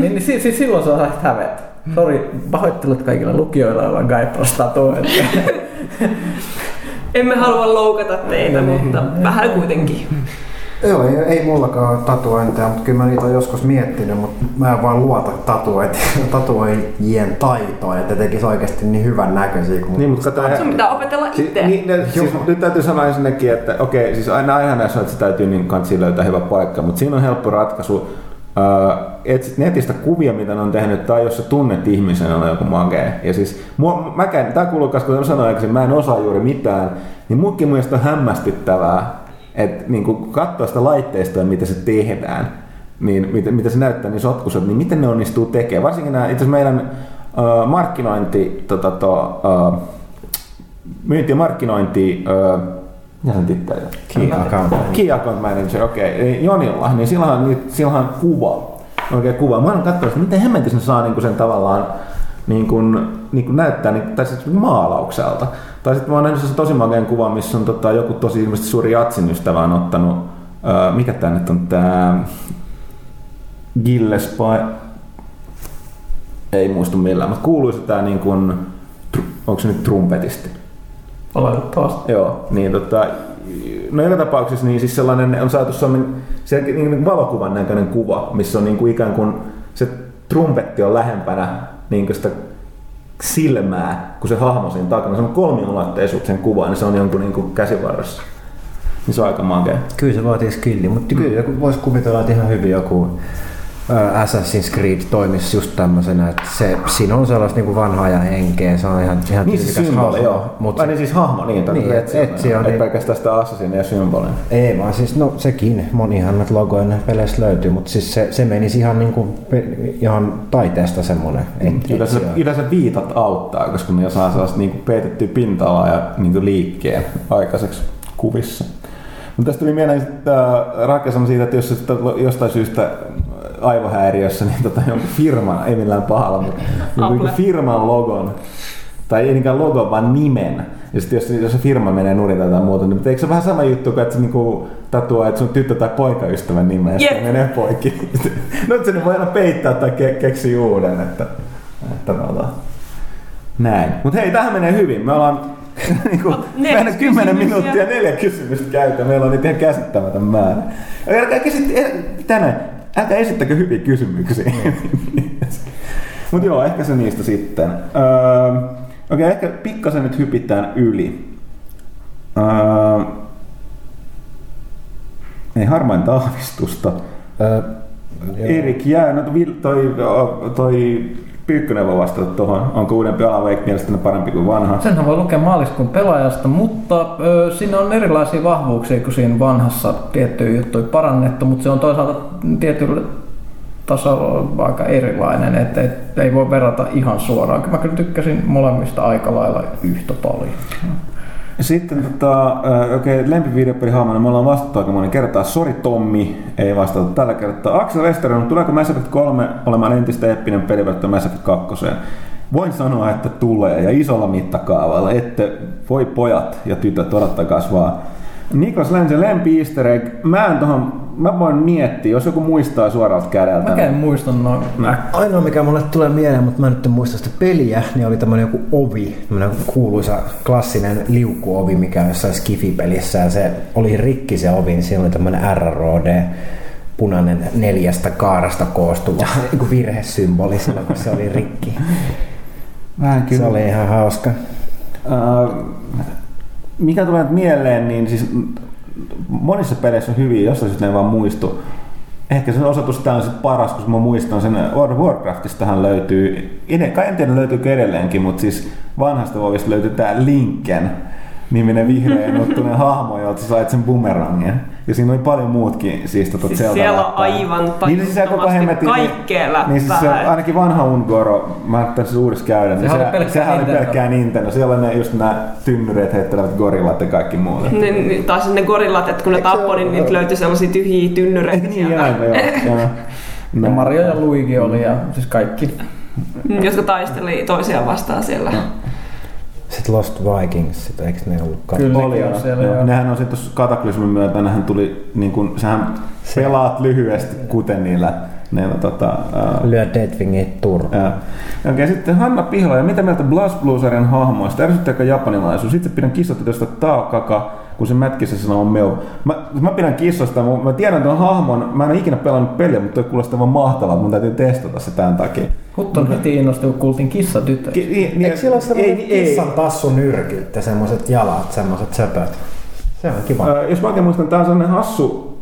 niin silloin sä saisit hävetä. Sori, pahoittelut kaikilla lukijoilla, joilla on Guybrush tatuointia. Emme halua loukata teitä, mutta vähän kuitenkin. Joo, ei mullakaan ole tatuointeja, mutta kyllä mä niitä olen joskus miettinyt, mutta mä en vaan luota tatuoijien taitoa, että tekisi oikeasti niin hyvän näköisiä. Niin, mutta sun pitää opetella itse. Nyt täytyy sanoa ensinnäkin, että okei, siis aina näissä on, että se täytyy niin kantsiin löytää hyvä paikka, mutta siinä on helppo ratkaisu. Etsit netistä kuvia, mitä ne on tehnyt, tai jos sä tunnet ihmisen, on joku magee. Ja siis, tää kuuluu, kun sanoin aikaisin, mä en osaa juuri mitään, niin munkin mielestä on hämmästyttävää, että niinku katsoa sitä laitteistoa, mitä se tehdään, niin mitä se näyttää, niin sotkuset, niin miten ne onnistuu tekemään. Varsinkin nämä, itse asiassa meidän myynti- ja markkinointi, mitä sen tittää? Key Account Manager, okei, Jonilla, niin silloin on kuva. Mä oon katsonut, että miten hemmetis ne saa niinku sen tavallaan niin kuin näyttää, niin, tai siis maalaukselta. Tai sitten mä oon nähnyt tosi makeen kuva, missä on joku tosi ilmeisesti suuri jatsin ystävä on ottanut, mikä tää nyt on tää Gillespie, ei muistu millään, mutta kuuluisi tää niin kuin, onko se nyt trumpetisti? Oletettavasti. Joo, niin no joka tapauksessa niin siis sellainen on saatu sellainen niin valokuvan näköinen kuva, missä on niin kuin ikään kuin se trumpetti on lähempänä niin kuin sitä silmää, kun se hahmo siinä takana. Se on kolmiulotteisuuksien kuva, niin se on jonkun niin kuin käsivarressa. Niin se on aika makea. Kyllä se vaatii skilli, mutta kyllä voisi kuvitella, että ihan hyvin joku Assassin's Creed toimisi just tämmöisenä, että siinä on sellaista niin kuin vanha ajan henkeä, se on ihan niin tyylikäs symboli, hahmo. Joo. Mutta niin siis hahmo, niin etsiä. Ei pelkästään sitä Assassinia symbolina. Ei vaan siis, no sekin, monihan näitä logoja näitä peleissä löytyy, mutta siis se menisi ihan, niin kuin, ihan taiteesta semmoinen. Yleensä viitat auttaa, koska ne saa sellaista niin kuin peitettyä pinta-alaa ja niin kuin liikkeen aikaiseksi kuvissa. Mutta tästä tuli mieleen, että Raakkel sanoi siitä, että jos jostain syystä aivohäiriössä niin jonkun firman, ei millään pahalla, mutta jonkun firman logon. Tai ei niinkään logo, vaan nimen. Ja sitten jos se firma menee nurin tai muuta, niin eikö se vähän sama juttu kuin, että se niinku tatuaa, että sun tyttö tai poikaystävän nimen ja sitten menee poikki. Nyt se voi aina peittää tai keksii uuden, että näin. Mut hei, tähän menee hyvin. Me ollaan niinku 10 minuuttia 4 kysymystä käytä. Meillä on niitä ihan käsittämätön määrä. Älkää esittäkö hyviä kysymyksiä. Mut joo, ehkä se niistä sitten. Okei, ehkä pikkasen nyt hypitään yli. Ei harmainta aavistusta. Erik jää, no toi Pyykkönen voi vastata tuohon. Onko uuden pelaaja mielestäni parempi kuin vanha? Senhän voi lukea maaliskuun pelaajasta, mutta siinä on erilaisia vahvuuksia kuin siinä vanhassa tiettyjä juttuja parannettu, mutta se on toisaalta tietyllä tasolla on aika erilainen, että ei voi verrata ihan suoraan. Mä kyllä tykkäsin molemmista aika lailla yhtä paljon. Sitten lempivideopeli haamana, me ollaan vastattu aika monen kertaa. Sori Tommi, ei vastata tällä kertaa. Axel Westerin, tuleeko Mass Effect 3 olemaan entistä eeppinen peli verrattuna Mass Effect 2? Voin sanoa, että tulee ja isolla mittakaavalla. Ette voi pojat ja tytöt, odottakaas vaan. Niklas Länsen lempi easter egg. Mä voin miettiä, jos joku muistaa suoralta kädeltä. Mä en muista noin. Ainoa mikä mulle tulee mieleen, mutta mä nyt en muista sitä peliä, niin oli tämmönen joku ovi, tämmönen kuuluisa klassinen liukuovi, mikä on jossain Skifi-pelissä, ja se oli rikki se ovi, niin siinä oli tämmönen RROD, punainen 4 kaarasta koostuva virhesymboli silloin, kun se oli rikki. Se oli ihan hauska. Mikä tulee mieleen, niin siis monissa peleissä on hyviä, jossain syystä ne ei vaan muistu. Ehkä sen osoitus tää on sit paras, koska mä muistan sen World of Warcraftistahan löytyy, en tiedä löytyykö edelleenkin, mutta siis vanhasta vuovista löytyy tää Lincoln-niminen vihreä nuttunen hahmo, jolta sait sen bumerangin. Ja siinä oli paljon muutkin siis Zelda-läppää. Siellä on aivan tajuttomasti kaikkea läppää. Niin siis ainakin vanha Ungoro, mä en tässä uudessa käydä, niin sehän oli pelkkää Nintendo. Siellä oli ne just nää tynnyreet heittelevät gorillat ja kaikki muuta. Taas ne gorillat, että kun ne tappoi, niin niitä löytyi sellaisia tyhjiä tynnyreitä sieltä. Ja Mario ja Luigi oli ja siis kaikki. Jotka taisteli toisiaan vastaan siellä. Sitten Lost Vikings, sitä eikö ne ollut katsotaan? Nehän on sitten tuossa kataklysmin myötä, nehän tuli, niin kun, sähän pelaat lyhyesti kuten niillä lyö Deathwingit turhaan. Okei, sitten Hanna Pihla, ja mitä mieltä Blast Blue-sarjan hahmoista? Ärsyttääkö japanilaisuus? Itse pidän kissotytöstä Taakaka, kun se mätkissä sanoo meu. Mä pidän kissosta, mä tiedän tuon hahmon, mä en ole ikinä pelannut peliä, mutta toi kuulostaa vaan mahtavalta, että mun täytyy testata se tämän takia. Huttunen heti innostui, kun kuultiin kissatytöistä. Eikö siellä ole sellainen kissan tassunyrkyyttä, semmoiset jalat, semmoiset söpöt? Se on kiva. Jos mä oikein muistan, tää on sellainen hassu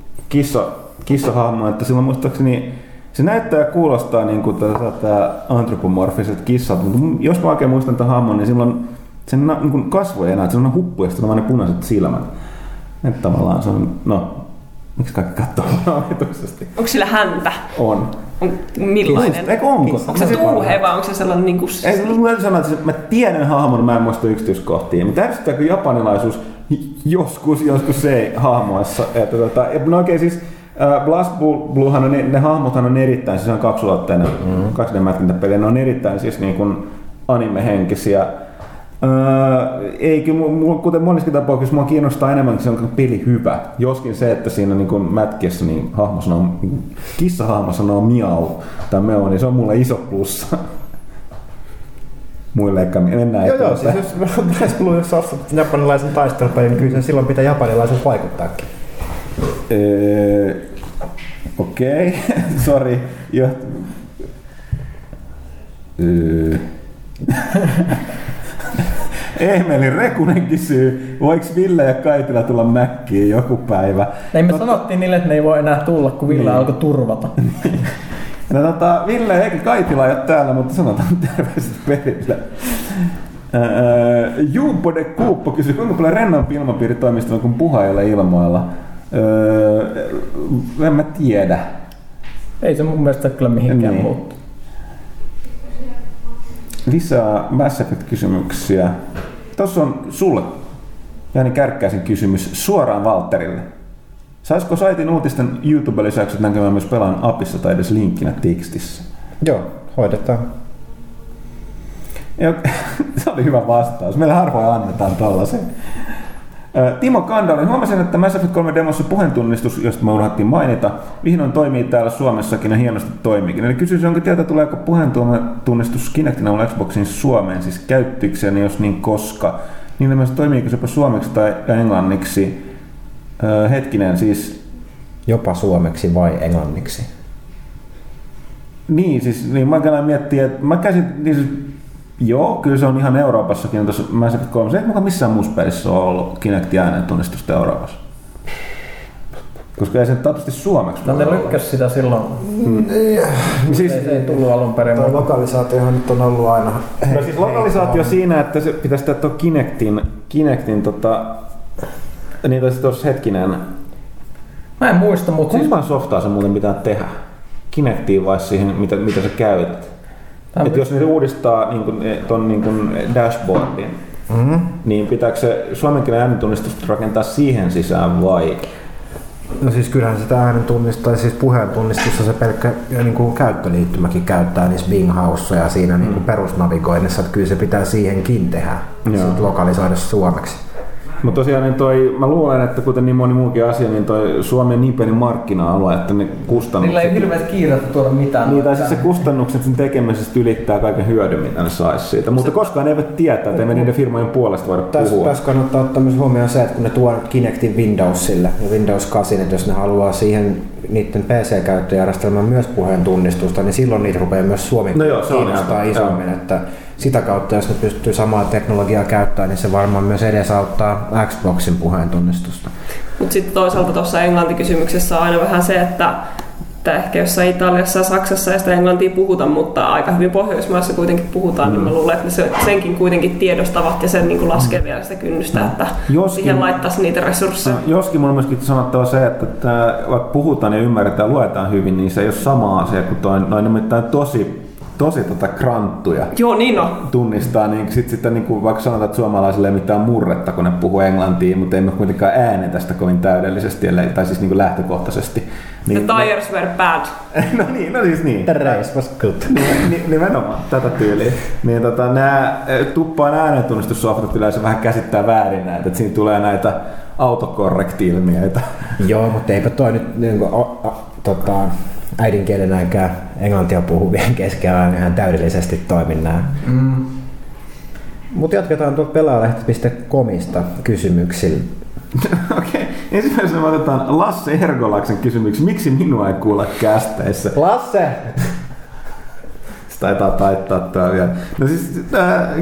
kissahahmo, että silloin muistaakseni se näyttää ja kuulostaa niin kuin antropomorfiset kissat, mutta jos mä oikein muistan tämän hahmon, niin silloin sen niin kasvoja enää, että se on huppu ja sitten on ne punaiset silmät. Että tavallaan se on, miksi kaikki katsoo valituisesti? Onko sillä häntä? On. Millainen? Eikö onko? Onko se tuuhe vai onko se sellainen niinku... Ei, mä sanon, että mä tiedän hahmon, mä en muista yksityiskohtia, mutta ärsyttääkö japanilaisuus joskus ei hahmoissa? Että no oikein siis... Blast Bluehan on, ne hahmothan on erittäin, siis on kaksulotteinen, 2D-mätkintäpeli, ne on erittäin siis niin kuin anime-henkisiä. Ei kyllä, kuten monissakin tapauksissa, mua kiinnostaa enemmän, että se on peli hyvä. Joskin se, että siinä niin kuin mätkiessä niin hahmo sanoo, kissahahmo sanoo miau tai meo, niin se on mulle iso plussa. Muille eikä mennään. Joo, siis jos Blast Blue, jos ostat japanilaisen taistelupelin, niin kyllä silloin pitää japanilaisuus vaikuttaakin. Okei, sori. Emeli Rekunen kysyy, voiko Ville ja Kaitila tulla Mäkkiin joku päivä? Ei me sanottiin niille, että ne ei voi enää tulla, kun Ville alkoi turvata. Ville eikä Kaitila ei ole täällä, mutta sanotaan terveiset perille. Jumbo de Kuuppo kysyy, kuinka paljon rennompi ilmapiiri toimistava kuin puhailla ilmoilla? En mä tiedä. Ei se mun mielestä kyllä mihinkään niin muuttu. Lisää Mass Effect-kysymyksiä. Tuossa on sulle, Janne Kärkkäisen kysymys, suoraan Valterille. Saisiko saitin uutisten YouTube-lisäykset näkemään myös pelaan appissa tai edes linkkinä tekstissä? Joo, hoidetaan. Se oli hyvä vastaus. Meillä harvoin annetaan tollasen. Timo Kandalin. Huomasin, että Mass Effect 3 demossa puheentunnistus, josta me unohdettiin mainita, vihdoin toimii täällä Suomessakin ja hienosti toimiikin. Eli kysyisin, onko tietää, tuleeko puheentunnistus Kinectin avulla Xboxin Suomeen, siis käyttöikseen, jos niin koska. Niin ilmeisesti toimiiko se jopa suomeksi tai englanniksi? Hetkinen, siis... Jopa suomeksi vai englanniksi? Niin, siis niin mä käyn miettiä, että mä käsitin... Niin, joo, kyllä se on ihan Euroopassakin on tuossa Mass Effect 3. Eikä missään muussa pelissä ole ollut Kinectin äänentunnistusta Euroopassa. Koska ei se tapasti suomeksi. No ne lykkäs sitä silloin. Siis ei tullut alun perin. Tuo lokalisaatiohan nyt on ollut aina. No siis lokalisaatio siinä, että se pitäisi tehdä tuo Kinectin niin taisi tuossa hetkinen. Mä en muista, mutta... Kumman softaa se muuten pitää tehdä? Kinectiin vai siihen, mitä sä käytät? Että jos ne uudistaa tuon niin dashboardin, niin pitääkö se suomenkielinen äänentunnistus rakentaa siihen sisään vai? No siis kyllähän sitä äänentunnistusta, siis puheentunnistusta se pelkkä niin käyttöliittymäkin käyttää niissä Bing-haussa ja siinä niin perusnavigoinnissa, että kyllä se pitää siihenkin tehdä, sitten lokalisoida suomeksi. Mutta tosiaan niin mä luulen, että kuten niin moni muukin asia, niin toi Suomi on niin pieni markkina-alue, että ne kustannukset... Niillä ei hirveät kiirettä tuoda mitään. Niin, tai siis se kustannukset sen tekemisestä ylittää kaiken hyödyn, mitä ne saisi siitä. Mutta koskaan ne eivät tietää, että ei me niiden firmojen puolesta voida puhua. Tässä kannattaa ottaa myös huomioon se, että kun ne tuo Kinectin Windowsille ja Windows 8, että jos ne haluaa siihen niiden PC-käyttöjärjestelmän myös puheen tunnistusta, niin silloin niitä rupeaa myös Suomi kiinnostaa isommin. Että sitä kautta, jos ne pystyy samaa teknologiaa käyttämään, niin se varmaan myös edesauttaa Xboxin puheentunnistusta. Mutta sitten toisaalta tuossa englantikysymyksessä on aina vähän se, että ehkä jossain Italiassa ja Saksassa ei sitä englantia puhuta, mutta aika hyvin Pohjoismaissa kuitenkin puhutaan, niin mä luulen, että ne senkin kuitenkin tiedostavat ja sen niin laskee vielä sitä kynnystä, että joskin, siihen laittaisi niitä resursseja. Joskin mun on myöskin sanottava se, että vaikka puhutaan ja ymmärretään ja luetaan hyvin, niin se ei ole sama asia kuin noin nimittäin tosi kranttuja. Joo, niin on. Tunnistaa, niin sitten niin vaikka sanotaan, että suomalaisille ei mitään murretta, kun ne puhuu englantia, mutta ei me kuitenkaan äänetä sitä kovin täydellisesti, tai siis niin lähtökohtaisesti. Niin, the tires were bad. No niin. The race was good. Nimenomaan, tätä tyyliä. Niin, nämä tuppaan äänentunnistussoftat yleensä vähän käsittää väärin näitä, että siinä tulee näitä autokorrekti-ilmiöitä. Joo, mutta eipä toi nyt äidinkielenäkään englantia puhuvien keskellä ihan täydellisesti toiminnaan. Mutta jatketaan tuolta pelaajalehti.comista kysymyksillä. Okei. Ensimmäisenä me otetaan Lasse Ergolaksen kysymyksiä. Miksi minua ei kuulla kästeissä? Lasse! Se taittaa tää vielä. No siis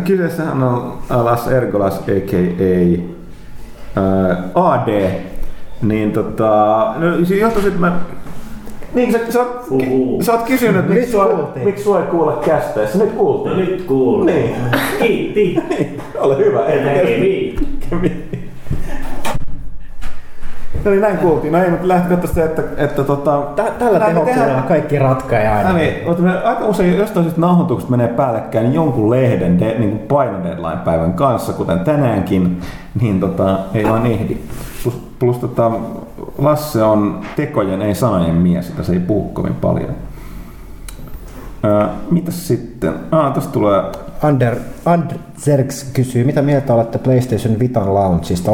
kyseessähän on Lasse Ergolas a.k.a. AD. Niin no siis johtuu sit mä... Niin, sä oot kysynyt, miksi sua ei kuulla kästeissä. Nyt kuultiin. Niin. Kiitti. Ole hyvä. No niin, näin kuultiin. No ei, mutta lähtökohtaisesti se, että tällä tehoksella kaikki ratkaja aina. Niin, mutta aika usein jostain syystä nauhoitukset menee päällekkäin jonkun lehden niin paino deadline-päivän kanssa, kuten tänäänkin, niin ei vaan ehdi. Plus Lasse on tekojen, ei sanojen mies, että se ei puhu kovin paljon. Mitäs sitten? Tästä tulee... Anderserks kysyy, mitä mieltä olette PlayStation Vitan launchista?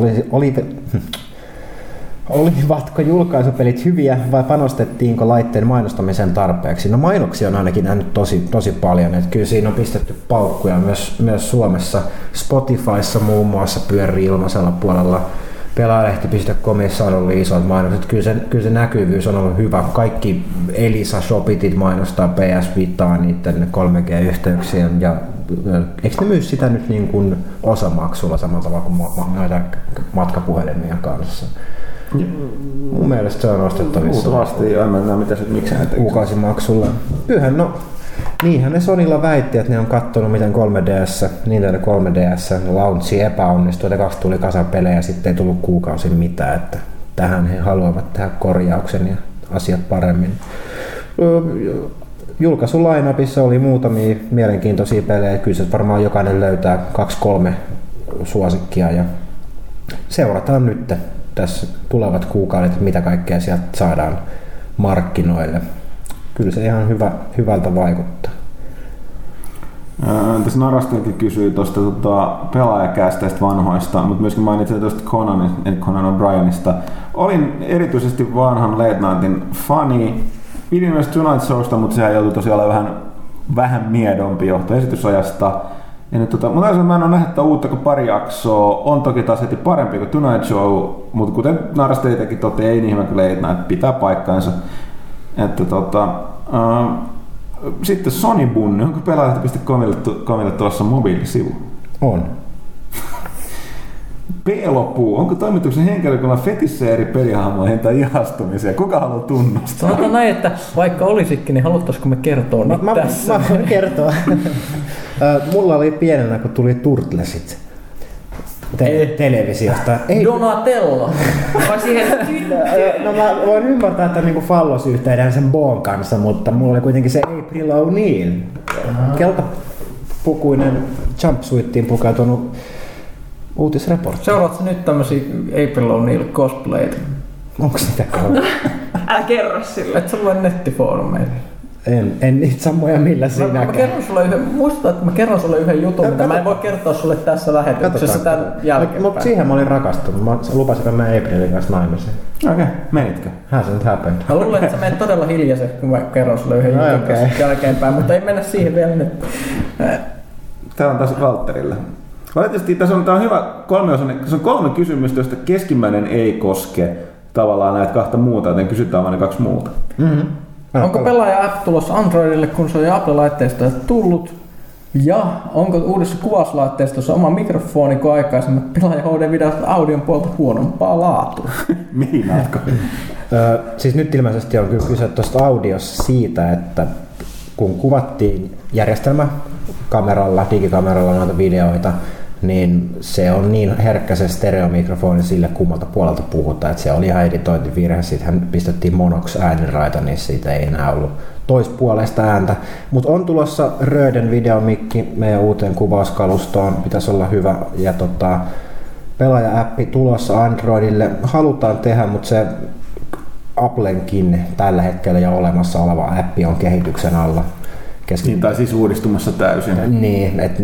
Olivatko julkaisupelit hyviä vai panostettiinko laitteen mainostamiseen tarpeeksi? No mainoksia on ainakin nähnyt tosi paljon. Et kyllä siinä on pistetty paukkuja myös Suomessa. Spotifyssa muun muassa pyörii ilmaisella puolella. Pelaalehti.comissa on ollut isot mainokset. Kyllä se näkyvyys on ollut hyvä. Kaikki Elisa-shopitit mainostaa PS Vitaa niiden 3G-yhteyksien. Ja eikö ne myy sitä nyt niin kuin osamaksulla samalla tavalla kuin noita matkapuhelimia kanssa? Mun mielestä se on ostettavissa. Uutavasti, en mä näe mitä se miksään tekee. Kuukausimaksulla. Kyllähän niinhän ne Sonilla väitti, että ne on kattonut miten 3DS, Nintendo 3DS launchi epäonnistui, että 2 tuli kasan pelejä ja sitten ei tullut kuukausin mitään, että tähän he haluavat tehdä korjauksen ja asiat paremmin. Julkaisulainapissa oli muutamia mielenkiintoisia pelejä, kyllä se varmaan jokainen löytää 2-3 suosikkia ja seurataan nyt. tässä tulevat kuukaudet, mitä kaikkea sieltä saadaan markkinoille. Kyllä se ihan hyvältä vaikuttaa. Tässä Narastelkin kysyi tuosta pelaajakästeistä vanhoista, mutta myöskin mainitsin tuosta Conan O'Brienista. Olin erityisesti vanhan Late Nightin fani. Pidin myös Tonight Showsta, mutta sehän joutui tosiaan olemaan vähän miedompi johtoesitysajasta. Mutta mä en ole nähnyt uutta kuin pari jaksoa. On toki taas heti parempi kuin Tonight Show, mutta kuten Narastelitakin totti, ei niin hyvä kuin Late Night pitää paikkaansa. Sitten Sony Bunny, onko pelaajat.comille tuossa mobiilisivu? On. P-lopuu, onko toimituksen henkilökunnan fetissä eri pelihahmoihin tai ihastumiseen? Kuka haluaa tunnustaa? Sanotaan näin, että vaikka olisikin, niin haluttaisiko me kertoa niitä tässä? Mä voin kertoa. Mulla oli pienenä, kun tuli Turtlesit. Televisiosta. Donatello! Vai siihen? No mä voin ymmärtää, että niinku fallosyhteydään sen Boon kanssa, mutta mulla oli kuitenkin se April O'Neil. Keltapukuinen jumpsuittiin pukeutunut uutisreportti. Seuraatko nyt tämmösiä April O'Neil cosplayta? Onko sitä kauan? Älä kerro sille. Et sä lue nettifoorumeita. En niitä samoja millä sinäkään. Mä kerron sulle yhden jutun, mitä mä en voi kertoa sulle tässä lähetyksessä tämän jälkeen. Mutta siihen mä olin rakastunut. Mä lupasin, että mä Aprilin kanssa naimisiin. Okei, menitkö? How's it happened? Mä luulen, että sä menet todella hiljaiseksi, kun mä kerron sulle yhden jutun tässä jälkeenpäin, mutta ei mennä siihen vielä nyt. Tää on taas Valtterilla. Valitettavasti tää on hyvä kolmiosainen. Tässä on kolme kysymystä, joista keskimmäinen ei koske tavallaan näitä kahta muuta, joten kysytään vain ne kaksi muuta. Mm-hmm. Onko pelaaja app tulossa Androidille, kun se on jo Apple-laitteistoja tullut? Ja onko uudessa kuvauslaitteistossa oma mikrofoni kuin aikaisemmat pelaaja HD-videosta audion puolta huonompaa laatua? Miinaatko? Siis nyt ilmeisesti on kyllä kyse tuosta audiossa siitä, että kun kuvattiin järjestelmäkameralla, digikameralla noita videoita, niin se on niin herkkä se stereomikrofoni sille kummalta puolelta puhutaan, että se oli ihan editointivirhe, siitähän pistettiin monoksi äänenraita, niin siitä ei enää ollut toispuolesta ääntä. Mutta on tulossa Röden videomikki meidän uuteen kuvauskalustoon, pitäisi olla hyvä, ja pelaaja-appi tulossa Androidille halutaan tehdä, mutta se Applenkin tällä hetkellä jo olemassa oleva appi on kehityksen alla. Niin, tai siis uudistumassa täysin. Niin, että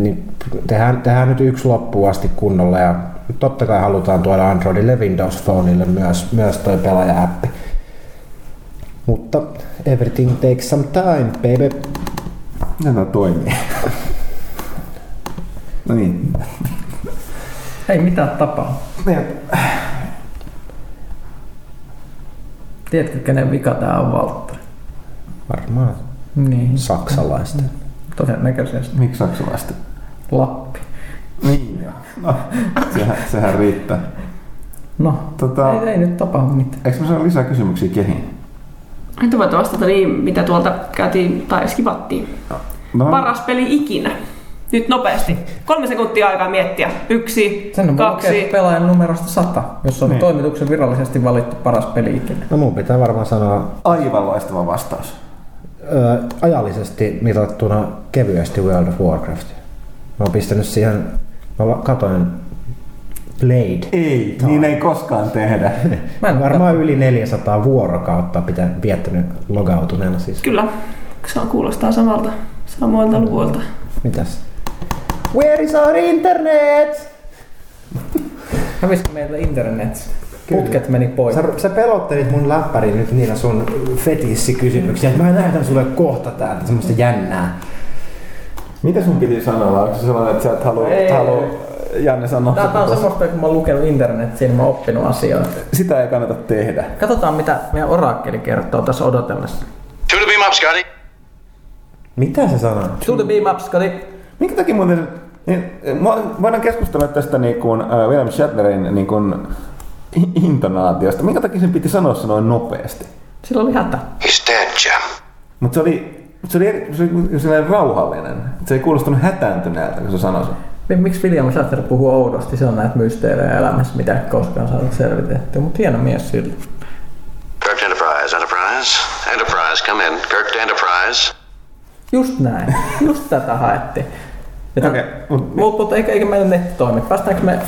tehdään nyt yksi loppuun asti kunnolla ja totta kai halutaan tuoda Androidille Windows Phoneille myös toi pelaaja-appi. Mutta everything takes some time, baby. Tämä toimii. No niin. Ei mitään tapaa. Tiedätkö, kenen vika tää on, Valtteri? Varmaan. Niin. Saksalaisten. Todennäköisesti. Miksi saksalaisten? Lappi. Niin joo. No, sehän riittää. No, ei nyt tapahdu mitään. Eikö me saa lisää kysymyksiä kehiin? Entä voit vastata niin, mitä tuolta käytiin tai skivattiin. No. Paras peli ikinä. Nyt nopeasti. 3 sekuntia aikaa miettiä. 1, 2... Sen on lukea pelaajan numerosta 100, jos on niin. Toimituksen virallisesti valittu paras peli ikinä. No mun pitää varmaan sanoa aivan loistava vastaus. Ajallisesti mitattuna kevyesti World of Warcraft. Mä oon pistänyt siihen, mä katoin Blade. Ei, niin ei koskaan tehdä. Mä en varmaan yli 400 vuorokautta pitää viettänyt logautuneena siis. Kyllä, se kuulostaa samoilta luvuilta. Mitäs? Where is our internet? Hävisikö meiltä internet? Putket meni pois. Sä pelottelit mun läppäriin nyt niillä sun fetissikysymyksiä. Mä näytän sulle kohta täältä semmoista jännää. Mitä sun piti sanoa? Onko se sellainen, että sä et halua Janne sanoa? Tää on semmoista, kun mä oon lukenut internetsiin, mä oon oppinut asioita. Sitä ei kannata tehdä. Katsotaan mitä meidän oraakkeli kertoo tässä odotellessa. To the beam up, Skadi. Mitä sä sanot? To the beam up, Skadi. Minkä takia muuten... Voidaan keskustella tästä niin kuin William Shatnerin niin kuin intonaatiosta. Minkä takia sen piti sanoa noin nopeasti? Sillä oli hätä. He's dead, Jim. Mutta se oli rauhallinen. Se ei kuulostanut hätääntyneeltä, kun se sanoi sen. Miksi William Shatner puhuu oudosti? Se on näitä mysteerejä elämässä, mitä koskaan saada selvitettyä. Mutta hieno mies sillä. Kirk Enterprise, Enterprise, Enterprise, come in. Kirk to Enterprise. Just näin. Just tätä haettiin. Okei. Mutta eikä meidän netti toimi. Päästäänkö me...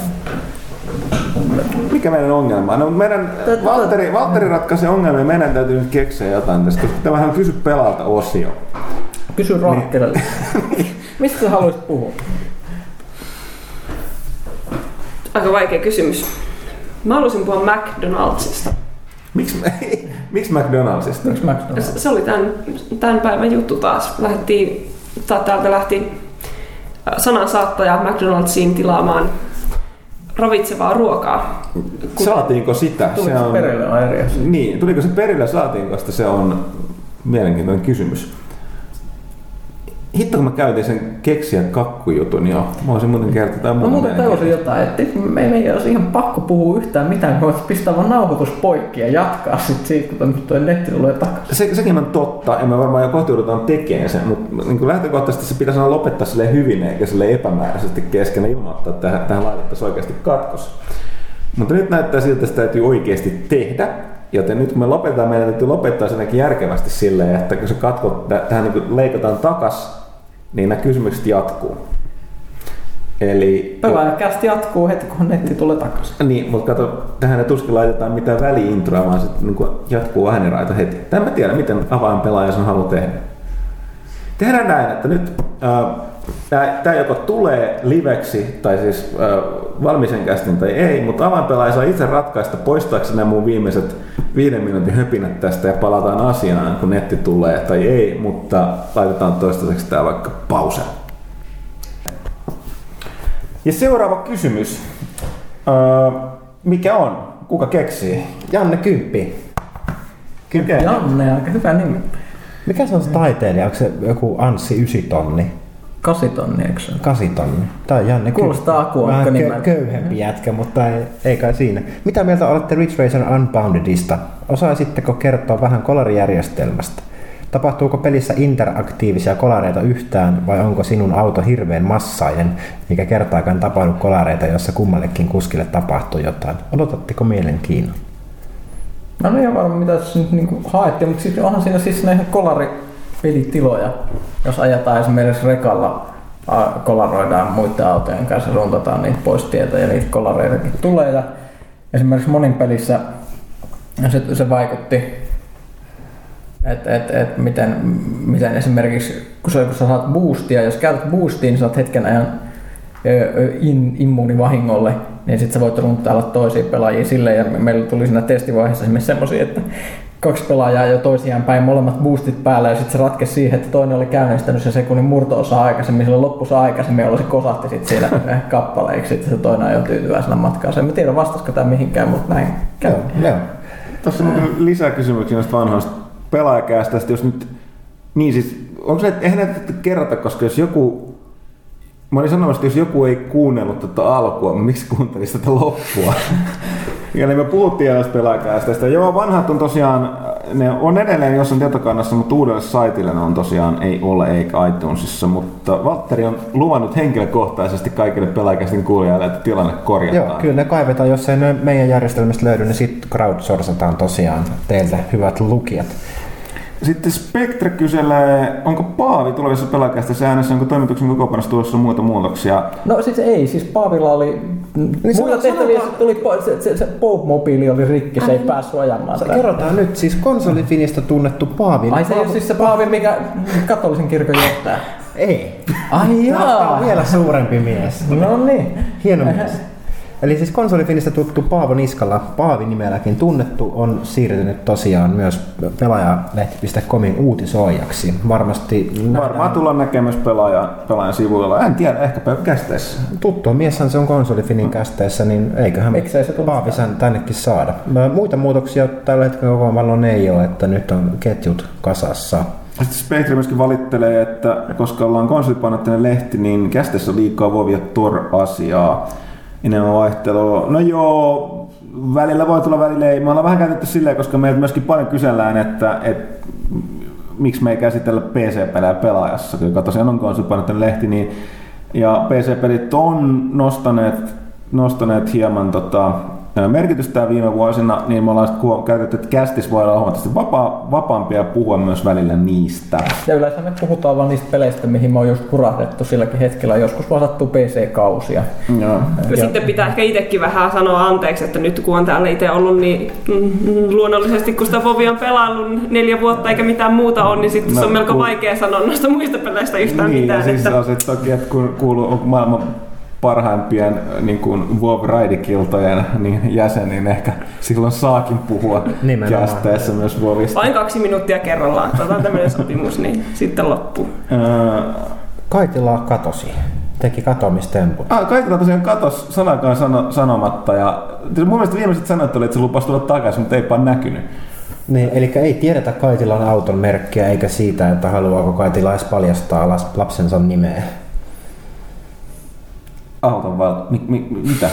mikä meidän ongelma on. No, meidän Valtteri ratkaisee ongelmia, meidän täytyy nyt keksiä jotain tästä, koska tämä on kysy pelaalta osio. Kysy Raakkelelle. Mistä sä haluaisit puhua? Aika vaikea kysymys. Mä haluaisin puhua McDonaldsista. Miksi McDonaldsista? Miks McDonalds? Se oli tämän päivän juttu taas. Täältä lähti sanansaattaja McDonaldsiin tilaamaan ravitsevaa ruokaa. Saatiinko sitä? Tuliko se on... perille vai eri asia? Niin, tuliko se perille, saatiinko sitä? Se on mielenkiintoinen kysymys. Hitto, kun mä käytin sen keksiä kakkujutun, joo. Mä olisin muuten kertoa tämän muun. Mä muuten tajusin jotain, että meidän olisi ihan pakko puhua yhtään mitään, kun voit pistää vaan nauhoitus poikki ja jatkaa sit siitä, kun tuo netti tulee takaisin. Sekin on totta, ja me varmaan jo kohti joudutaan tekemään sen, mutta niin lähtökohtaisesti se pitäisi aina lopettaa silleen hyvin eikä silleen epämääräisesti kesken ja ilmoittaa, että tähän laitettaisiin oikeasti katkos. Mutta nyt näyttää siltä, että sitä täytyy oikeasti tehdä. Joten nyt kun me lopetetaan, meidän täytyy lopettaa sen järkevästi silleen, että kun se katko tähän niin leikataan takas, niin nämä kysymykset jatkuu. Eli... pelaajakästi jatkuu heti, kun netti tulee takas. Niin, mutta kato, tähän tuskin laitetaan mitään väliintroa, vaan sitten niin jatkuu ääniraita heti. Tämä mä tiedän, miten avainpelaaja sen haluaa tehdä. Tehdään näin, että nyt tämä joko tulee liveksi, tai siis valmisen kästin tai ei, mutta avainpelaaja saa itse ratkaista poistaakseni nämä mun viimeiset 5 minuutin höpinät tästä ja palataan asiaan, kun netti tulee tai ei, mutta laitetaan toistaiseksi tää vaikka pause. Ja seuraava kysymys. Mikä on? Kuka keksii? Janne Kymppi. Janne, aika hyvä nimi. Mikä se on se taiteilija? Onko se joku Anssi 9 tonni? 8 tonni, eikö se? 8 tonni. Tää on Janne kuulostaa Kymppi. Vähän köyhempi jätkä, mutta ei kai siinä. Mitä mieltä olette Ridge Racer Unboundedista? Osaisitteko kertoa vähän kolarijärjestelmästä? Tapahtuuko pelissä interaktiivisia kolareita yhtään vai onko sinun auto hirveän massainen, mikä kertaakaan tapahdu kolareita, jossa kummallekin kuskille tapahtuu jotain? Odotatteko mielenkiinnon? Mä en ole ihan varma, mitä se nyt niin haettiin, mutta sitten onhan siinä siis näihin kolaripelitiloja. Jos ajetaan esimerkiksi rekalla, kolaroidaan muiden autojen kanssa, runtataan niitä pois tietä ja niitä kolareitakin tulee. Ja esimerkiksi monin pelissä se vaikutti, että miten esimerkiksi, kun sä saat boostia, jos käytät boostia, niin saat hetken ajan immuuni vahingolle. Niin sit sä voit runtailla toisia pelaajia silleen, ja meillä tuli siinä testivaiheessa esimerkiksi semmosia, että 2 pelaajaa jo toisiaan päin, molemmat boostit päällä, ja sit se ratkesi siihen, että toinen oli käynnistänyt sen sekunnin murto-osaa aikaisemmin, sillä loppuosaa aikaisemmin, jolloin se kosahti sit siellä kappaleiksi, ja se toinen ajoi tyytyväisellä matkaa. En tiedä, vastasiko tää mihinkään, mutta näin käy. Joo. Tuossa on lisäkysymyksiä noista vanhoista pelaajakäistä, jos nyt, niin siis, onko näitä, eihän näitä kerrata, koska jos joku... Mä olin sanomassa, että jos joku ei kuunnellut tätä alkua, niin miksi kuuntelisi tätä loppua? Ja niin me puhuttiin edes pelaajakäistä. Joo, vanhat on tosiaan, ne on edelleen jossain tietokannassa, mutta uudelle saitille ne on tosiaan ei ole eikä iTunesissa. Mutta Valtteri on luvannut henkilökohtaisesti kaikille pelaajakäisten kuulijalle, että tilanne korjataan. Joo, kyllä ne kaivetaan, jos ei ne meidän järjestelmistä löydy, niin sitten crowdsourcataan tosiaan teiltä hyvät lukijat. Sitten Spectre kyselee, onko Paavi tulevissa pelaajakäistä säännössä, onko toimituksen kokoonpanossa tulossa muita muutoksia? No siis ei, siis Paavilla oli niin muita tehtäviä, se Poup-mobiili oli rikki, se ei päässyt ajamaan. Kerrotaan nyt, siis konsolifinistä tunnettu Paavi. Ai se ei ole siis se Paavi, mikä katolisen kirkon johtaa. Ei. Ai jaa. Tämä on vielä suurempi mies. No niin. Hieno mies. Eli siis konsolifinistä tuttu Paavo Niskala, Paavi nimelläkin tunnettu, on siirtynyt tosiaan myös pelaajalehti.comin uutisoijaksi. Varmaan tullaan näkemään myös pelaajan sivuilla. En tiedä, ehkäpä kästeessä. Tuttua mieshän se on konsolifinin kästeessä, niin eiköhän Paavi sen tännekin saada. Muita muutoksia tällä hetkellä koko ajan ei ole, että nyt on ketjut kasassa. Sitten Spectre myöskin valittelee, että koska ollaan konsolipainotteinen lehti, niin kästeessä on liikaa vuovia Tor-asiaa. Enemmän vaihtelua. No joo, välillä voi tulla, välillä ei. Me ollaan vähän käytetty silleen, koska meiltä myöskin paljon kysellään, että miksi me ei käsitellä PC-pelejä pelaajassa, joka tosiaan on konsolipainotteinen lehti. Niin, ja PC-pelit on nostaneet hieman merkitystä viime vuosina, niin me ollaan käytetty, että kästis voi olla huomattavasti vapaampia ja puhua myös välillä niistä. Ja yleensä me puhutaan vaan niistä peleistä, mihin me on just kurahdettu silläkin hetkellä. Joskus vaan sattuu PC-kausia. Ja sitten pitää ehkä itsekin vähän sanoa anteeksi, että nyt kun on täällä itse ollut, niin luonnollisesti kun sitä Vovia on pelannut 4 vuotta eikä mitään muuta on, niin sitten se on melko vaikea sanoa noista muista peleistä yhtään niin, mitään. Niin, siis on se toki, että kun kuuluu maailman parhaimpien niin kuin WoW-raidikiltojen niin jäseniin ehkä silloin saakin puhua kästeessä myös WoWista. Vain 2 minuuttia kerrallaan, otetaan tämmöinen sopimus, niin sitten loppuu. Kaitila katosi, teki katoamistemput. Kaitila tosiaan katosi sanakaan sanomatta ja mun mielestä viimeiset sanat oli, että se lupasi tulla takaisin, mutta eipä näkynyt. Niin, eli ei tiedetä Kaitilan auton merkkiä eikä siitä, että haluaako Kaitila edes paljastaa lapsensa nimeä. Auton vaan, mitä?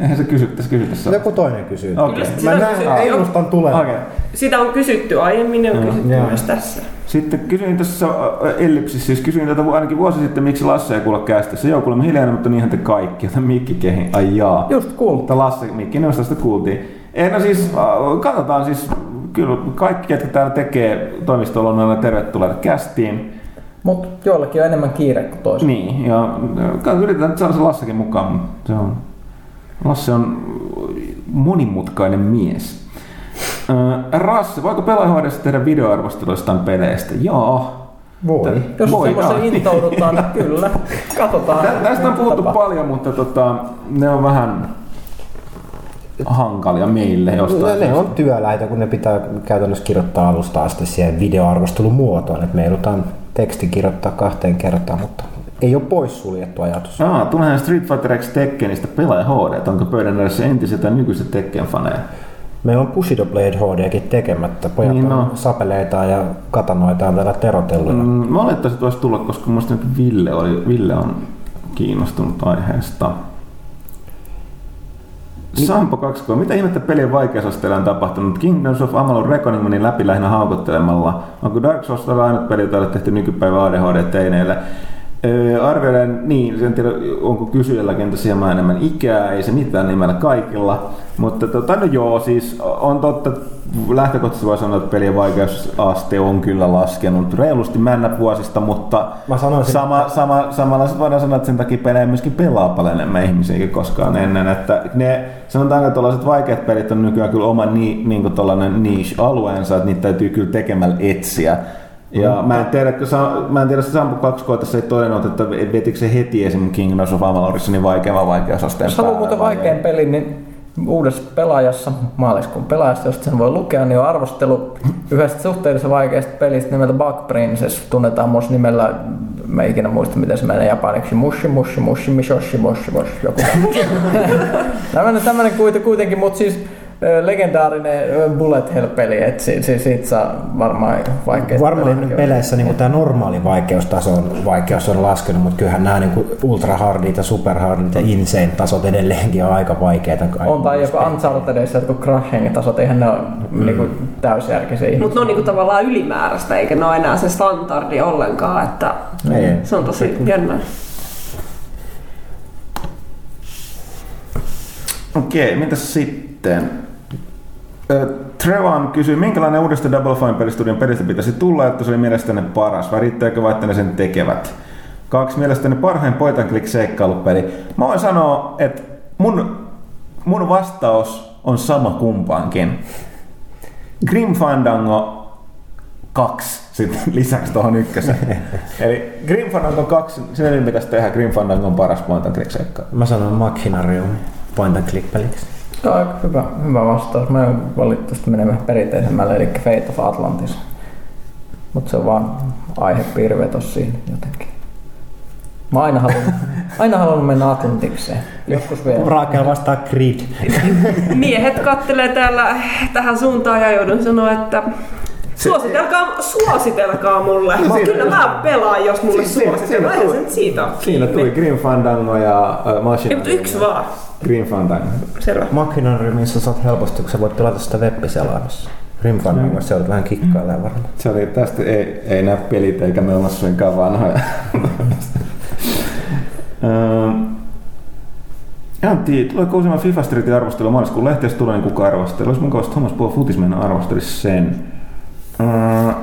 Eihän se kysyttäisi. Joku toinen kysyy. Okay. Mä ennustan tulemaan. Okay. Sitä on kysytty aiemmin ja on kysytty myös tässä. Sitten kysyin tässä ellipsissä, siis kysyin tätä ainakin vuosi sitten, miksi Lasse ei kuule kästissä. Joo, kuulemme hiljainen, mutta niinhän te kaikki. Joten mikki kehin. Ai jaa. Just kuultiin. Cool. Lasse mikki, ne sitä kuultiin. No siis, katsotaan siis, kyllä kaikki, ketkä täällä tekee toimistolla on aina tervetulleet kästiin. Mutta joillakin on enemmän kiire kuin toisella. Niin, ja yritetään nyt saada se Lassakin mukaan, mutta Lasse on monimutkainen mies. Rasse, voiko pelaajahoidossa tehdä videoarvosteluistaan peleistä? Joo. Voi. Jos semmoisen intoudutaan, niin kyllä. Katsotaan. Tästä on puhuttu paljon, mutta ne on vähän hankalia meille jostain. Ne on työläitä, kun ne pitää käytännössä kirjoittaa alusta asti siihen videoarvostelumuotoon, että me joudutaan teksti kirjoittaa 2 kertaan, mutta ei ole poissuljettu ajatus. Tuleehan Street Fighter X Tekkenistä pelaaja HD, onko pöydän edessä entiset tai nykyiset Tekken-faneja? Meillä on Bushido Blade HDkin tekemättä, pojat niin on sapeleitaan ja katanoitaan täällä terotelluina. Mä olettaisin, että olisi tulla, koska mun mielestä nyt Ville on kiinnostunut aiheesta. Sampo 2K, mitä ihmettä pelien vaikeusasteella on tapahtunut? Kingdoms of Amalur Reckoning meni läpi lähinnä haukottelemalla. Onko Dark Souls ainut peli, jota olet tehty nykypäivän ADHD-teineille? Arvioidaan niin, en tiedä onko kysyjälläkin tosiaan enemmän ikää, ei se mitään nimellä kaikilla. Mutta siis on totta, lähtökohtaisesti voi sanoa, että pelien vaikeusaste on kyllä laskenut reilusti männävuosista, mutta samanlaista voidaan sanoa, että sen takia pelejä myöskin pelaa paljon enemmän ihmisiäkin koskaan ennen. Että ne, sanotaanko, että tuollaiset vaikeat pelit on nykyään kyllä oma niin tuollainen niche-alueensa, että niitä täytyy kyllä tekemällä etsiä. Ja mä en tiedä, että Sampo 2K tässä ei todennut, että vetikö se heti esimerkiksi Kingdoms of Amalurissa niin vaikeamman vaikeusasteen päälle. Jos haluaa muuten vaikean pelin, niin uudessa pelaajassa, maaliskuun pelaajassa, josta sen voi lukea, niin on arvostelu yhdestä suhteellisen vaikeasta pelistä nimeltä Bug Princess. Tunnetaan myös nimellä, mä en ikinä muista miten se menee japaniksi, mushi, mishoshi, joku. Tällainen kuitenkin, mutta siis legendaarinen bullet hell-peli, että siitä saa varmaan vaikeista. Varmaan peleissä niin tämä normaali vaikeus on laskenut, mutta kyllähän nämä niin ultra-hardit ja super-hardit ja insane-tasot edelleenkin on aika vaikeita. On tai joku Unchartedissa, joku Crashing-tasot, eihän ne ole niin täysjärkisiä ihmisiä. Mutta ne on niin tavallaan ylimääräistä, eikä ne ole enää se standardi ollenkaan, että se on tosi jännä. Okei, mitäs sitten? Trevan kysyy, minkälainen uudesta Double Fine pelistudion pelistä pitäisi tulla, että se oli mielestäni paras? Värittääkö vai että ne sen tekevät? 2 mielestäni parhain point and click seikkailupeli. Mä voin sanoa, että mun vastaus on sama kumpaankin. Grim Fandango 2 sitten lisäksi tuohon ykköseen. Eli Grim Fandango 2, sinne pitäisi tehdä Grim Fandango on paras point and click seikkailu. Mä sanon Machinarium point and click peliksi. Tämä on aika hyvä vastaus. Mä en valitettavasti mene vähän perinteisemmälle, eli Fate of Atlantis. Mutta se on vaan aihepiirvetos siinä jotenkin. Mä aina halunnut mennä Atlantikseen. Joskus vielä. Raakkel vastaa Creed. Miehet kattelee täällä tähän suuntaan ja joudun sanoa, että Suositelkaa mulle. No, kyllä mä pelaan, jos mulle suositellaan. Siinä tuli Grim Fandango ja Machinarium. Ei, yksi vaan. Grim Fandango. Selvä. Machinariumissa saat helposti, kun sä voit pelata sitä web-selaamassa. Grim Fandango, se oli vähän kikkailee varmaan. Se oli tästä, ei nää pelit eikä me olla suinkaan vanhoja. En tiedä, tuleeko useamman FIFA Streetin arvostelua maaliskuun lehteessä, tulee niin kukaan arvostelu. Olisi mukava, että Thomas Paul Futis mennä arvostelisi sen.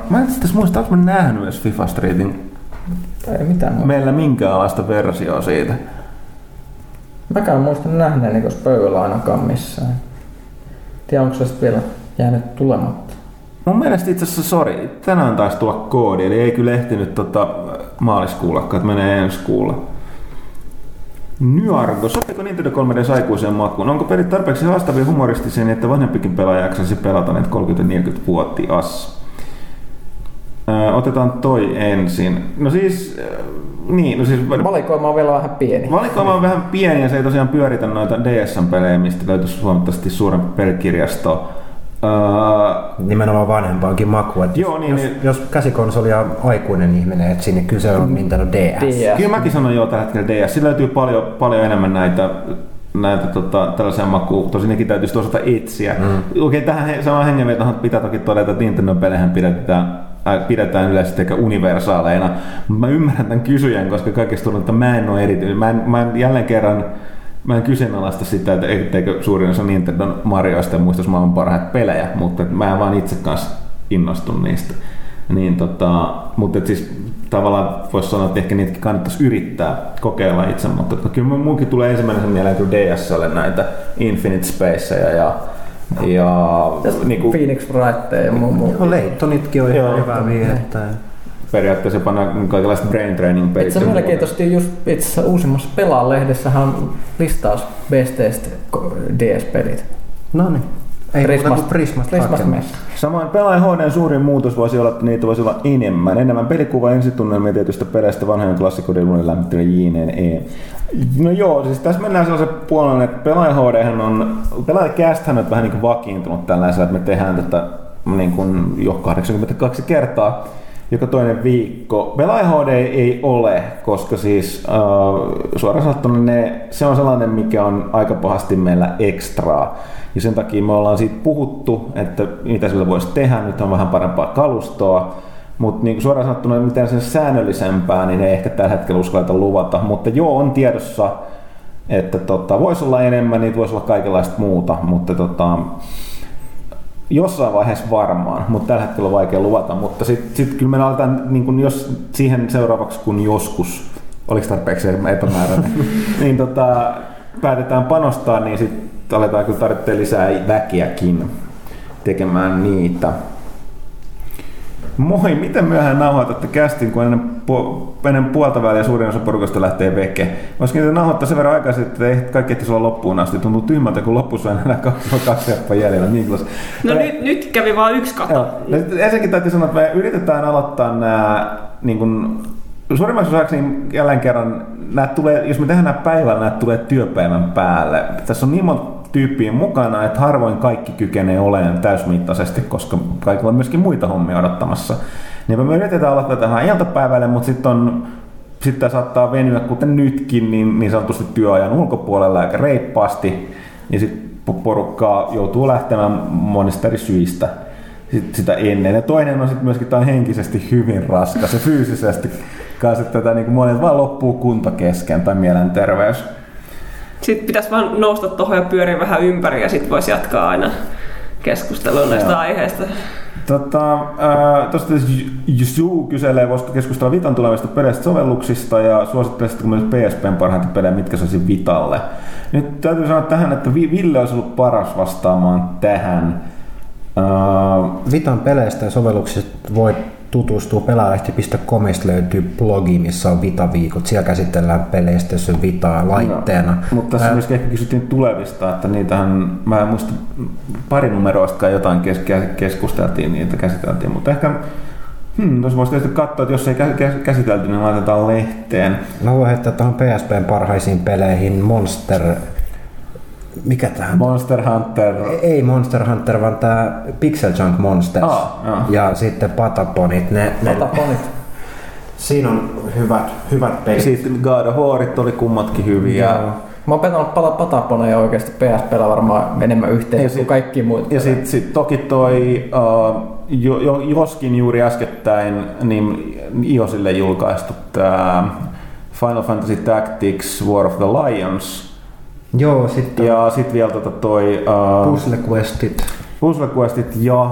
Mä en tässä muista, oletko mä nähnyt edes FIFA Streetin? Ei mitään. Meillä minkäänlaista versioa siitä. Mäkään muistan nähneeni, koska pöydällä ainakaan missään. Tiedä, onko se sitten vielä jäänyt tulematta? Mun mielestä itse asiassa, sori, tänään taisi tulla koodi, eli ei kyllä ehtinyt maaliskuullakaan, että menee ensi kuulla. Nyargo, sopiiko Nintendo 3DS aikuiseen makuun? Onko pelit tarpeeksi haastavia humoristisia, niin että vanhempikin pelaaja jaksaisi pelata niitä 30-40-vuotias? Otetaan toi ensin. No siis, niin, no siis... Valikoima on vielä vähän pieni. Valikoima on vähän pieni ja se ei tosiaan pyöritä noita DS-pelejä, mistä löytyisi huomattavasti suurempi pelikirjasto. Nimenomaan vanhempaankin makua. Joo, niin, jos käsikonsoli on aikuinen ihminen, että sinne kyse on Nintendo DS. Kyllä mäkin sanon joo tällä hetkellä DS. Sillä löytyy paljon enemmän näitä tällaisia makuja. Tosin nekin täytyisi osata etsiä. Okei, tähän samaan hengenvetoon pitää toki todeta, että Nintendo-pelehän pidetään yleensä eikä universaaleina. Mä ymmärrän tämän kysyjän, koska kaikista tuntuu, että mä en ole erityinen. Mä en jälleen kerran... Mä en kyseenalaista sitä, että etteikö suurin osa Nintendo Marioista ja muistaisi maailman parhaat pelejä, mutta mä en vaan itse kanssa innostun niistä. Niin, mutta siis tavallaan voisi sanoa, että ehkä niitäkin kannattaisi yrittää kokeilla itse, mutta kyllä munkin tulee ensimmäisen mieleen kuin DS:lle näitä Infinite Spaceja ja niinku Phoenix Wrightia ja muu. Joo, Leightonitkin on ihan hyvää viihdettä. Periaatteessa jopa kaikenlaista brain training pelit. Itse asiassa mielenkiintoisesti just itse asiassa uusimmassa Pelaa-lehdessähän on listaus besteistä DS-pelit. No niin. Ei muuta kuin Prismasta. Samoin Pelaajahuoneen suurin muutos voisi olla, että niitä voisi olla enemmän. Enemmän pelikuva, ensitunnelmia tietystä peleistä, vanhojen klassikoiden lämmittelyä jne. No joo, siis tässä mennään sellaisen puolelle, että Pelaajahuoneen on... Pelaajakästähän on vähän niin kuin vakiintunut tällaisella, että me tehdään tätä niin kuin jo 82 kertaa. Joka toinen viikko. Pelaajahuone ei ole, koska siis suoraan sanottuna se on sellainen, mikä on aika pahasti meillä ekstraa. Ja sen takia me ollaan siitä puhuttu, että mitä sillä voisi tehdä. Nyt on vähän parempaa kalustoa. Mutta niin suoraan sanottuna mitään sen säännöllisempää, niin ei ehkä tällä hetkellä uskalleta luvata. Mutta joo, on tiedossa, että voisi olla enemmän, niitä voisi olla kaikenlaista muuta. Mutta jossain vaiheessa varmaan, mutta tällä hetkellä on vaikea luvata, mutta sitten kyllä me aletaan niin kun jos siihen seuraavaksi kun joskus, oliko tarpeeksi epämääräinen, niin päätetään panostaa, niin sitten aletaan kyllä tarvittaa lisää väkiäkin tekemään niitä. Moi, miten myöhään nauhoitatte kästin, kun ennen puolta väliä suurin osa porukasta lähtee veke? Voisikin niitä nauhoittaa sen verran aikaisin, että ei kaikki ehti olla loppuun asti. Tuntuu tyhmältä, kun loppussa on enää 2 jappaa jäljellä. Niklas. No nyt kävi vaan 1 kato. Ensinnäkin täytyy sanoa, että me yritetään aloittaa nämä niin suurimmaksi osaksi niin jälleen kerran, tulee, jos me tehdään nämä päivällä, nämä tulee työpäivän päälle. Tässä on niin monta tyyppiin mukana, että harvoin kaikki kykenee olemaan täysmittaisesti, koska kaikilla on myöskin muita hommia odottamassa. Niinpä me yritetään aloittaa tähän iltapäivälle, mutta sitten tämä saattaa venyä, kuten nytkin, niin sanotusti työajan ulkopuolella aika reippaasti, ja sitten porukkaa joutuu lähtemään monista eri syistä sitä ennen. Ja toinen on sitten myöskin, tämä on henkisesti hyvin raskas ja fyysisesti kanssa, että tätä niin monet vaan loppuu kunto kesken tai mielenterveys. Sitten pitäisi vaan nousta tuohon ja pyöriä vähän ympäri ja sitten voisi jatkaa aina keskustelua näistä aiheista. Tuosta Jysu kyselee, voisiko keskustella Vitan tulevista peleistä sovelluksista ja suosittelisitko myös PSPn parhaita pelejä, mitkä saisi Vitalle. Nyt täytyy sanoa tähän, että Ville olisi ollut paras vastaamaan tähän. Vitan peleistä ja sovelluksista voi tutustua pelaalehti.comista löytyy blogi, missä on Vita-viikot. Siellä käsitellään peleistä, jos on Vitaa laitteena. No, mutta tässä myöskin ehkä kysyttiin tulevista, että niitähän, mä en muista pari numeroista jotain keskusteltiin, niitä käsiteltiin, mutta ehkä tuossa voisi tietysti katsoa, että jos ei käsitelty, niin laitetaan lehteen. Mä voin heittää tuohon PSPn parhaisiin peleihin Monster Hunter. Ei Monster Hunter, vaan tää Pixel Junk Monsters. Ja sitten Pataponit. Pataponit. Siinä on hyvät pelit. Sitten God of Warit oli kummatkin hyviä. Joo. Mä oon pelannut Pataponeja oikeesti PSP:llä varmaan enemmän yhteen kuin kaikki muut. Ja sit toki toi joskin juuri äskettäin niin iOSille julkaistu tää Final Fantasy Tactics War of the Lions. Joo, sitten ja sitten vielä toi puzzle questit ja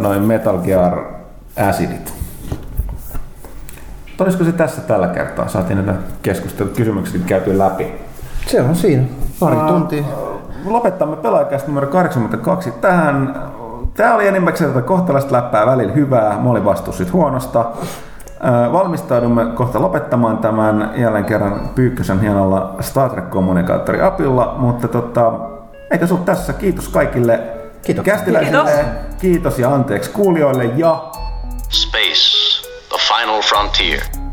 noin Metal Gear Acidit. Olisiko se tässä tällä kertaa? Saatiin näitä keskustelut, kysymykset käyty läpi. Se on siinä. Pari tuntia. Lopettamme pelaajakästä numero 82 tähän. Tää oli enimmäkseen tätä kohtalaista läppää, välillä hyvää. Mä olin vastuussa sit huonosta. Valmistaudumme kohta lopettamaan tämän jälleen kerran Pyykkösen hienolla Star Trek-kommunikaattori apilla, mutta eikä se ole tässä. Kiitos kaikille kästiläisille, kiitos ja anteeksi kuulijoille ja Space, the final frontier.